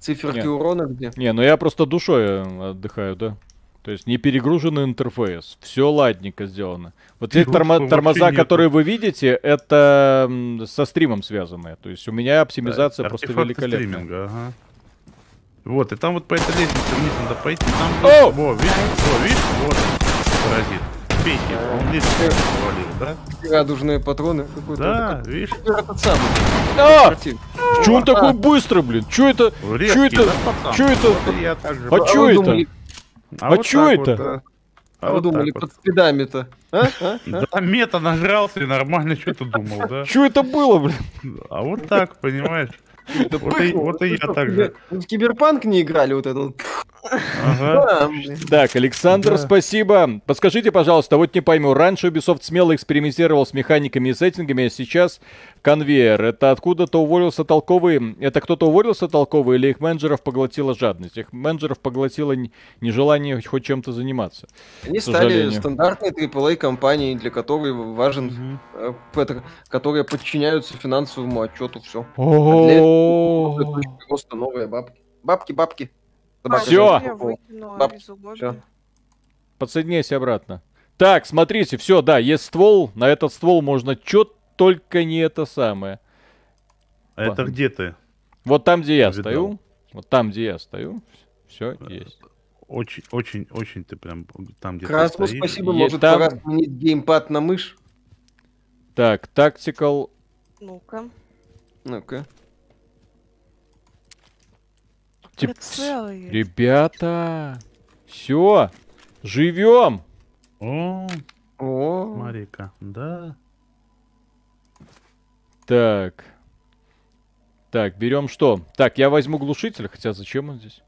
Циферки Нет. урона где? Не, ну я просто душой отдыхаю, да. То есть не перегруженный интерфейс, все ладненько сделано. Вот эти тормо тормоза, нету. которые вы видите, это со стримом связанные. То есть у меня оптимизация да, просто великолепная. Ага. Вот, и там вот по этой лестнице вниз надо пойти. Там... О! Во, видишь, во, видишь, вот, паразит. Пейте, он лестницу провалил, да? Радужные патроны. Да, видишь? Этот самый. А! Чё он такой быстрый, блин? Чё это? Чё это? Чё это? А чё это? А, а вот чё это? Вот, а, а вы вот думали, под вот. спидами-то? А? А? А? Да, мета нажрался и нормально что-то думал, да? Чё это было, блин? А вот так, понимаешь? Вот и я так же. В Киберпанк не играли вот этот? Так, Александр, спасибо. Подскажите, пожалуйста, вот не пойму. Раньше Ubisoft смело экспериментировал с механиками и сеттингами, а сейчас конвейер. Это откуда-то уволился толковый... Это кто-то уволился толковый или их менеджеров поглотила жадность? Их менеджеров поглотило нежелание хоть чем-то заниматься. Они стали стандартной три А-компанией, для которой важен... которые подчиняются финансовому отчету, все. О-о-о! Просто новые бабки. Бабки, бабки. А, все. Баб... все. Подсоединяйся обратно. Так, смотрите, все, да, есть ствол. На этот ствол можно чё только не это самое. А это где ты? Вот там, где я Видал. стою. Вот там, где я стою. Все есть. Очень, очень, очень ты прям там, где Красну, ты стоишь. Спасибо, есть может там... пора сменить геймпад на мышь. Так, тактикал. Ну-ка. Ну-ка. Тип... Ребята, все, живем. О, о, Марика, да. Так, так, берем что? Так, я возьму глушитель, хотя зачем он здесь?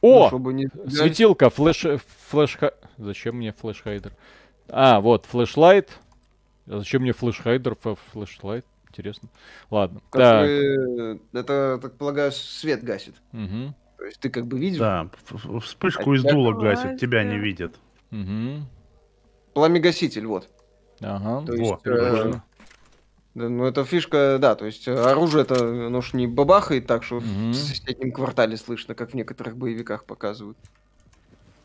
О, ну, не... светилка, флеш, флеш, зачем мне флешхайдер? А, вот флешлайт. Зачем мне флешхайдер, флешлайт? Интересно. Ладно. Так. Вы, это, так полагаю, свет гасит. Угу. То есть ты как бы видишь... Да, вспышку а из дула гасит, тебя не видят. Угу. Пламегаситель, вот. Ага. То есть, Во, э, да, ну, это фишка, да, то есть оружие-то, оно ж не бабахает так, что угу. в соседнем квартале слышно, как в некоторых боевиках показывают.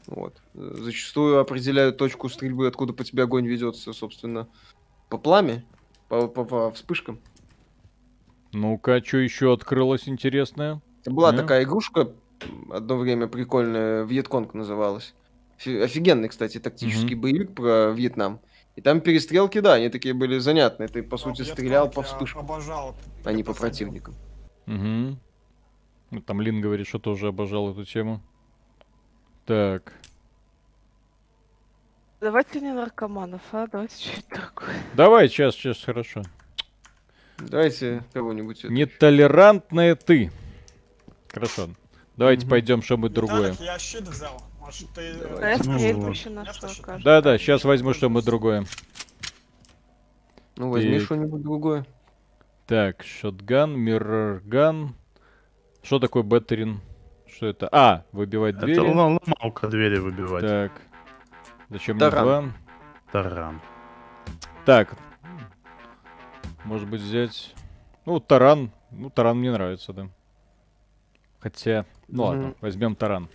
Вот. Зачастую определяют точку стрельбы, откуда по тебе огонь ведется, собственно, по пламени. По, по, по вспышкам. Ну-ка, что еще открылось интересное? Была Нет? такая игрушка, одно время прикольная, Вьетконг называлась. Офигенный, кстати, тактический mm-hmm. боевик про Вьетнам. И там перестрелки, да, они такие были занятные. Ты, по сути, стрелял по вспышкам, а не по противникам. Угу. Там Лин говорит, что тоже обожал эту тему. Так. Давайте не наркоманов, а? Давайте что-нибудь такое. Давай, сейчас, сейчас, хорошо. Давайте кого-нибудь... Нетолерантное ты. Хорошо. Давайте пойдем, что мы другое. Я щит взял. Может, ты... Да, ну, да, да, сейчас возьму, что мы другое. Ну, возьми так. что-нибудь другое. Так, шотган, миррорган. Что такое беттерин? Что это? А, выбивать двери. Это ломалка двери выбивать. Так. Зачем мне два? Таран. Так. Может быть взять... Ну, таран. Ну, таран мне нравится, да. Хотя... Ну mm-hmm. ладно, возьмем таран.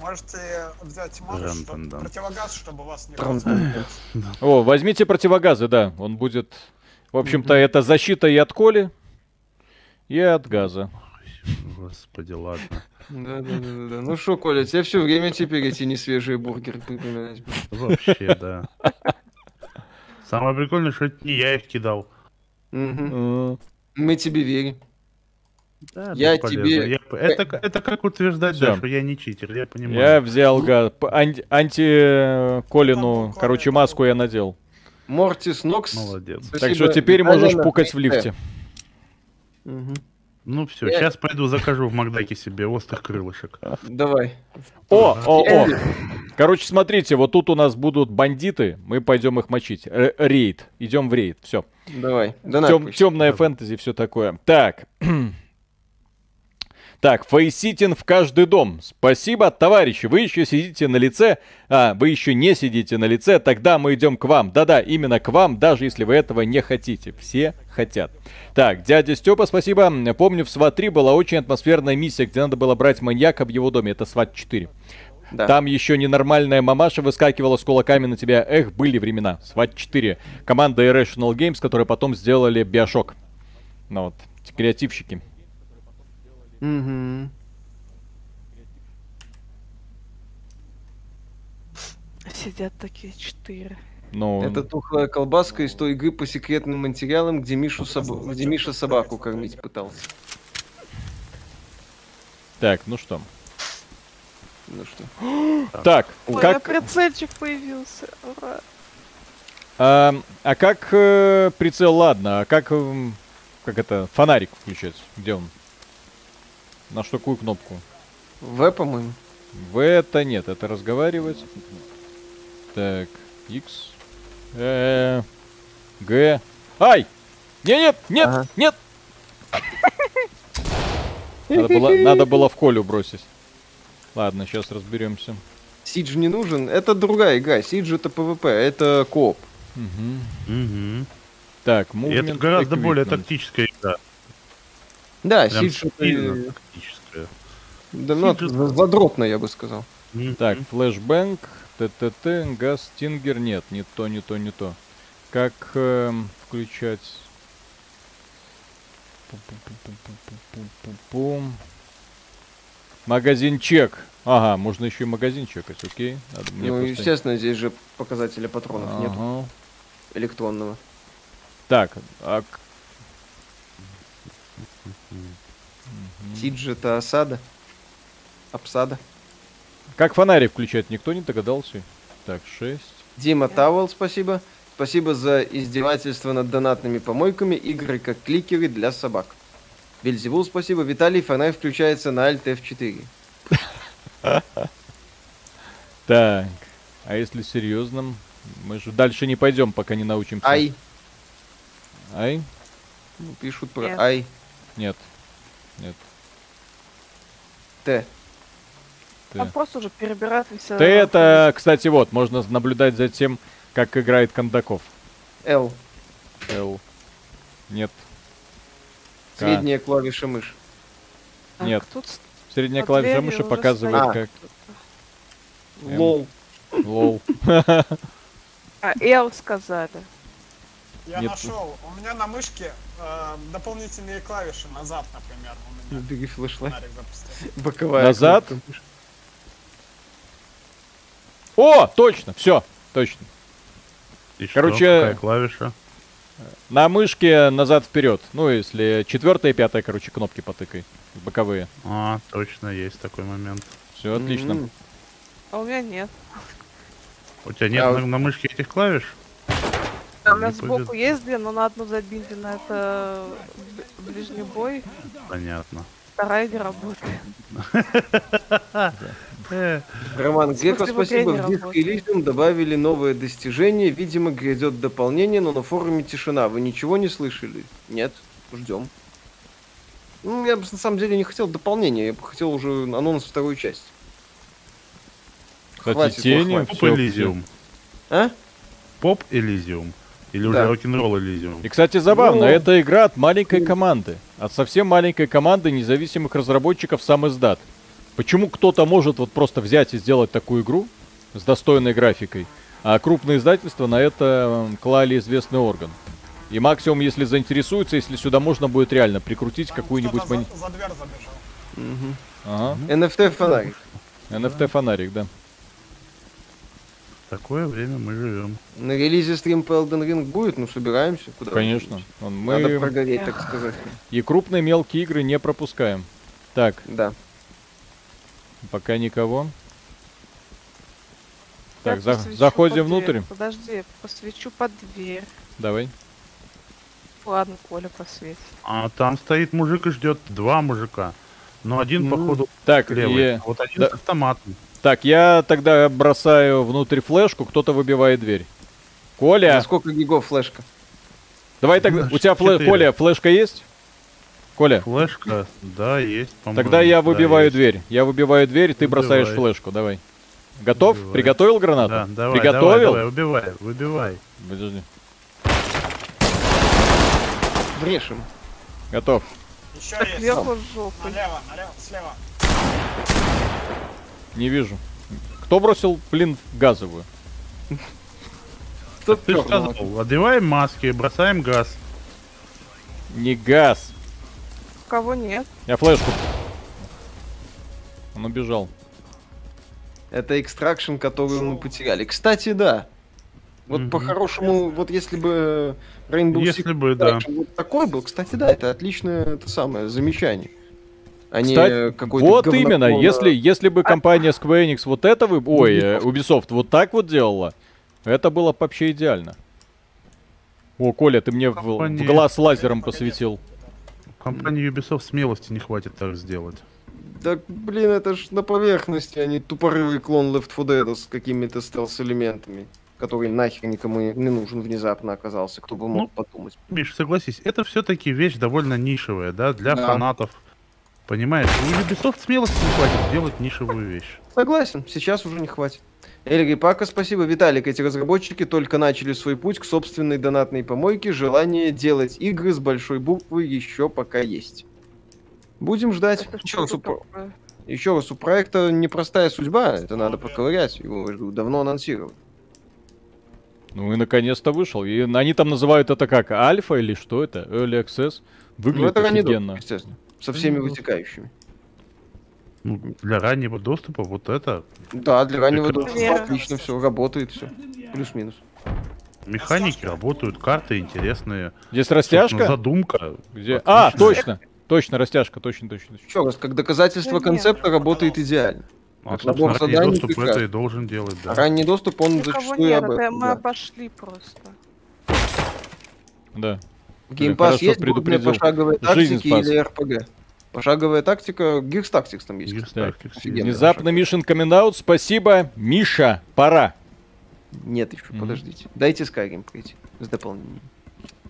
Можете взять матч, чтобы... противогаз, чтобы вас не раскололо. О, возьмите противогазы, да. Он будет... В общем-то, mm-hmm. это защита и от коли, и от газа. Господи, ладно. Да-да-да. Ну что, Коля, тебе все время теперь эти несвежие бургеры припоминать. Вообще, да. Самое прикольное, что это не я их кидал. Мы тебе верим. Да, я тебе... я... Это, это как утверждать, да, что я не читер, я понимаю. Я взял газ. Ан- анти-Колину, короче, маску я надел. Мортис Нокс. Молодец. Так что теперь можешь пукать в лифте. Угу. Ну все, я... сейчас пойду закажу в Макдаке себе острых крылышек. Давай. О, о, о. Короче, смотрите, вот тут у нас будут бандиты, мы пойдем их мочить. Р- рейд. Идем в рейд, все. Давай. Тем- темная Давай. Фэнтези, все такое. Так. Так, фейситин в каждый дом. Спасибо, товарищи. Вы еще сидите на лице. А, вы еще не сидите на лице. Тогда мы идем к вам. Да-да, именно к вам, даже если вы этого не хотите. Все хотят. Так, дядя Степа, спасибо. Помню, в сват три была очень атмосферная миссия, где надо было брать маньяка в его доме. Это сват четыре. Да. Там еще ненормальная мамаша выскакивала с кулаками на тебя. Эх, были времена. сват четыре. Команда Irrational Games, которые потом сделали Bioshock. Ну вот, креативщики. Угу. Сидят такие четыре. Но... Это тухлая колбаска из той игры по секретным материалам, где, Мишу соб... где Миша собаку кормить пытался. Так, ну что? Ну что? Так, ой, как... прицельчик появился. Ура. А, а как э, прицел? Ладно, а как э, как это фонарик включается? Где он? На что какую кнопку? В, по-моему. В это нет, это разговаривать. Так, X, Э, Г. Ай! Нет, нет, нет, ага. нет! Надо было, надо было в Колю бросить. Ладно, сейчас разберемся. Сидж не нужен, это другая игра. Сидж это ПВП, это кооп. Угу. Угу. Так, мувмент. Это гораздо более тактическая игра. Да, Сидж это... Да, задротно, я бы сказал. Mm-hmm. Так, флешбэнк, ТТТ, газ, стингер, нет, не то, не то, не то. Как э, включать... Магазин чек. Ага, можно еще и магазин чекать, окей. Надо, ну, просто... естественно, здесь же показателя патронов ага. нету. Электронного. Так, а... Сидж это осада. Обсада. Как фонарик включать? Никто не догадался. Так, шесть. Дима Тауэлл, спасибо. Спасибо за издевательство над донатными помойками. Игры как кликеры для собак. Вельзевул, спасибо. Виталий, фонарь включается на альт эф четыре. Так. А если серьезно? Мы же дальше не пойдем, пока не научимся. Ай. Ай? Пишут про ай. Нет. Нет. Т. Т. А просто уже перебирать все. Т это, кстати, вот, можно наблюдать за тем, как играет Кондаков. Л. Л. Нет. Средняя К. клавиша мыши. Так, нет. Тут средняя клавиша мыши показывает, а. как... Лол. Лол. А, Л сказали. Я Нет, нашел. Тут... У меня на мышке э, дополнительные клавиши назад, например. У меня. Беги, флешлайт. Боковая. Назад. Кнопка. О, точно, все, точно. И короче, что? Какая клавиша? На мышке назад вперед. Ну, если четвертая и пятая, короче, кнопки потыкай. Боковые. А, точно, есть такой момент. Все, mm-hmm. отлично. А у меня нет. У тебя нет а на, на мышке этих клавиш? Да, у меня сбоку есть две, но на одну забинтена, это ближний бой. Понятно. Вторая не работает. Роман Геко, спасибо. В Disco Elysium добавили новое достижение. Видимо, грядет дополнение, но на форуме тишина. Вы ничего не слышали? Нет. Ждем. Ну, я бы на самом деле не хотел дополнения. Я бы хотел уже анонс второй части. Кстати, тени, Поп Элизиум. А? Поп Элизиум. Или да. уже рок-н-ролл Элизиум. И, кстати, забавно, ну... это игра от маленькой команды. От совсем маленькой команды независимых разработчиков сам издат. Почему кто-то может вот просто взять и сделать такую игру с достойной графикой, а крупные издательства на это клали известный орган. И максимум, если заинтересуются, если сюда можно будет реально прикрутить какую-нибудь... Мани... За, за дверь забежал. Угу. Ага. эн эф ти-фонарик. эн эф ти-фонарик, да. Такое время мы живем. На релизе стрим по Elden Ring будет, ну собираемся. Куда Конечно. Он, мы... Надо прогореть, так сказать. И крупные мелкие игры не пропускаем. Так. Да. Пока никого. Я так, за... заходим внутрь. Подожди, я посвечу под дверь. Давай. Ладно, Коля посветит. А там стоит мужик и ждет два мужика. Но один, mm. походу, так, левый. И... Вот один да. с автоматом. Так, я тогда бросаю внутрь флешку, кто-то выбивает дверь. Коля! За сколько гигов флешка? Давай тогда, у тебя, флеш... Коля, флешка есть? Коля? Флешка, да, есть. Тогда я выбиваю да, дверь, есть. я выбиваю дверь, ты выбивай. Бросаешь флешку, давай. Готов? Выбивай. Приготовил гранату? Да, давай, Приготовил? Давай, давай, выбивай, выбивай. Подожди. Врешим. Готов. Еще есть. Сверху жопу. Налево, налево, слева. Не вижу. Кто бросил, блин, газовую? Кто ты сказал? Одеваем маски, бросаем газ. Не газ. Кого нет? Я флешку. Он убежал. Это экстракшн, который мы потеряли. Кстати, да. Вот mm-hmm. по-хорошему, вот если бы Rainbow Six да. вот такой был, кстати, да, это отличное это самое замечание. Они Кстати, вот именно, на... если, если бы компания Square Enix вот это, вы... ой, Ubisoft вот так вот делала, это было бы вообще идеально. О, Коля, ты мне компания... в, в глаз лазером посветил. Компании Ubisoft смелости не хватит так сделать. Так, блин, это ж на поверхности, а не тупорылый клон Left Four Dead с какими-то стелс-элементами, который нахер никому не нужен внезапно оказался, кто бы мог ну, подумать. Миш, согласись, это все-таки вещь довольно нишевая, да, для да. фанатов. Понимаешь, у Ubisoft смелости не хватит делать нишевую вещь. Согласен, сейчас уже не хватит. Эльри Пака, спасибо. Виталик, эти разработчики только начали свой путь к собственной донатной помойке. Желание делать игры с большой буквы еще пока есть. Будем ждать. Еще раз, у... еще раз, у проекта непростая судьба, это надо поковырять, его давно анонсировали. Ну и наконец-то вышел. И они там называют это как альфа или что это? Early Access. Выглядит ну, это офигенно. Ранний, естественно. Со всеми вытекающими. Ну, для раннего доступа вот это... Да, для раннего доступа yeah. отлично все, работает все. Плюс-минус. Механики растяжка. Работают, карты интересные. Здесь растяжка? Задумка. Где? А, точно! Точно, растяжка, точно, точно. Еще раз, как доказательство концепта работает идеально. А, набор заданий доступ прекрасен. Это и должен делать, да. Ранний доступ, он Никого зачастую нет, об этом. Мы да. обошли просто. Да. Геймпас есть, крупная пошаговая тактика или РПГ? Пошаговая тактика, Gears Tactics там есть. Внезапно Мишин камин-аут, спасибо, Миша, пора. Нет еще, mm-hmm. подождите. Дайте Skyrim прийти с дополнением.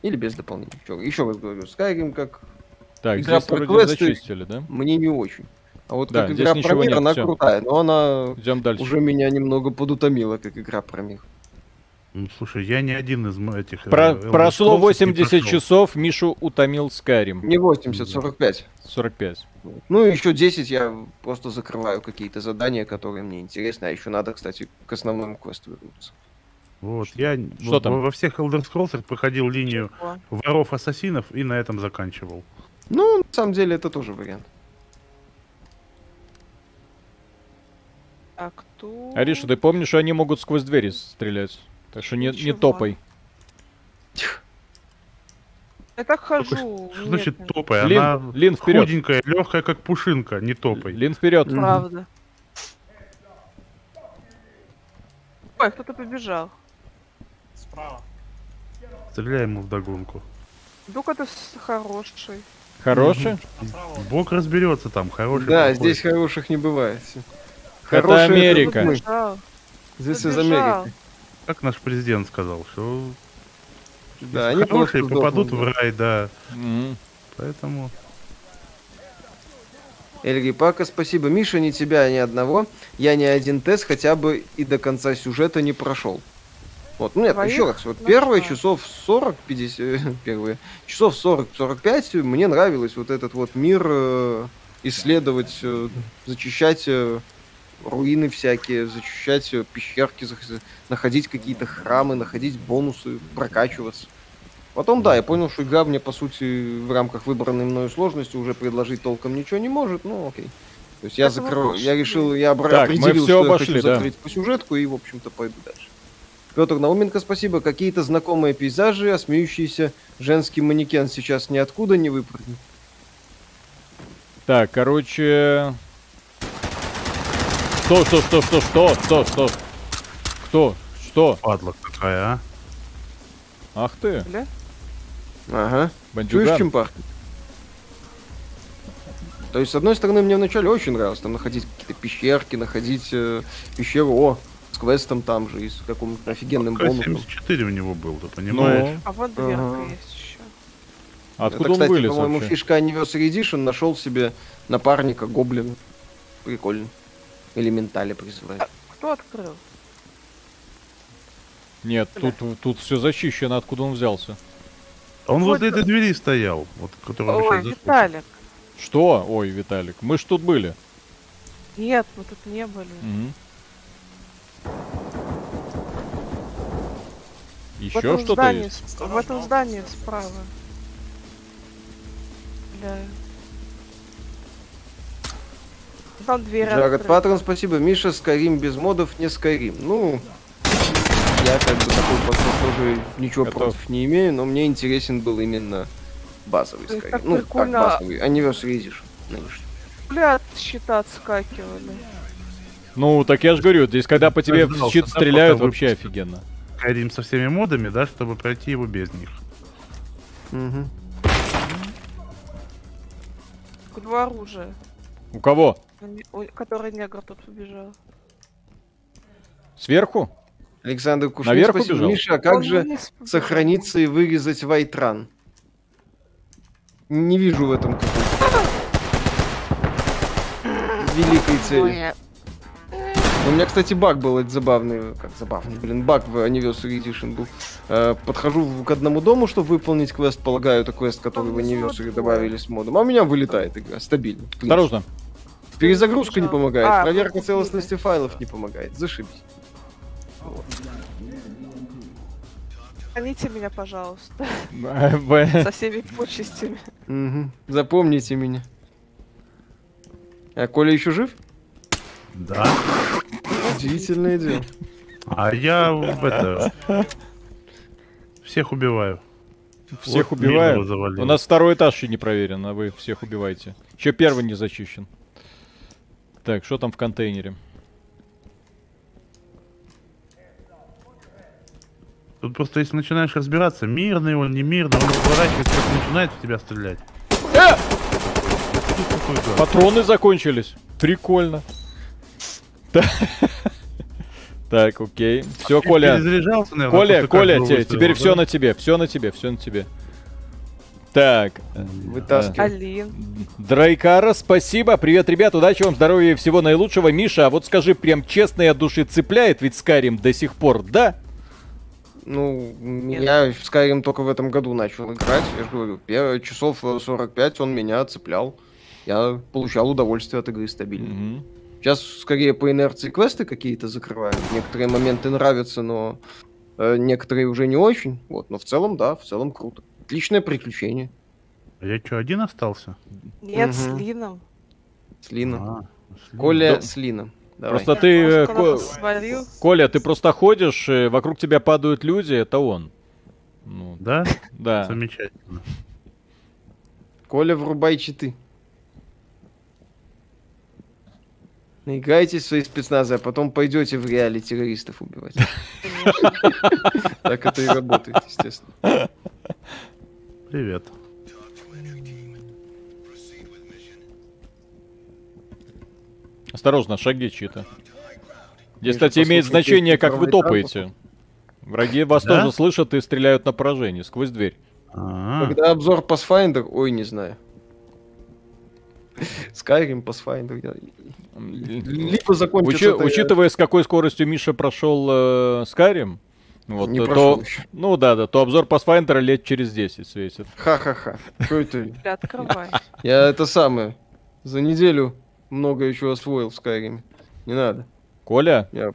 Или без дополнения. Еще, еще раз говорю, Skyrim как... Так, игра здесь про квесты, зачистили, да? Мне не очень. А вот да, как игра про мир, нет, она все. крутая, но она Идем дальше. уже меня немного подутомила, как игра про мир. Ну, слушай, я не один из этих... Про, прошло восемьдесят часов, Мишу утомил Skyrim. Не восемьдесят, сорок пять. сорок пять. Ну, еще десять я просто закрываю какие-то задания, которые мне интересны. А еще надо, кстати, к основному квесту вернуться. Вот, что, я что вот, там? Во всех Elder Scrolls проходил линию воров-ассасинов и на этом заканчивал. Ну, на самом деле, это тоже вариант. А кто... Ариша, ты помнишь, что они могут сквозь двери стрелять? Так что не, не топай. Я так хожу. Что значит нет, топай? Лин, она Лин вперед. Худенькая, легкая, как пушинка, не топай. Лин вперед. Правда. Ой, кто-то побежал. Справа. Стреляй ему вдогонку. Дук это хороший. Хороший? Бог разберется там, хороший. Да, какой. Здесь хороших не бывает. Хорошая это Америка. Это здесь из Америки. Как наш президент сказал, что да, они хорошие сдохнут, попадут да. в рай, да. Mm-hmm. Поэтому... Эльги Пака, спасибо. Миша, ни тебя, ни одного. Я ни один тест хотя бы и до конца сюжета не прошел. Вот, ну нет, Твоих? еще раз. Вот ну, первые да. часов сорок пятьдесят... Первые. Часов сорок сорок пять мне нравилось вот этот вот мир э, исследовать, э, зачищать... Э, руины всякие, зачищать пещерки, находить какие-то храмы, находить бонусы, прокачиваться. Потом, да, я понял, что игра мне, по сути, в рамках выбранной мною сложности уже предложить толком ничего не может, но окей. То есть я закрою, я решил, я определил, что я хочу закрыть по сюжетку и, в общем-то, пойду дальше. Петр Науменко, спасибо. Какие-то знакомые пейзажи, а смеющийся женский манекен сейчас ниоткуда не выпрыгнет. Так, короче... Что, что, что, что, что, что, что? Кто? Что? Падла какая, а? Ах ты. Бля? Ага. Бандюган. Чуешь, чем пахнет? То есть, с одной стороны, мне вначале очень нравилось там находить какие-то пещерки, находить э, пещеру, о, с квестом там же, и с каким-то офигенным бонусом. семьдесят четыре у него был, ты понимаешь? Ну. А вот дверка ага. есть еще. Откуда это, кстати, он вылез по-моему, вообще? Фишка Anniversary Edition нашел себе напарника гоблина. Прикольно. Элементали призывает. А кто открыл? Нет, да. тут, тут все зачищено, откуда он взялся. Он вот возле этой двери стоял. Вот, которую Ой, Виталик. Что? Ой, Виталик. Мы ж тут были. Нет, мы тут не были. Угу. Еще что-то есть? Справа. В этом здании справа. Да. Джаред Патрон, спасибо. Миша, Skyrim без модов не Skyrim. Ну, я как бы такой подход тоже ничего Готов. против не имею, но мне интересен был именно базовый Skyrim. Так ну, прикольно. Так, базовый. Anniversary Edition. Бля, щита отскакивали. Ну, так я же говорю, здесь когда по тебе в щит стреляют, вообще офигенно. Skyrim со всеми модами, да, чтобы пройти его без них. Угу. Два оружия. У кого? Который негр тут побежал. Сверху? Александр Кушнин, наверху спасибо. Бежал? Миша, а как Он же сохраниться и вырезать вайтран? Не вижу в этом какой-то великой цели. У меня, кстати, баг был, это забавный, как забавный, блин, баг в Anniversary Edition был. Э, подхожу к одному дому, чтобы выполнить квест, полагаю, это квест, который в Anniversary добавили с модом, а у меня вылетает игра, стабильно. Осторожно. Перезагрузка не помогает, а, проверка целостности файлов не помогает, зашибись. Вот. Храните меня, пожалуйста. Со всеми почестями. Угу. Запомните меня. А Коля еще жив? Да. Удивительное дело. А я это, всех убиваю. Всех вот убиваю? У нас второй этаж и не проверен, а вы всех убиваете. Еще первый не зачищен. Так, что там в контейнере? Тут просто если начинаешь разбираться, мирный он, не мирный, он разворачивается, начинает в тебя стрелять. Э! Патроны закончились. Прикольно. Так, окей. Все, Коля. Коля, Коля, теперь все на тебе, все на тебе, все на тебе. Так. Вытаскивай. Драйкара, спасибо. Привет, ребят, удачи вам, здоровья и всего наилучшего. Миша, а вот скажи прям честно и от души, цепляет ведь Skyrim до сих пор, да? Ну, я в Skyrim только в этом году начал играть. Я же говорю, я часов сорок пять он меня цеплял. Я получал удовольствие от игры стабильно. Сейчас скорее по инерции квесты какие-то закрывают. Некоторые моменты нравятся, но Некоторые уже не очень, вот, но в целом, да, в целом круто. Отличное приключение. Я что, один остался? Нет, угу. с Лином. С Лином. А, с Лином. Коля да. с Лином. Давай. Просто я ты, Ко... Коля, ты просто ходишь, и вокруг тебя падают люди, это он. Ну, да? Да. Замечательно. Коля, врубай читы. Наиграйтесь в свои спецназы, а потом пойдете в реале террористов убивать. Так это и работает, естественно. Привет. Осторожно, шаги чьи-то. Здесь, кстати, имеет значение, как вы топаете. Враги вас тоже слышат и стреляют на поражение сквозь дверь. Когда обзор Pathfinder, ой, не знаю. Skyrim, Pathfinder. Либо закончится. Учи, учитывая, с какой скоростью Миша прошел э, Skyrim, вот, не то, ну да, да, то обзор Pathfinder лет через десять светит. Ха-ха-ха. Что это? Открывай. Я это самое. За неделю много еще освоил в Skyrim. Не надо. Коля? Я,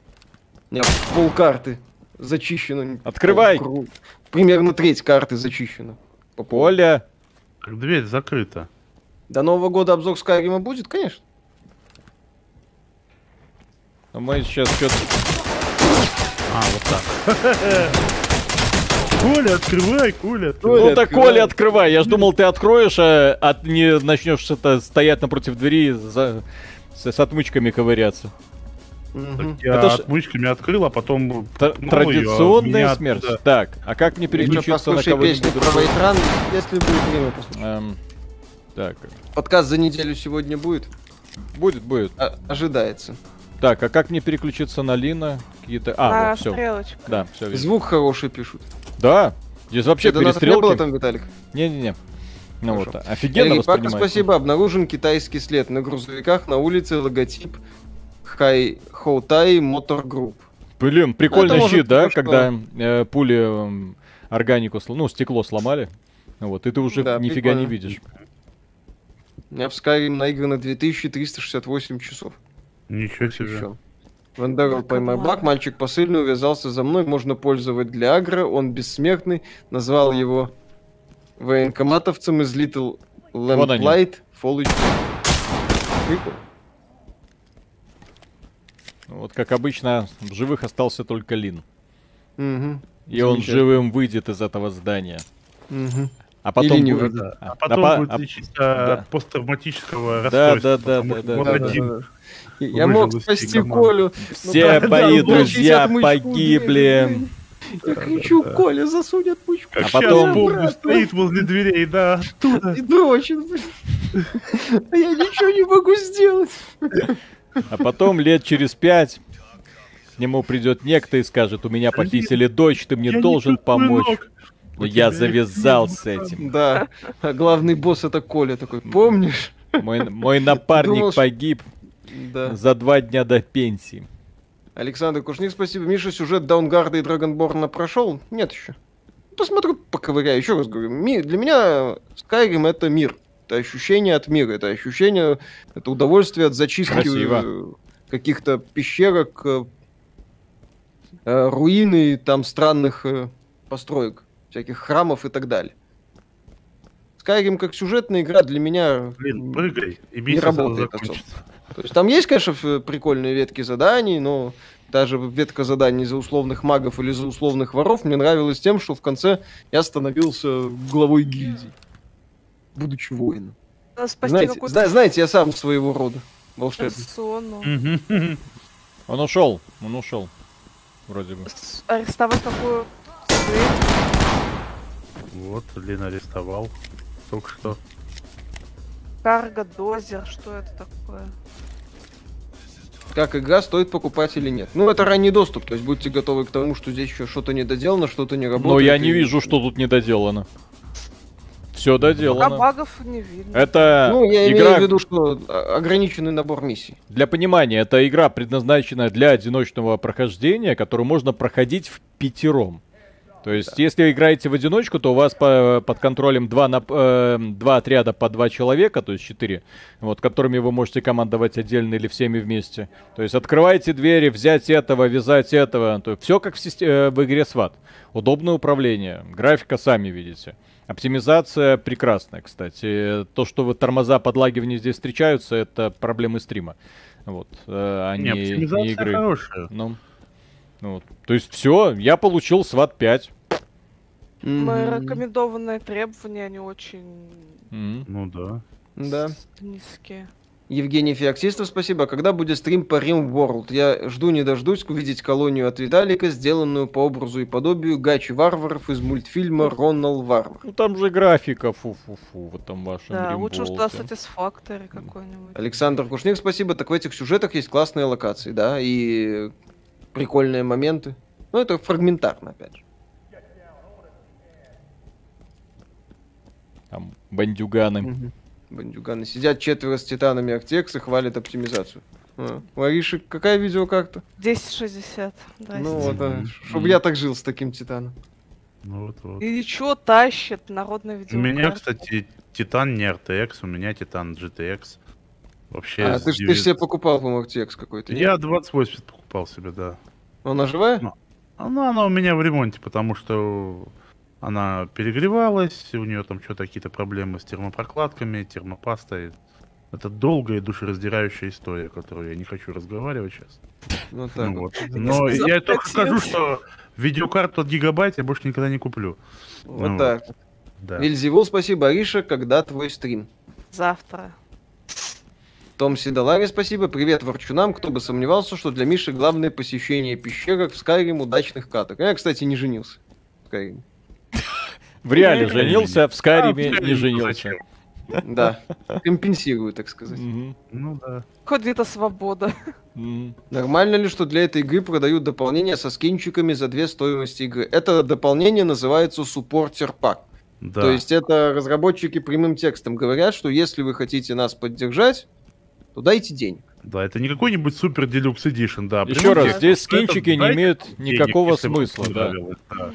я полкарты зачищено. Открывай! Пол, примерно треть карты зачищена. Коля! Дверь закрыта. До Нового года обзор Skyrim будет, конечно. Но мы сейчас что-то... А, вот так. Коля, открывай, Коля. Ну так, Коля, открывай. Я ж думал, ты откроешь, а, а не начнешь что-то стоять напротив двери за... с, с отмычками ковыряться. Угу. Я это отмычками ж... открыл, а потом... Т ну, традиционная ее, смерть. Оттуда... Так, а как мне переключиться на кого-нибудь другого? Если будет время, эм, так. Подкаст за неделю сегодня будет? Будет, будет. А ожидается. Так, а как мне переключиться на Лина? Какие-то... А, а вот, все. Да, все. Звук хороший пишут. Да. Здесь вообще это перестрелки. Не было там, Виталик? Не-не-не. Ну вот, офигенно воспринимается. Спасибо. Обнаружен китайский след на грузовиках, на улице, логотип Хай-Хоутай Мотор Групп. Блин, прикольный щит, может, да? Что... Когда э, пули э, органику, ну, стекло сломали. Вот, и ты уже да, нифига прикольно. Не видишь. У меня в Skyrim наиграно две тысячи триста шестьдесят восемь часов. Ничего себе. Вандерл поймай благ, мальчик посыльный, увязался за мной, можно пользовать для агро, он бессмертный, назвал его военкоматовцем из Little Lamplight Fall. Вот как обычно, в живых остался только Лин. Угу. И он живым выйдет из этого здания. Угу. А потом не будет, да. а потом а, будет а, лечиться да. от посттравматического расстройства. Да, да, да, да, да, да, да. Я мог спасти команду. Колю. Все да, мои да, друзья погибли. Я кричу, Коля, засунь отмычку. А потом Бог стоит возле дверей, да, оттуда. И дрочит, блин. Я ничего не могу сделать. А потом лет через пять к нему придет некто и скажет, у меня похитили дочь, ты мне должен помочь. Но я завязал с этим. Да, а главный босс это Коля такой, помнишь? Мой, мой напарник думал, погиб да. за два дня до пенсии. Александр Кушник, спасибо. Миша, сюжет Даунгарда и Драгонборна прошел? Нет еще. Посмотрю, поковыряю. Еще раз говорю, для меня Skyrim это мир. Это ощущение от мира, это ощущение, это удовольствие от зачистки красиво. Каких-то пещерок, руины, там странных построек. Всяких храмов и так далее. Skyrim как сюжетная игра для меня Блин, прыгай, и не работает. То есть там есть, конечно, прикольные ветки заданий, но даже ветка заданий за условных магов или за условных воров мне нравилась тем, что в конце я становился главой гильдии, будучи воином. Знаете, зна- знаете, я сам своего рода волшебник. Он ушел, он ушел, вроде бы. Арестовать какую... Вот, Лин арестовал только что. Карго, дозер, что это такое? Как игра, стоит покупать или нет? Ну, это ранний доступ, то есть будьте готовы к тому, что здесь еще что-то недоделано, что-то не работает. Но я и... не вижу, что тут недоделано. Все доделано. Пока багов не видно. Это ну, я игра... имею в виду, что ограниченный набор миссий. Для понимания, эта игра предназначена для одиночного прохождения, которую можно проходить в пятером. То есть, да. Если играете в одиночку, то у вас по, под контролем два, нап, э, два отряда по два человека, то есть четыре, вот, которыми вы можете командовать отдельно или всеми вместе. То есть, открываете двери, взять этого, вязать этого. То есть, все как в, системе, в игре сват. Удобное управление, графика сами видите. Оптимизация прекрасная, кстати. То, что вы тормоза, подлагивания здесь встречаются, это проблемы стрима. Вот, а не, не оптимизация не игры. Хорошая. Ну. Вот. То есть все, я получил сват пять. Мои рекомендованные требования, они очень... Mm-hmm. Ну да. Да. Низкие. Евгений Феоксистов, спасибо. Когда будет стрим по RimWorld? Я жду не дождусь увидеть колонию от Виталика, сделанную по образу и подобию гачи варваров из мультфильма Ронал Варвар. Ну там же графика, фу-фу-фу, вот там вашем да, RimWorld. Да, лучше что Satisfactory какой-нибудь. Александр Кушник, спасибо. Так в этих сюжетах есть классные локации, да, и... прикольные моменты. Ну, это фрагментарно, опять же. Там бандюганы. Угу. Бандюганы. Сидят четверо с титанами Артекса, хвалят оптимизацию. А. Лариша, какая видеокарта? десять шестьдесят. Да, ну, вот, да. Чтобы mm-hmm. я так жил с таким титаном. Ну, вот, вот. И ничего тащит народная видеокарта. У меня, кстати, титан не эр ти экс, у меня титан джи ти экс. Вообще а, ты же ты себе покупал, по-моему, эр ти экс какой-то. Я двадцать восемьдесят покупал себе, да. Она живая? Но, она, она у меня в ремонте, потому что она перегревалась, у нее там что-то какие-то проблемы с термопрокладками, термопастой. Это долгая и душераздирающая история, которую я не хочу разговаривать сейчас. Ну, так ну, вот. Но я только скажу, что видеокарту от Гигабайт я больше никогда не куплю. Вот ну, так. Да. Вильзевул, спасибо. Ариша, когда твой стрим? Завтра. Том Сидалари, спасибо. Привет ворчунам. Кто бы сомневался, что для Миши главное посещение пещерок в Skyrim удачных каток. Я, кстати, не женился в Skyrim. В реале женился, в Skyrim не женился. Да. Компенсирую, так сказать. Ну да. Хоть где-то свобода. Нормально ли, что для этой игры продают дополнение со скинчиками за две стоимости игры? Это дополнение называется Supporter Pack. Да. То есть это разработчики прямым текстом говорят, что если вы хотите нас поддержать, то дайте денег. Да, это не какой-нибудь супер делюкс эдишн, да. Еще раз, здесь скинчики не имеют никакого смысла, да. Да.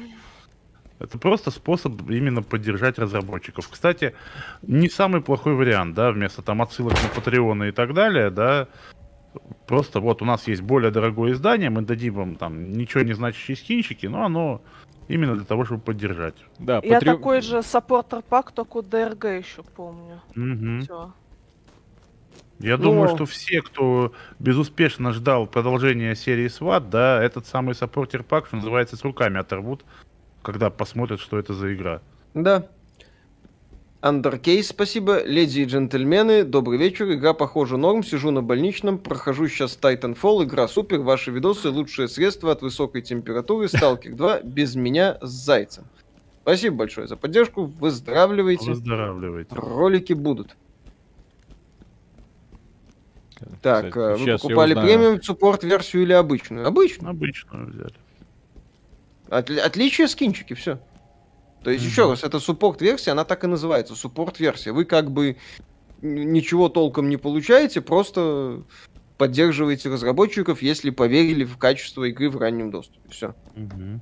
Это просто способ именно поддержать разработчиков. Кстати, не самый плохой вариант, да, вместо там отсылок на Patreon и так далее, да. Просто вот у нас есть более дорогое издание, мы дадим вам там ничего не значащие скинчики, но оно именно для того, чтобы поддержать. Да, я патри... такой же supporter pack, только у ди эр джи еще помню. Угу. Все. Я Но... думаю, что все, кто безуспешно ждал продолжения серии сват, да, этот самый саппортер пак, что называется, с руками оторвут, когда посмотрят, что это за игра. Да. Андеркейс, спасибо. Леди и джентльмены, добрый вечер. Игра похожа норм, сижу на больничном, прохожу сейчас Titanfall, игра супер, ваши видосы лучшее средство от высокой температуры, Сталкер два, без меня с зайцем. Спасибо большое за поддержку, выздоравливайте. Выздоравливайте. Ролики будут. Так, кстати, вы покупали премиум, суппорт версию или обычную? Обычную. Обычную взяли. Отли- отличие скинчики, все. То есть, угу. еще раз, это суппорт версия, она так и называется, суппорт версия. Вы как бы ничего толком не получаете, просто поддерживаете разработчиков, если поверили в качество игры в раннем доступе. Все. Угу.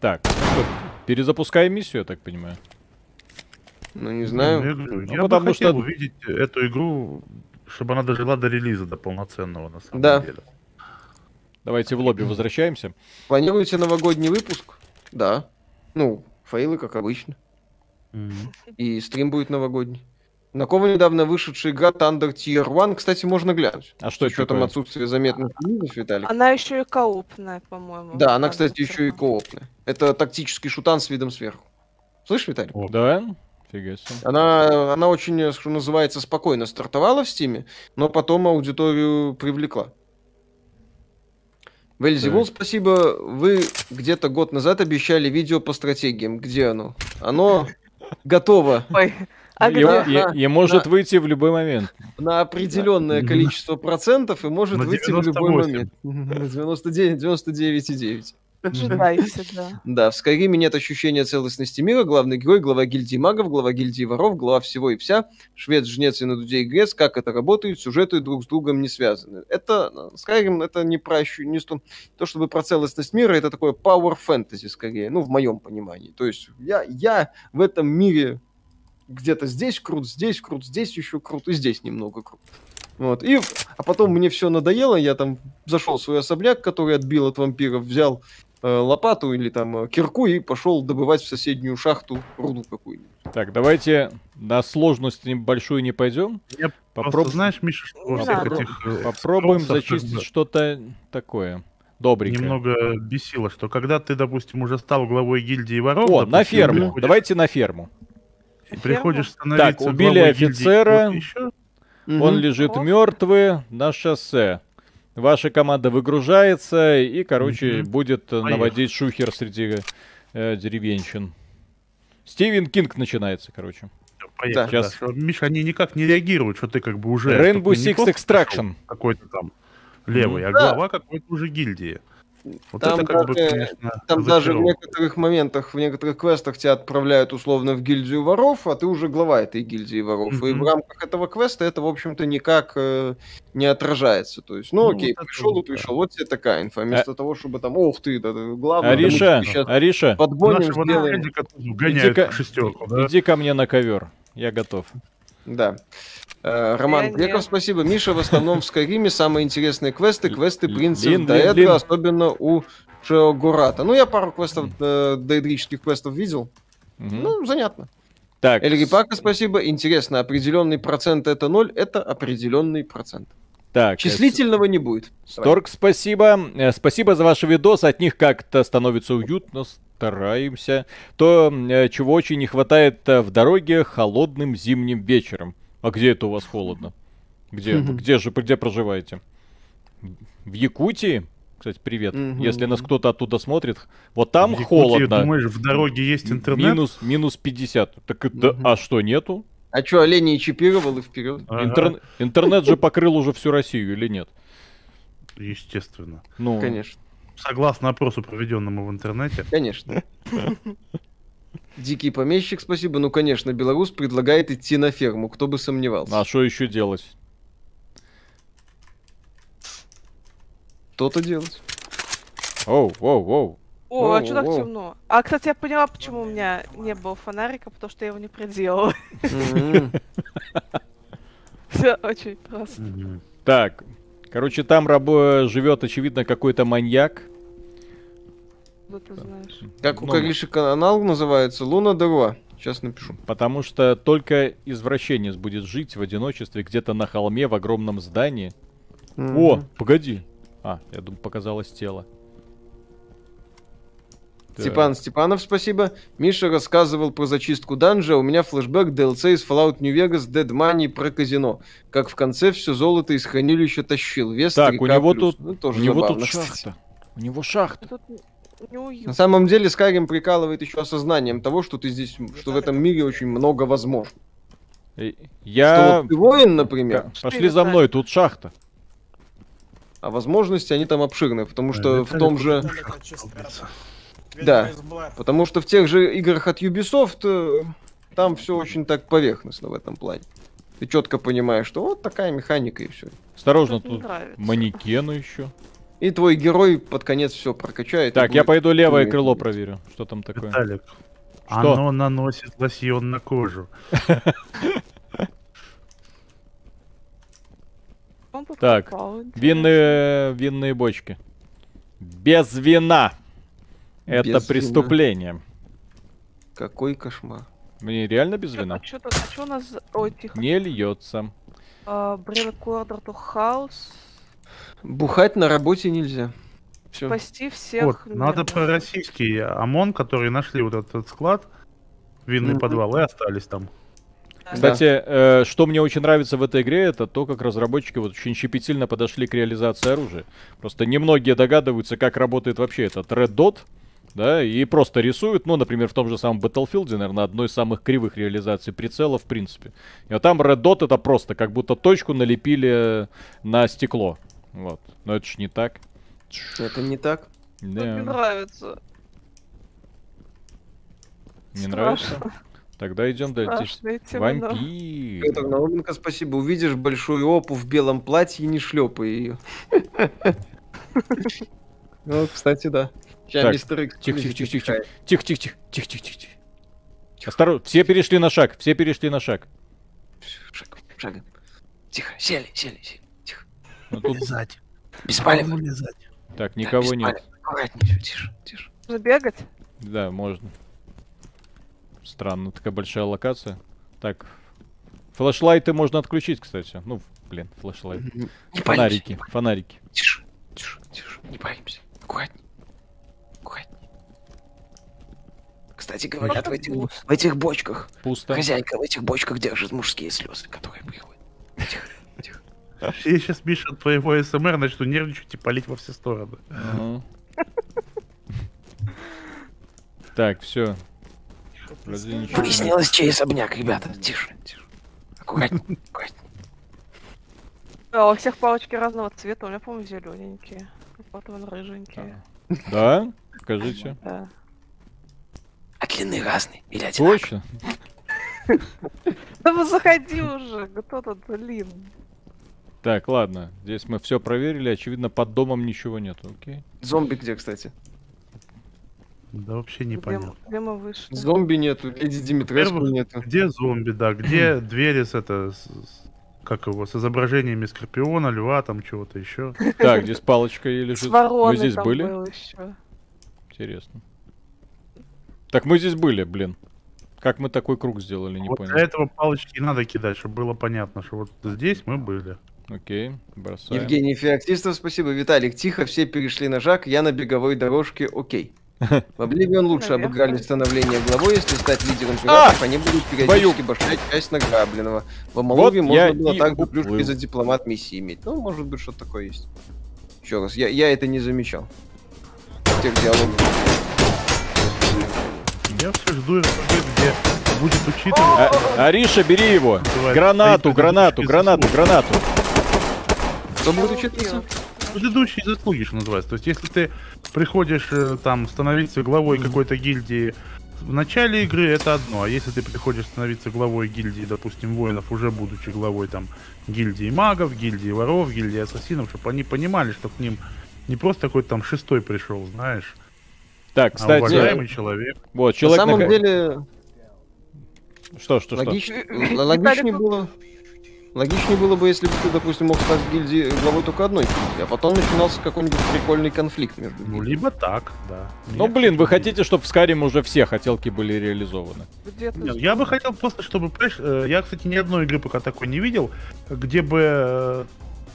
Так, что, перезапускаем миссию, я так понимаю. Ну, не знаю. Я, ну, я потому бы хотел что... увидеть эту игру, чтобы она дожила до релиза, до полноценного, на самом да. деле. Давайте в лобби возвращаемся. Планируете новогодний выпуск? Да. Ну, фейлы, как обычно. Mm-hmm. И стрим будет новогодний. На кого недавно вышедшая игра Тандер Тиер один, кстати, можно глянуть. А что еще там отсутствие заметных минусов, Виталик? Она еще и коопная, по-моему. Да, она, кстати, еще и коопная. Это тактический шутан с видом сверху. Слышишь, Виталик? О, да. Она, она очень, что называется, спокойно стартовала в Стиме, но потом аудиторию привлекла. Вельзевул, спасибо. Вы где-то год назад обещали видео по стратегиям. Где оно? Оно готово. Ой, а где? На, е- е- может на, выйти в любой момент. На определенное количество процентов и может на выйти в любой момент. На девяносто девять и девять. Джедай всегда. Да, в Skyrim нет ощущения целостности мира, главный герой, глава гильдии магов, глава гильдии воров, глава всего и вся, швед, жнец и на дуде игрец, как это работает, сюжеты друг с другом не связаны. Это, Skyrim, это не про не то, чтобы про целостность мира, это такое power fantasy скорее, ну, в моем понимании. То есть я, я в этом мире где-то здесь крут, здесь крут, здесь еще крут и здесь немного крут. Вот. И, а потом мне все надоело, я там зашел в свой особняк, который отбил от вампиров, взял лопату или там кирку и пошел добывать в соседнюю шахту руду какую-нибудь. Так, давайте на сложность небольшую не пойдем. Я Попроб... просто, знаешь, Миша, что не всех этих... Попробуем зачистить тогда что-то такое добренькое. Немного бесило, что когда ты, допустим, уже стал главой гильдии воров... О, допустим, на ферму. Приходишь... Давайте на ферму. Приходишь становиться так, убили офицера, гильдии... он угу. лежит О. мертвый на шоссе. Ваша команда выгружается и, короче, mm-hmm. будет Поехали. наводить шухер среди э, деревенщин. Стивен Кинг начинается, короче. Да, сейчас. Да. Миша, они никак не реагируют, что ты как бы уже... Rainbow Six Extraction. Какой-то там левый, mm-hmm. а глава какой-то уже гильдии. Вот там это как даже, бы, конечно, там даже в некоторых моментах, в некоторых квестах тебя отправляют условно в гильдию воров, а ты уже глава этой гильдии воров. Mm-hmm. И в рамках этого квеста это, в общем-то, никак э, не отражается. То есть, ну, ну окей, вот пришел и пришел. Да. Вот тебе такая инфа. Вместо а... того, чтобы там, ох ты, да, главное... Ариша, Ариша, подгоним, сделаем. Иди ко... Шестерку, да? Иди ко мне на ковер, я готов. Да. Роман Беков, спасибо. Миша, в основном в Скайриме самые интересные квесты, квесты принца Даэдра, особенно у Шеогурата. Ну, я пару квестов, даэдрических квестов видел. Ну, занятно. Так. Эльгипака, спасибо. Интересно, определенный процент это ноль, это определенный процент. Так, числительного это... не будет. Сторг, спасибо. Спасибо за ваши видосы. От них как-то становится уютно. Стараемся. То, чего очень не хватает в дороге холодным зимним вечером. А где это у вас холодно? Где, mm-hmm. где же, где проживаете? В Якутии? Кстати, привет. Mm-hmm. Если нас кто-то оттуда смотрит, вот там в Якутии, холодно. Думаешь, в дороге есть интернет? Минус, минус пятьдесят. Так это, mm-hmm. а что, нету? А что, оленей чипировал и вперед? Ага. Интер... Интернет же покрыл уже всю Россию, или нет? Естественно. Ну, конечно. Согласно опросу, проведенному в интернете. Конечно. Дикий помещик, спасибо. Ну, конечно, белорус предлагает идти на ферму, кто бы сомневался. А что еще делать? Что-то делать. Оу, оу, оу. О, а что так темно? А, кстати, я поняла, почему у меня не было фонарика, потому что я его не приделала. Все очень просто. Так, короче, там живет, очевидно, какой-то маньяк. Как у Кариши канал называется? Луна Дорва. Сейчас напишу. Потому что только извращенец будет жить в одиночестве где-то на холме в огромном здании. О, погоди. А, я думаю, показалось тело. Степан Степанов, спасибо. Миша рассказывал про зачистку данжа, у меня флешбэк ди эл си из Fallout New Vegas, Dead Money про казино. Как в конце все золото из хранилища тащил. Вес так, три ка у него плюс. Тут, ну, тоже у него забавно, тут шахта. Кстати. У него шахта. На самом деле Skyrim прикалывает еще осознанием того, что ты здесь, что в этом мире очень много возможно. Я... Что вот ты воин, например. Пошли за мной, тут шахта. А возможности, они там обширные, потому что в том же... Да, потому что в тех же играх от Ubisoft там все очень так поверхностно в этом плане. Ты четко понимаешь, что вот такая механика и все. Осторожно, тут манекены еще. И твой герой под конец все прокачает. Так, я пойду левое крыло проверю, что там такое. Виталик, что? Оно наносит лосьон на кожу. Так, винные, винные бочки. Без вина. Это без преступление. Вина. Какой кошмар. Мне реально без что, вина. А что, а что у нас... Ой, тихо. Не льется. Uh, Бухать на работе нельзя. Все. Спасти всех. Вот, надо про российский ОМОН, которые нашли вот этот склад, винный mm-hmm. подвал, и остались там. Кстати, да. э, что мне очень нравится в этой игре, это то, как разработчики вот очень щепетильно подошли к реализации оружия. Просто немногие догадываются, как работает вообще этот Red Dot. Да, и просто рисуют, ну, например, в том же самом Battlefield, наверное, одной из самых кривых реализаций прицела, в принципе. А там Red Dot это просто как будто точку налепили на стекло. Вот. Но это ж не так. Это не так. Да. Мне нравится. Не нравится? Тогда идем дальше. Вампир. Это, Науменко, спасибо. Увидишь большую опу в белом платье, не шлепай ее. Ну, кстати, да. Сейчас мистер Икс. Тихо, тихо, тихо, тихо, тихо, тихо, тихо, тихо, тихо. Осторожно, все перешли на шаг, все перешли на шаг. Шагом, шагом. Тихо, сели, сели, сели. Тихо. Ну тут сзади. Беспалим. Так, никого нет. Аккуратнее, тише, тише. Забегать? Да, можно. Странно, такая большая локация. Так, флешлайты можно отключить, кстати. Ну, блин, флешлайт. Фонарики, фонарики. Тише, тише, тише. Не боимся. Аккуратнее. Аккуратнее. Кстати, говорят, в этих, в этих бочках... Пусто. Хозяйка в этих бочках держит мужские слезы, которые приходят. Тихо, тихо. Я сейчас, Миша, от твоего эй эс эм эр начну нервничать и палить во все стороны. Так, все. Выяснилось, чей особняк, ребята. Тише, тише. Аккуратнее, аккуратнее. Да, у всех палочки разного цвета. У меня, по-моему, зелененькие. Потом рыженькие. Да? Покажите. Да. А длины разные. Или одинаковые. Точно? Да заходи уже. Кто тут, блин? Так, ладно. Здесь мы все проверили. Очевидно, под домом ничего нет. Окей. Зомби где, кстати? Да вообще не понятно. Зомби нету, Леди Димитреску нету. Где зомби, да, где двери с это, с, как его, с изображениями скорпиона, льва, там чего-то еще. Так, здесь палочка или лежит. Мы здесь были? Интересно. Так мы здесь были, блин. Как мы такой круг сделали, не понял. Для этого палочки не надо кидать, чтобы было понятно, что вот здесь мы были. Окей, бросаем. Евгений Феоктистов, спасибо. Виталик, тихо, все перешли на шаг, я на беговой дорожке, окей. В Обливион лучше обыграли становление главой, если стать лидером пиратов, они будут периодически башнять часть награбленного. В Амалове можно было так бы плюшки за дипломат миссии иметь. Ну, может быть, что-то такое есть. Еще раз, я, я это не замечал. Тех диалогов. Я все жду, где будет учитывать. Ариша, бери его! Гранату, гранату, гранату, гранату! Кто будет учитываться? Предыдущие заслуги, что называется. То есть, если ты приходишь там становиться главой какой-то гильдии в начале игры, это одно. А если ты приходишь становиться главой гильдии, допустим, воинов, уже будучи главой там гильдии магов, гильдии воров, гильдии ассасинов, чтобы они понимали, что к ним не просто какой-то там шестой пришел, знаешь. Так, кстати, а уважаемый человек. Вот, человек на самом на... деле. Что, что, Логич... что? Логичнее было. Логичнее было бы, если бы ты, допустим, мог стать гильдии главой только одной гильдии, а потом начинался какой-нибудь прикольный конфликт между ними. Ну, либо так, да. Ну, нет, блин, вы хотите, чтобы в Skyrim уже все хотелки были реализованы? Нет, я бы хотел просто, чтобы... Я, кстати, ни одной игры пока такой не видел, где бы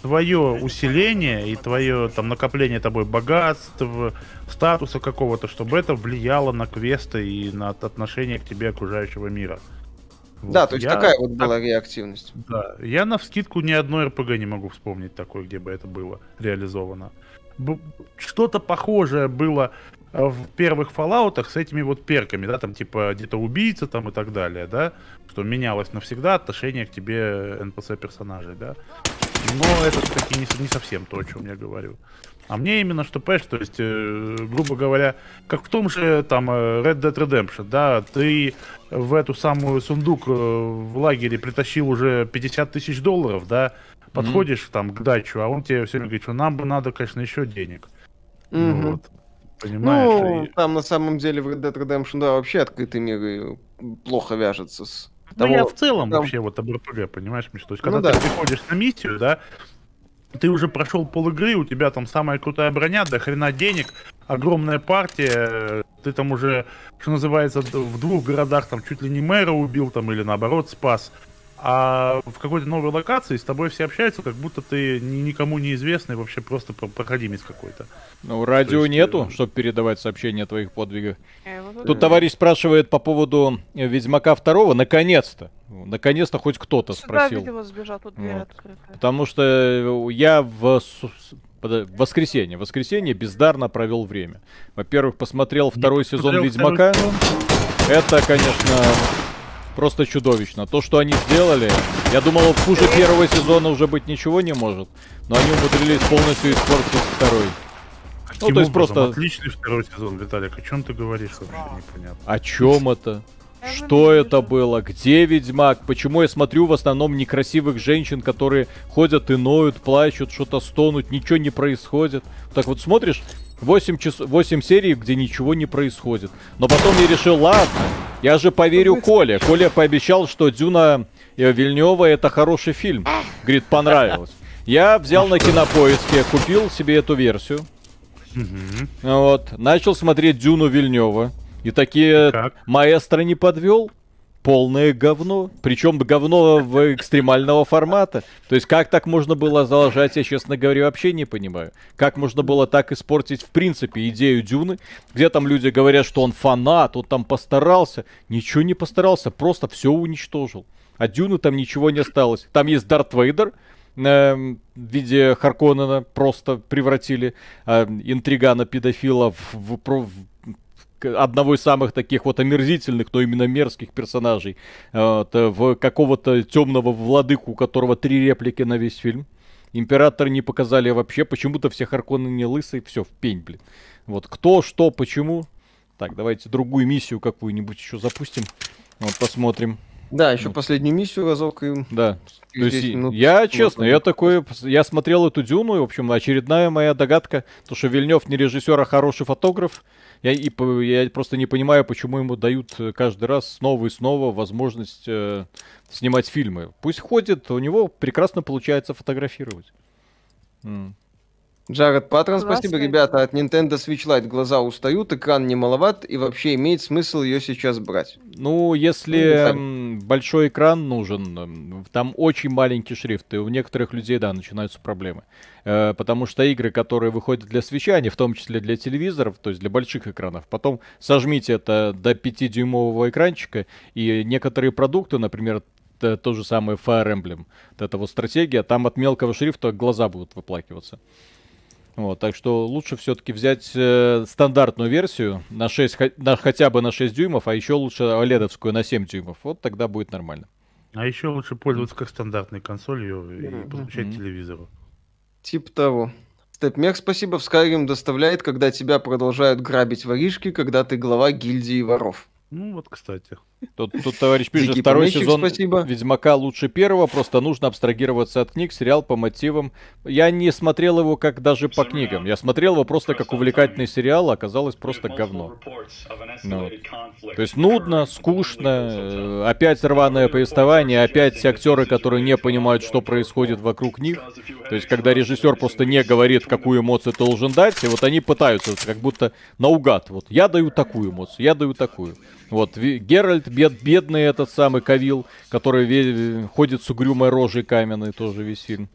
твое усиление и твое там накопление тобой богатств, статуса какого-то, чтобы это влияло на квесты и на отношение к тебе окружающего мира. Вот. Да, то есть я... такая вот была реактивность. Да, я навскидку ни одной РПГ не могу вспомнить такой, где бы это было реализовано. Что-то похожее было в первых Fallout'ах с этими вот перками, да, там типа где-то убийца там и так далее, да, что менялось навсегда отношение к тебе эн пи си персонажей, да. Но это все-таки не, не совсем то, о чем я говорю. А мне именно что, понимаешь, то есть, э, грубо говоря, как в том же там Red Dead Redemption, да, ты в эту самую сундук э, в лагере притащил уже пятьдесят тысяч долларов, да, подходишь mm-hmm. там к дачу, а он тебе все время говорит, что нам бы надо, конечно, еще денег. Mm-hmm. Ну, вот. Понимаешь? Ну, и... там на самом деле в Red Dead Redemption, да, вообще открытый мир плохо вяжется с... Да того... я в целом там... вообще вот об эр пэ гэ, понимаешь, Миш, то есть, когда ну, ты да. приходишь на миссию, да, ты уже прошел пол игры, у тебя там самая крутая броня, до хрена денег, огромная партия, ты там уже, что называется, в двух городах там чуть ли не мэра убил там или наоборот спас, а в какой-то новой локации с тобой все общаются, как будто ты никому неизвестный, вообще просто проходимец какой-то. Ну, радио есть... нету, чтобы передавать сообщения о твоих подвигах. Тут товарищ спрашивает по поводу Ведьмака второго, наконец-то. Наконец-то хоть кто-то сюда, спросил. Видимо, сбежал, тут дверь открытая. Потому что я в воскресенье, воскресенье бездарно провел время. Во-первых, посмотрел второй сезон Ведьмака. Это, конечно, просто чудовищно. То, что они сделали, я думал, хуже первого сезона уже быть ничего не может. Но они умудрились полностью испортить второй. Ну, то есть просто... Отличный второй сезон, Виталик, о чем ты говоришь вообще, непонятно. О чем это? Что это было? Где Ведьмак? Почему я смотрю в основном некрасивых женщин, которые ходят и ноют, плачут, что-то стонут, ничего не происходит? Так вот смотришь, восемь, час... восемь серий, где ничего не происходит. Но потом я решил, ладно, я же поверю Коле. Коля пообещал, что Дюна Вильнёва — это хороший фильм. Говорит, понравилось. Я взял на Кинопоиске, купил себе эту версию. Вот, начал смотреть Дюну Вильнёва. И такие, как? Маэстро не подвел, полное говно. Причем говно в экстремального формата. То есть как так можно было заложать, я, честно говоря, вообще не понимаю. Как можно было так испортить, в принципе, идею Дюны, где там люди говорят, что он фанат, он там постарался. Ничего не постарался, просто все уничтожил. А Дюны там ничего не осталось. Там есть Дарт Вейдер, э, в виде Харконнена просто превратили э, интригана-педофила в... в, в одного из самых таких вот омерзительных, но именно мерзких персонажей, вот, в какого-то темного владыку, у которого три реплики на весь фильм. Императора не показали вообще, почему-то все Харконны не лысые, все в пень, блин. Вот кто, что, почему. Так, давайте другую миссию какую-нибудь еще запустим, вот посмотрим. Да, еще вот последнюю миссию разок. И... Да. То есть, минут, я, честно, я такой, я смотрел эту Дюну, и, в общем, очередная моя догадка, то, что Вильнёв не режиссер, а хороший фотограф. Я, и, я просто не понимаю, почему ему дают каждый раз снова и снова возможность э, снимать фильмы. Пусть ходит, у него прекрасно получается фотографировать. М. Джаред Паттерн, спасибо, ребята, от Nintendo Switch Lite глаза устают, экран немаловат, и вообще имеет смысл ее сейчас брать. Ну, если большой экран нужен, там очень маленький шрифт, и у некоторых людей, да, начинаются проблемы. Потому что игры, которые выходят для Switch, они в том числе для телевизоров, то есть для больших экранов, потом сожмите это до пятидюймового экранчика, и некоторые продукты, например, то же самое Fire Emblem, вот эта вот стратегия, там от мелкого шрифта глаза будут выплакиваться. Вот, так что лучше все-таки взять э, стандартную версию на шесть, на, хотя бы на шесть дюймов, а еще лучше оледовскую на семь дюймов. Вот тогда будет нормально. А еще лучше пользоваться как стандартной консолью и подключать mm-hmm. телевизору. Типа того. Степмех, спасибо. В Skyrim доставляет, когда тебя продолжают грабить воришки, когда ты глава гильдии воров. Ну вот, кстати. Тут, тут товарищ пишет, второй сезон спасибо. Ведьмака лучше первого, просто нужно абстрагироваться от книг, сериал по мотивам. Я не смотрел его как даже по книгам, я смотрел его просто как увлекательный сериал, а оказалось просто говно. Ну, вот. То есть нудно, скучно, опять рваное повествование, опять актеры, которые не понимают, что происходит вокруг них. То есть когда режиссер просто не говорит, какую эмоцию ты должен дать, и вот они пытаются как будто наугад. Вот я даю такую эмоцию, я даю такую. Вот, Геральт, бед, бедный этот самый Кавил, который ве- ходит с угрюмой рожей каменной, тоже весь фильм.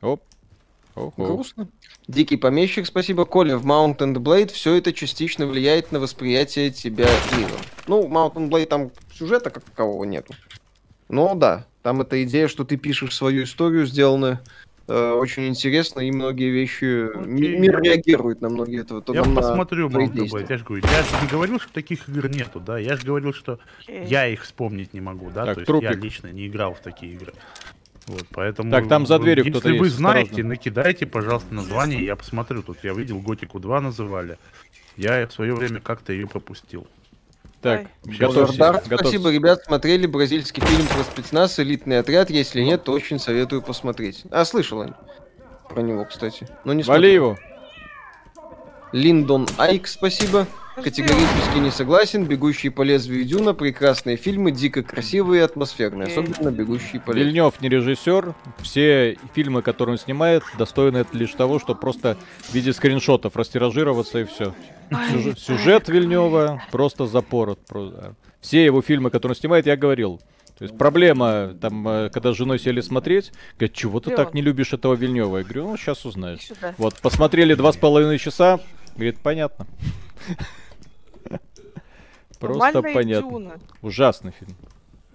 Оп. О-хо. Грустно. Дикий помещик, спасибо. Коля, в Mount and Blade все это частично влияет на восприятие тебя мира. Ну, Mount and Blade там сюжета как такового нету. Но да, там эта идея, что ты пишешь свою историю, сделанную... Очень интересно, и многие вещи... Окей. Мир реагирует на многие этого. Я на... посмотрю, на я же говорю, я же не говорил, что таких игр нету, да, я же говорил, что я их вспомнить не могу, да, так, то есть я лично не играл в такие игры. Вот, поэтому... Так, там за дверью кто-то есть. Если вы знаете, осторожно, накидайте, пожалуйста, название, я посмотрю. Тут я видел, Готику два называли, я в свое время как-то ее пропустил. Так, готовься. Спасибо, ребят, смотрели бразильский фильм про спецназ «Элитный отряд». Если нет, то очень советую посмотреть. А, слышал я про него, кстати. Но не смотрел. Вали его. Линдон Айк, спасибо. Категорически не согласен. «Бегущий по лезвию» и «Дюна» — прекрасные фильмы, дико красивые и атмосферные. Особенно «Бегущий по лезвию». Вильнёв не режиссер. Все фильмы, которые он снимает, достойны лишь того, что просто в виде скриншотов растиражироваться, и все. Сюжет, сюжет Вильнёва просто запорот. Все его фильмы, которые он снимает, я говорил. То есть проблема, там, когда с женой сели смотреть, говорит, чего ты так не любишь этого Вильнёва? Я говорю, ну, сейчас узнаешь. Вот, посмотрели два с половиной часа, говорит, понятно. Просто понятно. Дюна. Ужасный фильм.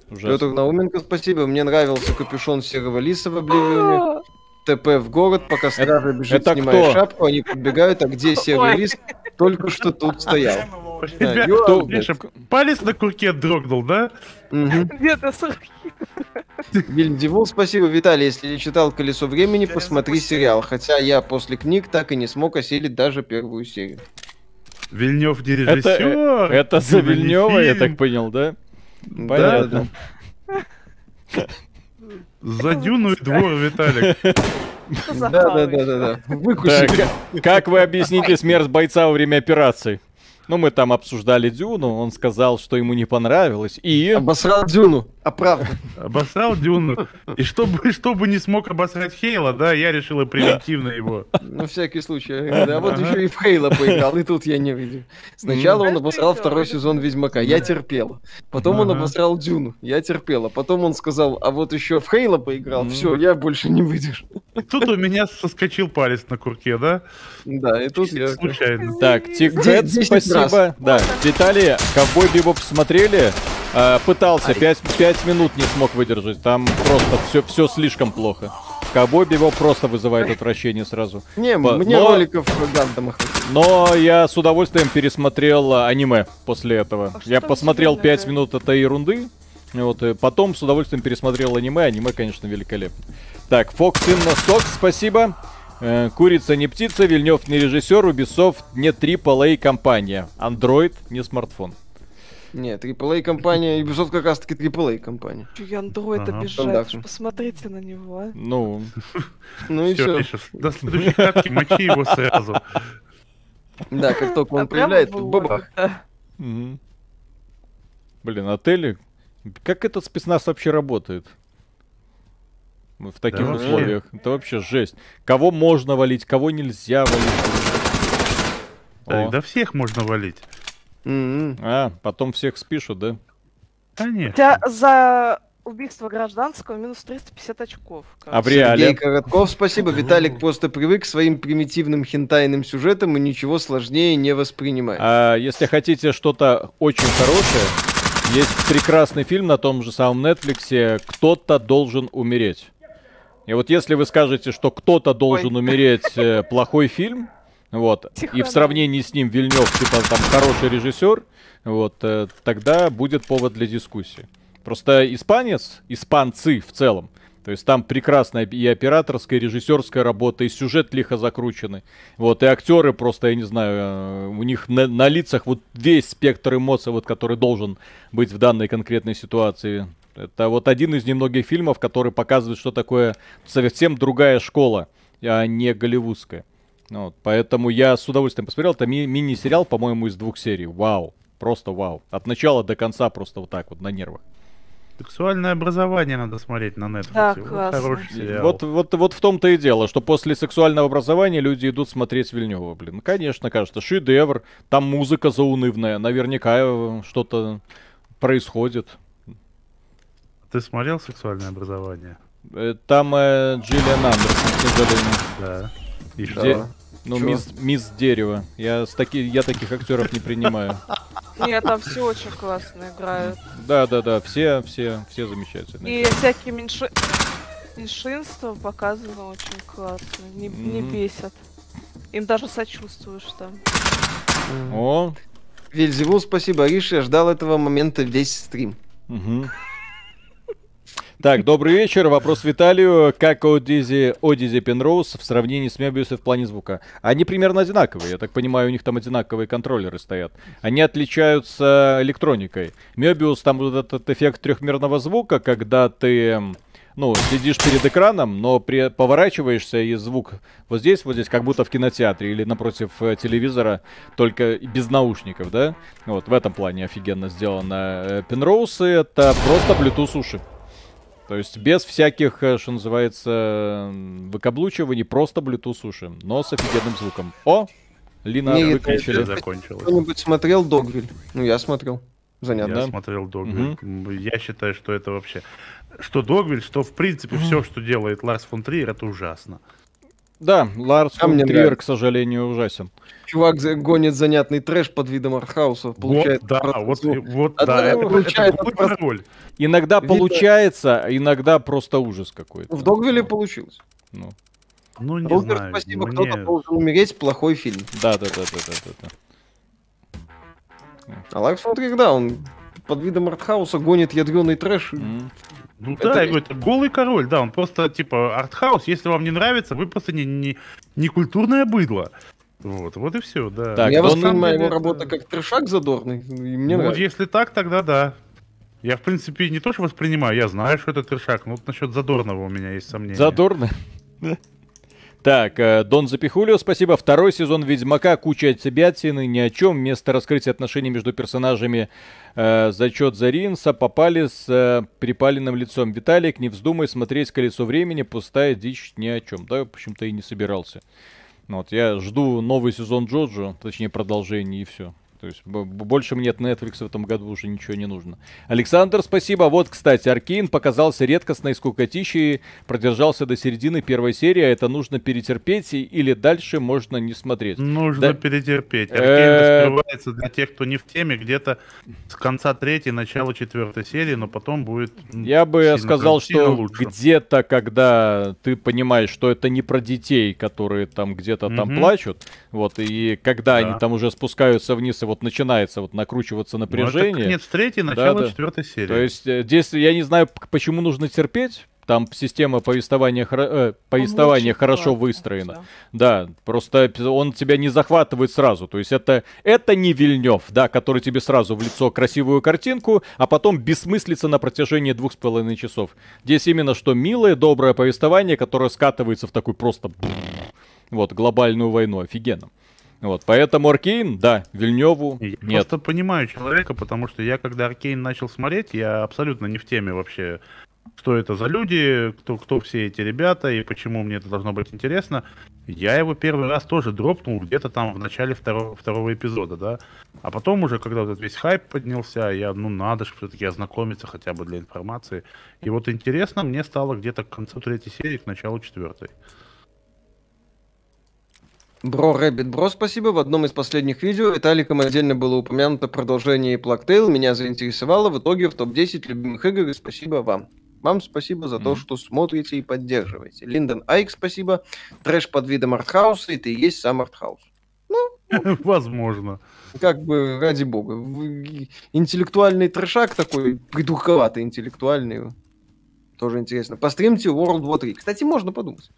Ужасный. Петр Науменко, спасибо. Мне нравился капюшон серого лиса в «Обливионе». ТП в город, пока стража бежит, снимает шапку, они подбегают, а где серый лис? Только что тут стоял. Тебя кто, Миша, палец на курке дрогнул, да? Где-то сорок. Вильм Дивул, спасибо. Виталий, если не читал «Колесо времени», посмотри сериал. Хотя я после книг так и не смог осилить даже первую серию. Вильнёв не режиссёр. Это за Вильнёва, я так понял, да? Понятно. За Дюну и двор, Виталик. Да, да, да, да, да. Выкуши. Как вы объясните смерть бойца во время операции? Ну, мы там обсуждали Дюну, он сказал, что ему не понравилось, и... Обосрал Дюну, а правда. Обосрал Дюну. И чтобы, чтобы не смог обосрать Хейла, да, я решила превентивно его. Ну, всякий случай. Да, вот еще и в Хейла поиграл, и тут я не видел. Сначала он обосрал второй сезон «Ведьмака», я терпела. Потом он обосрал Дюну, я терпела. Потом он сказал, а вот еще в Хейла поиграл, все, я больше не выдержу. Тут у меня соскочил палец на курке, да? Да, и тут я... Случайно. Так, Тикбет, спасибо. Спасибо. Да, Виталий, «Ковбой Бибоп» смотрели, э, пытался, пять минут не смог выдержать, там просто все, все слишком плохо. «Ковбой Бибоп» просто вызывает отвращение сразу. Не, По, мне но, роликов Гандама. Но я с удовольствием пересмотрел аниме после этого. А я посмотрел пять минут этой ерунды, вот, и потом с удовольствием пересмотрел аниме, аниме, конечно, великолепно. Так, «Фокс Инна Сокс», спасибо. Курица не птица, Вильнёв не режиссер, Ubisoft не три эй компания, Android не смартфон. Нет, три эй компания, Ubisoft как раз таки три эй компания. Я Android обижает, посмотрите на него. Ну, ну и все. До следующей катки мочи его сразу. Да, как только он появляет, тут бабах. Блин, отели, как этот спецназ вообще работает? В таких да, условиях. Вообще. Это вообще жесть. Кого можно валить, кого нельзя валить. Да, да всех можно валить. Mm-hmm. А, потом всех спишут, да? Конечно. Хотя за убийство гражданского минус триста пятьдесят очков. Кажется. А в реале? Сергей Коротков, спасибо. Виталик просто привык к своим примитивным хентайным сюжетам и ничего сложнее не воспринимает. А если хотите что-то очень хорошее, есть прекрасный фильм на том же самом Netflix «Кто-то должен умереть». И вот если вы скажете, что «Кто-то должен Ой. умереть» э, плохой фильм, вот, Тихо, и в сравнении с ним Вильнёв, типа, там, хороший режиссер, вот, э, тогда будет повод для дискуссии. Просто испанец, испанцы в целом, то есть там прекрасная и операторская, и режиссерская работа, и сюжет лихо закрученный, вот, и актеры просто, я не знаю, э, у них на, на лицах вот весь спектр эмоций, вот, который должен быть в данной конкретной ситуации. Это вот один из немногих фильмов, который показывает, что такое совсем другая школа, а не голливудская. Вот, поэтому я с удовольствием посмотрел. Это ми мини-сериал, по-моему, из двух серий. Вау. Просто вау. От начала до конца просто вот так вот на нервах. «Сексуальное образование» надо смотреть на Netflix. Да, классно. Вот, вот, вот в том-то и дело, что после «Сексуального образования» люди идут смотреть Вильнёва. Блин, конечно, кажется. Шедевр. Там музыка заунывная. Наверняка что-то происходит. Ты смотрел «Сексуальное образование»? Там э, Джиллиан Андерсон. Да. И что? Де... Ну, мисс, мисс Дерево. Я, с таки... Я таких актеров не принимаю. Нет, там все очень классно играют. Да, да, да. Все, все, все замечательные. И всякие меньши... меньшинства показаны очень классно. Не, mm-hmm. не бесят. Им даже сочувствуешь там. Mm-hmm. О. Вельзевул, спасибо, Риша. Я ждал этого момента весь стрим. Угу. Так, добрый вечер. Вопрос Виталию. Как Одизи, Одизи Пенроуз в сравнении с Мебиусом в плане звука? Они примерно одинаковые. Я так понимаю, у них там одинаковые контроллеры стоят. Они отличаются электроникой. Мебиус, там вот этот эффект трехмерного звука, когда ты... Ну, сидишь перед экраном, но при... поворачиваешься, и звук вот здесь, вот здесь, как будто в кинотеатре или напротив э, телевизора, только без наушников, да? Вот, в этом плане офигенно сделано. Пенроусы — это просто Bluetooth-уши. То есть без всяких, что называется, выкаблучиваний, просто Bluetooth-уши, но с офигенным звуком. О! Лина выключили. Кто-нибудь смотрел «Догвиль»? Ну, я смотрел. Занятно. Я да? смотрел «Догвиль». Угу. Я считаю, что это вообще... Что «Догвиль», что, в принципе, угу. все, что делает Ларс фон Триер, это ужасно. Да, Ларс фон Триер, к сожалению, ужасен. Чувак гонит занятный трэш под видом артхауса. Получает вот, да, вот, вот, а да, это, получает это просто... Иногда Видно. получается, иногда просто ужас какой-то. В «Догвилле» получилось. Ну, ну не Догвиль, знаю. Спасибо, мне... «Кто-то должен умереть» — плохой фильм. Да, да, да, да, да, да. А Life is Strange, да, он под видом артхауса гонит ядреный трэш. Mm. Ну это... да, я говорю, это голый король, да, он просто типа артхаус, если вам не нравится, вы просто не, не, не культурное быдло. Вот, вот и все, да. Так, я воспринимаю его это... работу как трешак задорный, и мне ну, нравится. Если так, тогда да. Я, в принципе, не то, что воспринимаю, я знаю, что это трешак, но вот насчет задорного у меня есть сомнения. Задорно? Так, Дон Запихулио, спасибо. Второй сезон «Ведьмака», куча отсебятины, ни о чем. Вместо раскрытия отношений между персонажами э, зачет Заринса попали с э, припаленным лицом. Виталик, не вздумай смотреть «Колесо времени», пустая дичь, ни о чем. Да, в общем-то, и не собирался. Вот, я жду новый сезон Джоджо, точнее продолжение, и все. То есть больше мне от Netflix в этом году уже ничего не нужно. Александр, спасибо. Вот, кстати, Аркейн показался редкостной скукотищей, продержался до середины первой серии, а это нужно перетерпеть или дальше можно не смотреть. Нужно да? перетерпеть. Аркейн раскрывается для тех, кто не в теме, где-то с конца третьей, начала четвертой серии, но потом будет... Я бы сказал, что где-то, когда ты понимаешь, что это не про детей, которые там где-то там плачут, вот, и когда они там уже спускаются вниз и вот начинается вот накручиваться напряжение. Нет, с третьей, начало да, да. четвертой серии. То есть здесь я не знаю, почему нужно терпеть. Там система повествования, э, повествования хорошо выстроена. Да, просто он тебя не захватывает сразу. То есть это, это не Вильнёв, да, который тебе сразу в лицо красивую картинку, а потом бессмыслица на протяжении двух с половиной часов. Здесь именно что милое, доброе повествование, которое скатывается в такую просто вот глобальную войну. Офигенно. Вот, поэтому Аркейн, да, Вильнёву я нет. Просто понимаю человека, потому что я, когда Аркейн начал смотреть, я абсолютно не в теме вообще, что это за люди, кто, кто все эти ребята и почему мне это должно быть интересно. Я его первый раз тоже дропнул где-то там в начале второго, второго эпизода, да. А потом уже, когда вот этот весь хайп поднялся, я, ну надо же все-таки ознакомиться хотя бы для информации. И вот интересно мне стало где-то к концу третьей серии, к началу четвертой. Бро Рэббит Бро, спасибо. В одном из последних видео Виталиком отдельно было упомянуто продолжение Plague Tale. Меня заинтересовало. В итоге в топ десять любимых игр. И спасибо вам. Вам спасибо за mm-hmm. то, что смотрите и поддерживаете. Линдон Айк, спасибо. Трэш под видом артхауса, и ты и есть сам артхаус. Ну, возможно. Как бы, ради бога. Интеллектуальный трэшак такой, придурковатый интеллектуальный. Тоже интересно. Постримьте Ворлд Вор Три. Кстати, можно подумать.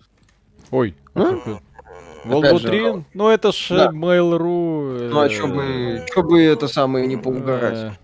Ой, World War Три? Ну это ж да. Mail.ru... Ну а чё бы, чё бы это самое не поугарать?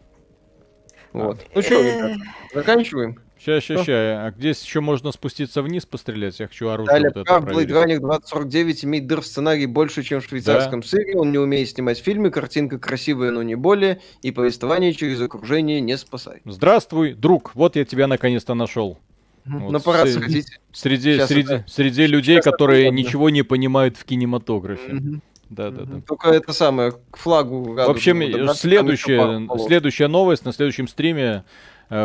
Вот. Ну чё, ребята, заканчиваем? Сейчас, сейчас, сейчас. А где еще можно спуститься вниз, пострелять? Я хочу оружие. Далее, вот прав Blade Runner двадцать сорок девять имеет дыр в сценарии больше, чем в швейцарском да. сыре. Он не умеет снимать фильмы, картинка красивая, но не более. И повествование через окружение не спасает. Здравствуй, друг. Вот я тебя наконец-то нашел. Вот на парад среди, среди, среди, это... среди людей, сейчас которые это... ничего не понимают в кинематографе. Mm-hmm. Да, да, да. Только это самое, к флагу... В общем, следующая, следующая новость на следующем стриме.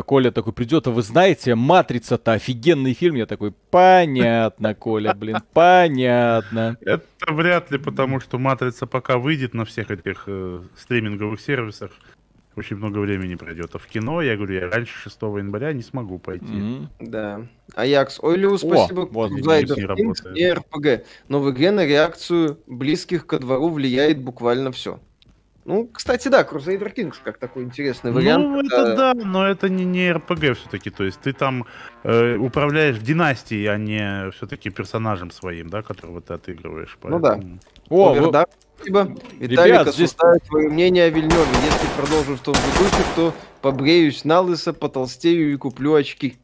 Коля такой придет, а вы знаете, «Матрица»-то офигенный фильм. Я такой, понятно, Коля, блин, понятно. Это вряд ли, потому что «Матрица» пока выйдет на всех этих э, стриминговых сервисах. Очень много времени пройдет. А в кино, я говорю, я раньше шестого января не смогу пойти. Mm-hmm. Да. Аякс Ойлиус, спасибо. Зайдер и РПГ. Но в игре на реакцию близких ко двору влияет буквально все. Ну, кстати, да, Crusader Kings как такой интересный вариант. Ну, это да, но это не, не эр пэ гэ все-таки. То есть ты там э, управляешь династией, а не все-таки персонажем своим, да, которого ты отыгрываешь. Поэтому... Ну да. О, Овер, вы... да. Спасибо. Виталик, оставляю твое мнение о Вильнёве. Если продолжу в том же духе, то побреюсь на лысо, потолстею и куплю очки.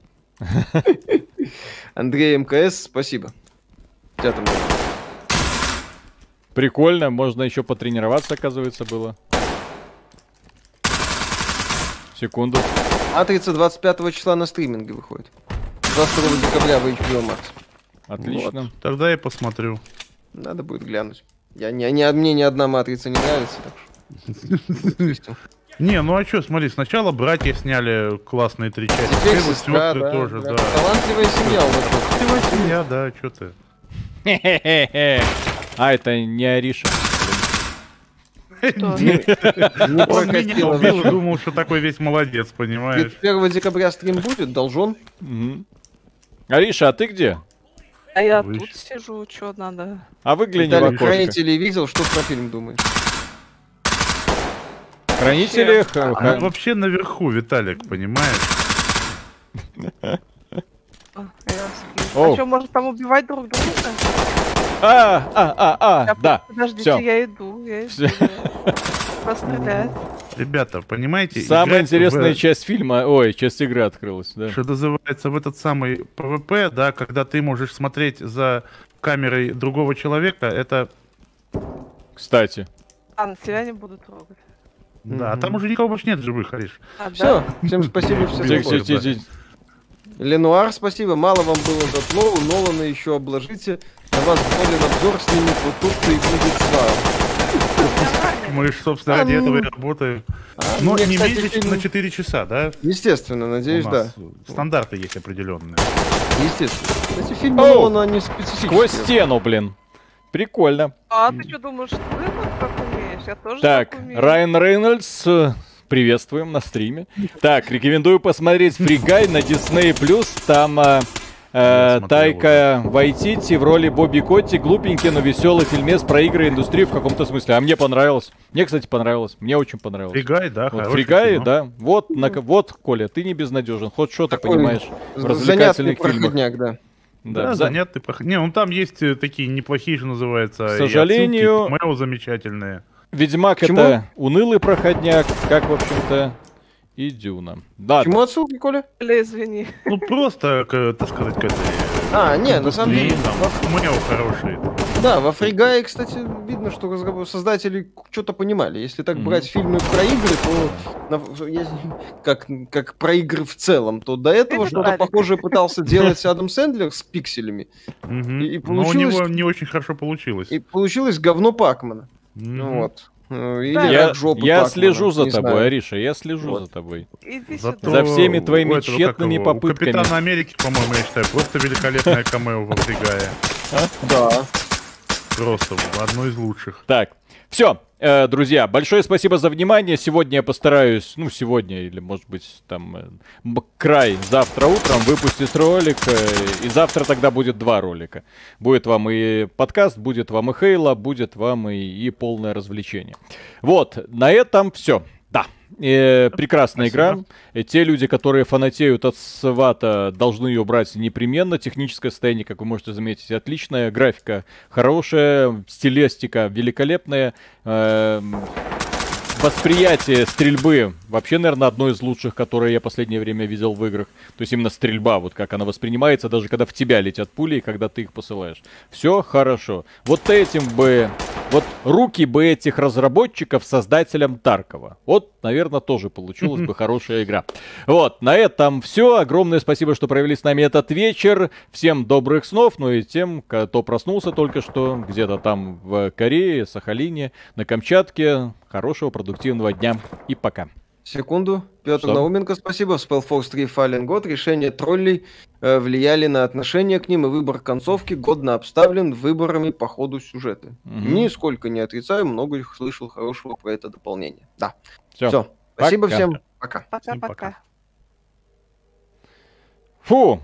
Андрей МКС, спасибо. Прикольно, можно еще потренироваться, оказывается, было. Секунду. Матрица двадцать пятого числа на стриминге выходит. двадцать второго декабря в эйч би о Max. Отлично. Вот. Тогда я посмотрю. Надо будет глянуть. Я, не, не, мне ни одна «Матрица» не нравится, так что... Не, ну а что, смотри, сначала «Братья» сняли классные три части. Теперь «Сестры» тоже, да. Талантливая семья у вас. Талантливая семья, да, что ты. Хе-хе-хе-хе. А, это не Ариша. Он меня убил и думал, что такой весь молодец, понимаешь. первого декабря стрим будет, должен. Ариша, а ты где? А я вы тут еще сижу, что надо. А выгляни в окошко. Хранитель видел, что про фильм думаешь. Хранители... А, х... вообще наверху, Виталик, понимаешь? А что, может там убивать друг друга? А, а, а, а, да. Подождите, я иду, я иду. Постреляет. Ребята, понимаете... Самая интересная в... часть фильма, ой, часть игры открылась, да. Что называется, в этот самый ПВП, да, когда ты можешь смотреть за камерой другого человека, это... Кстати. А, на тебя не буду трогать. Да, а там уже никого больше нет живых, Ариш. Все, всем спасибо, все. Ленуар, спасибо, мало вам было за плоу, Нолана еще обложите. На вас болен обзор, снимет вот тут-то и будет слава. Мы же, собственно, ради этого и работаем. Но не меньше на четыре часа, да? Естественно, надеюсь, да. Стандарты есть определенные. Естественно. Эти фильмы Нолана, они специфические. Сквозь стену, блин. Прикольно. А ты что думаешь, ты как умеешь? Я тоже так умею. Так, Райан Рейнольдс... Приветствуем на стриме. Так, рекомендую посмотреть Фригай на Disney+. Там э, Тайка Вайтити в роли Бобби Котти. Глупенький, но веселый фильмец про игры и индустрию в каком-то смысле. А мне понравилось. Мне, кстати, понравилось. Мне очень понравилось. Фригай, да. Вот, Фригай, кино. Да. Вот, на, вот, Коля, ты не безнадежен. Хоть что-то понимаешь в развлекательных фильмах. Да. Да, да, занятый проходняк. Не, ну там есть такие неплохие, что называется. К сожалению... И отсылки, замечательные. Ведьмак — почему? Это унылый проходняк, как, в общем-то, и Дюна. Да, почему да. Отсылки, Коля? Извини. Ну, просто, так сказать, к этой... А, не, на самом деле... У меня хорошие. Да, во Фригае, кстати, видно, что создатели что-то понимали. Если так брать фильмы про игры, то как про игры в целом, то до этого что-то похожее пытался делать Адам Сэндлер с пикселями. Но у него не очень хорошо получилось. И получилось говно Пакмана. Ну вот. Или да, я я слежу за тобой, знаю. Ариша, я слежу вот. за тобой. Зато за всеми твоими тщетными этого, попытками. У Капитана Америки, по-моему, я считаю, просто великолепная камео в Фригае. Да. Просто одно из лучших. Так, все, э, друзья, большое спасибо за внимание. Сегодня я постараюсь, ну, сегодня или, может быть, там, э, край завтра утром выпустить ролик. Э, и завтра тогда будет два ролика. Будет вам и подкаст, будет вам и Хейла, будет вам и, и полное развлечение. Вот, на этом все. Да, э, прекрасная спасибо. Игра. Те люди, которые фанатеют от свата, должны ее брать непременно. Техническое состояние, как вы можете заметить, отличное. Графика хорошая, стилистика великолепная. Э, восприятие стрельбы вообще, наверное, одно из лучших, которое я в последнее время видел в играх. То есть именно стрельба, вот как она воспринимается, даже когда в тебя летят пули и когда ты их посылаешь. Все хорошо. Вот этим бы... Вот руки бы этих разработчиков создателям Таркова. Вот, наверное, тоже получилась бы хорошая игра. Вот, на этом все. Огромное спасибо, что провели с нами этот вечер. Всем добрых снов. Ну и тем, кто проснулся только что, где-то там в Корее, Сахалине, на Камчатке. Хорошего, продуктивного дня и пока. Секунду. Петр что? Науменко, спасибо. Spellforce три, Fallen God. Решения троллей э, влияли на отношение к ним, и выбор концовки годно обставлен выборами по ходу сюжета. Угу. Нисколько не отрицаю, много слышал хорошего про это дополнение. Да. Все. Все. Спасибо всем. Пока. Пока-пока. Фу.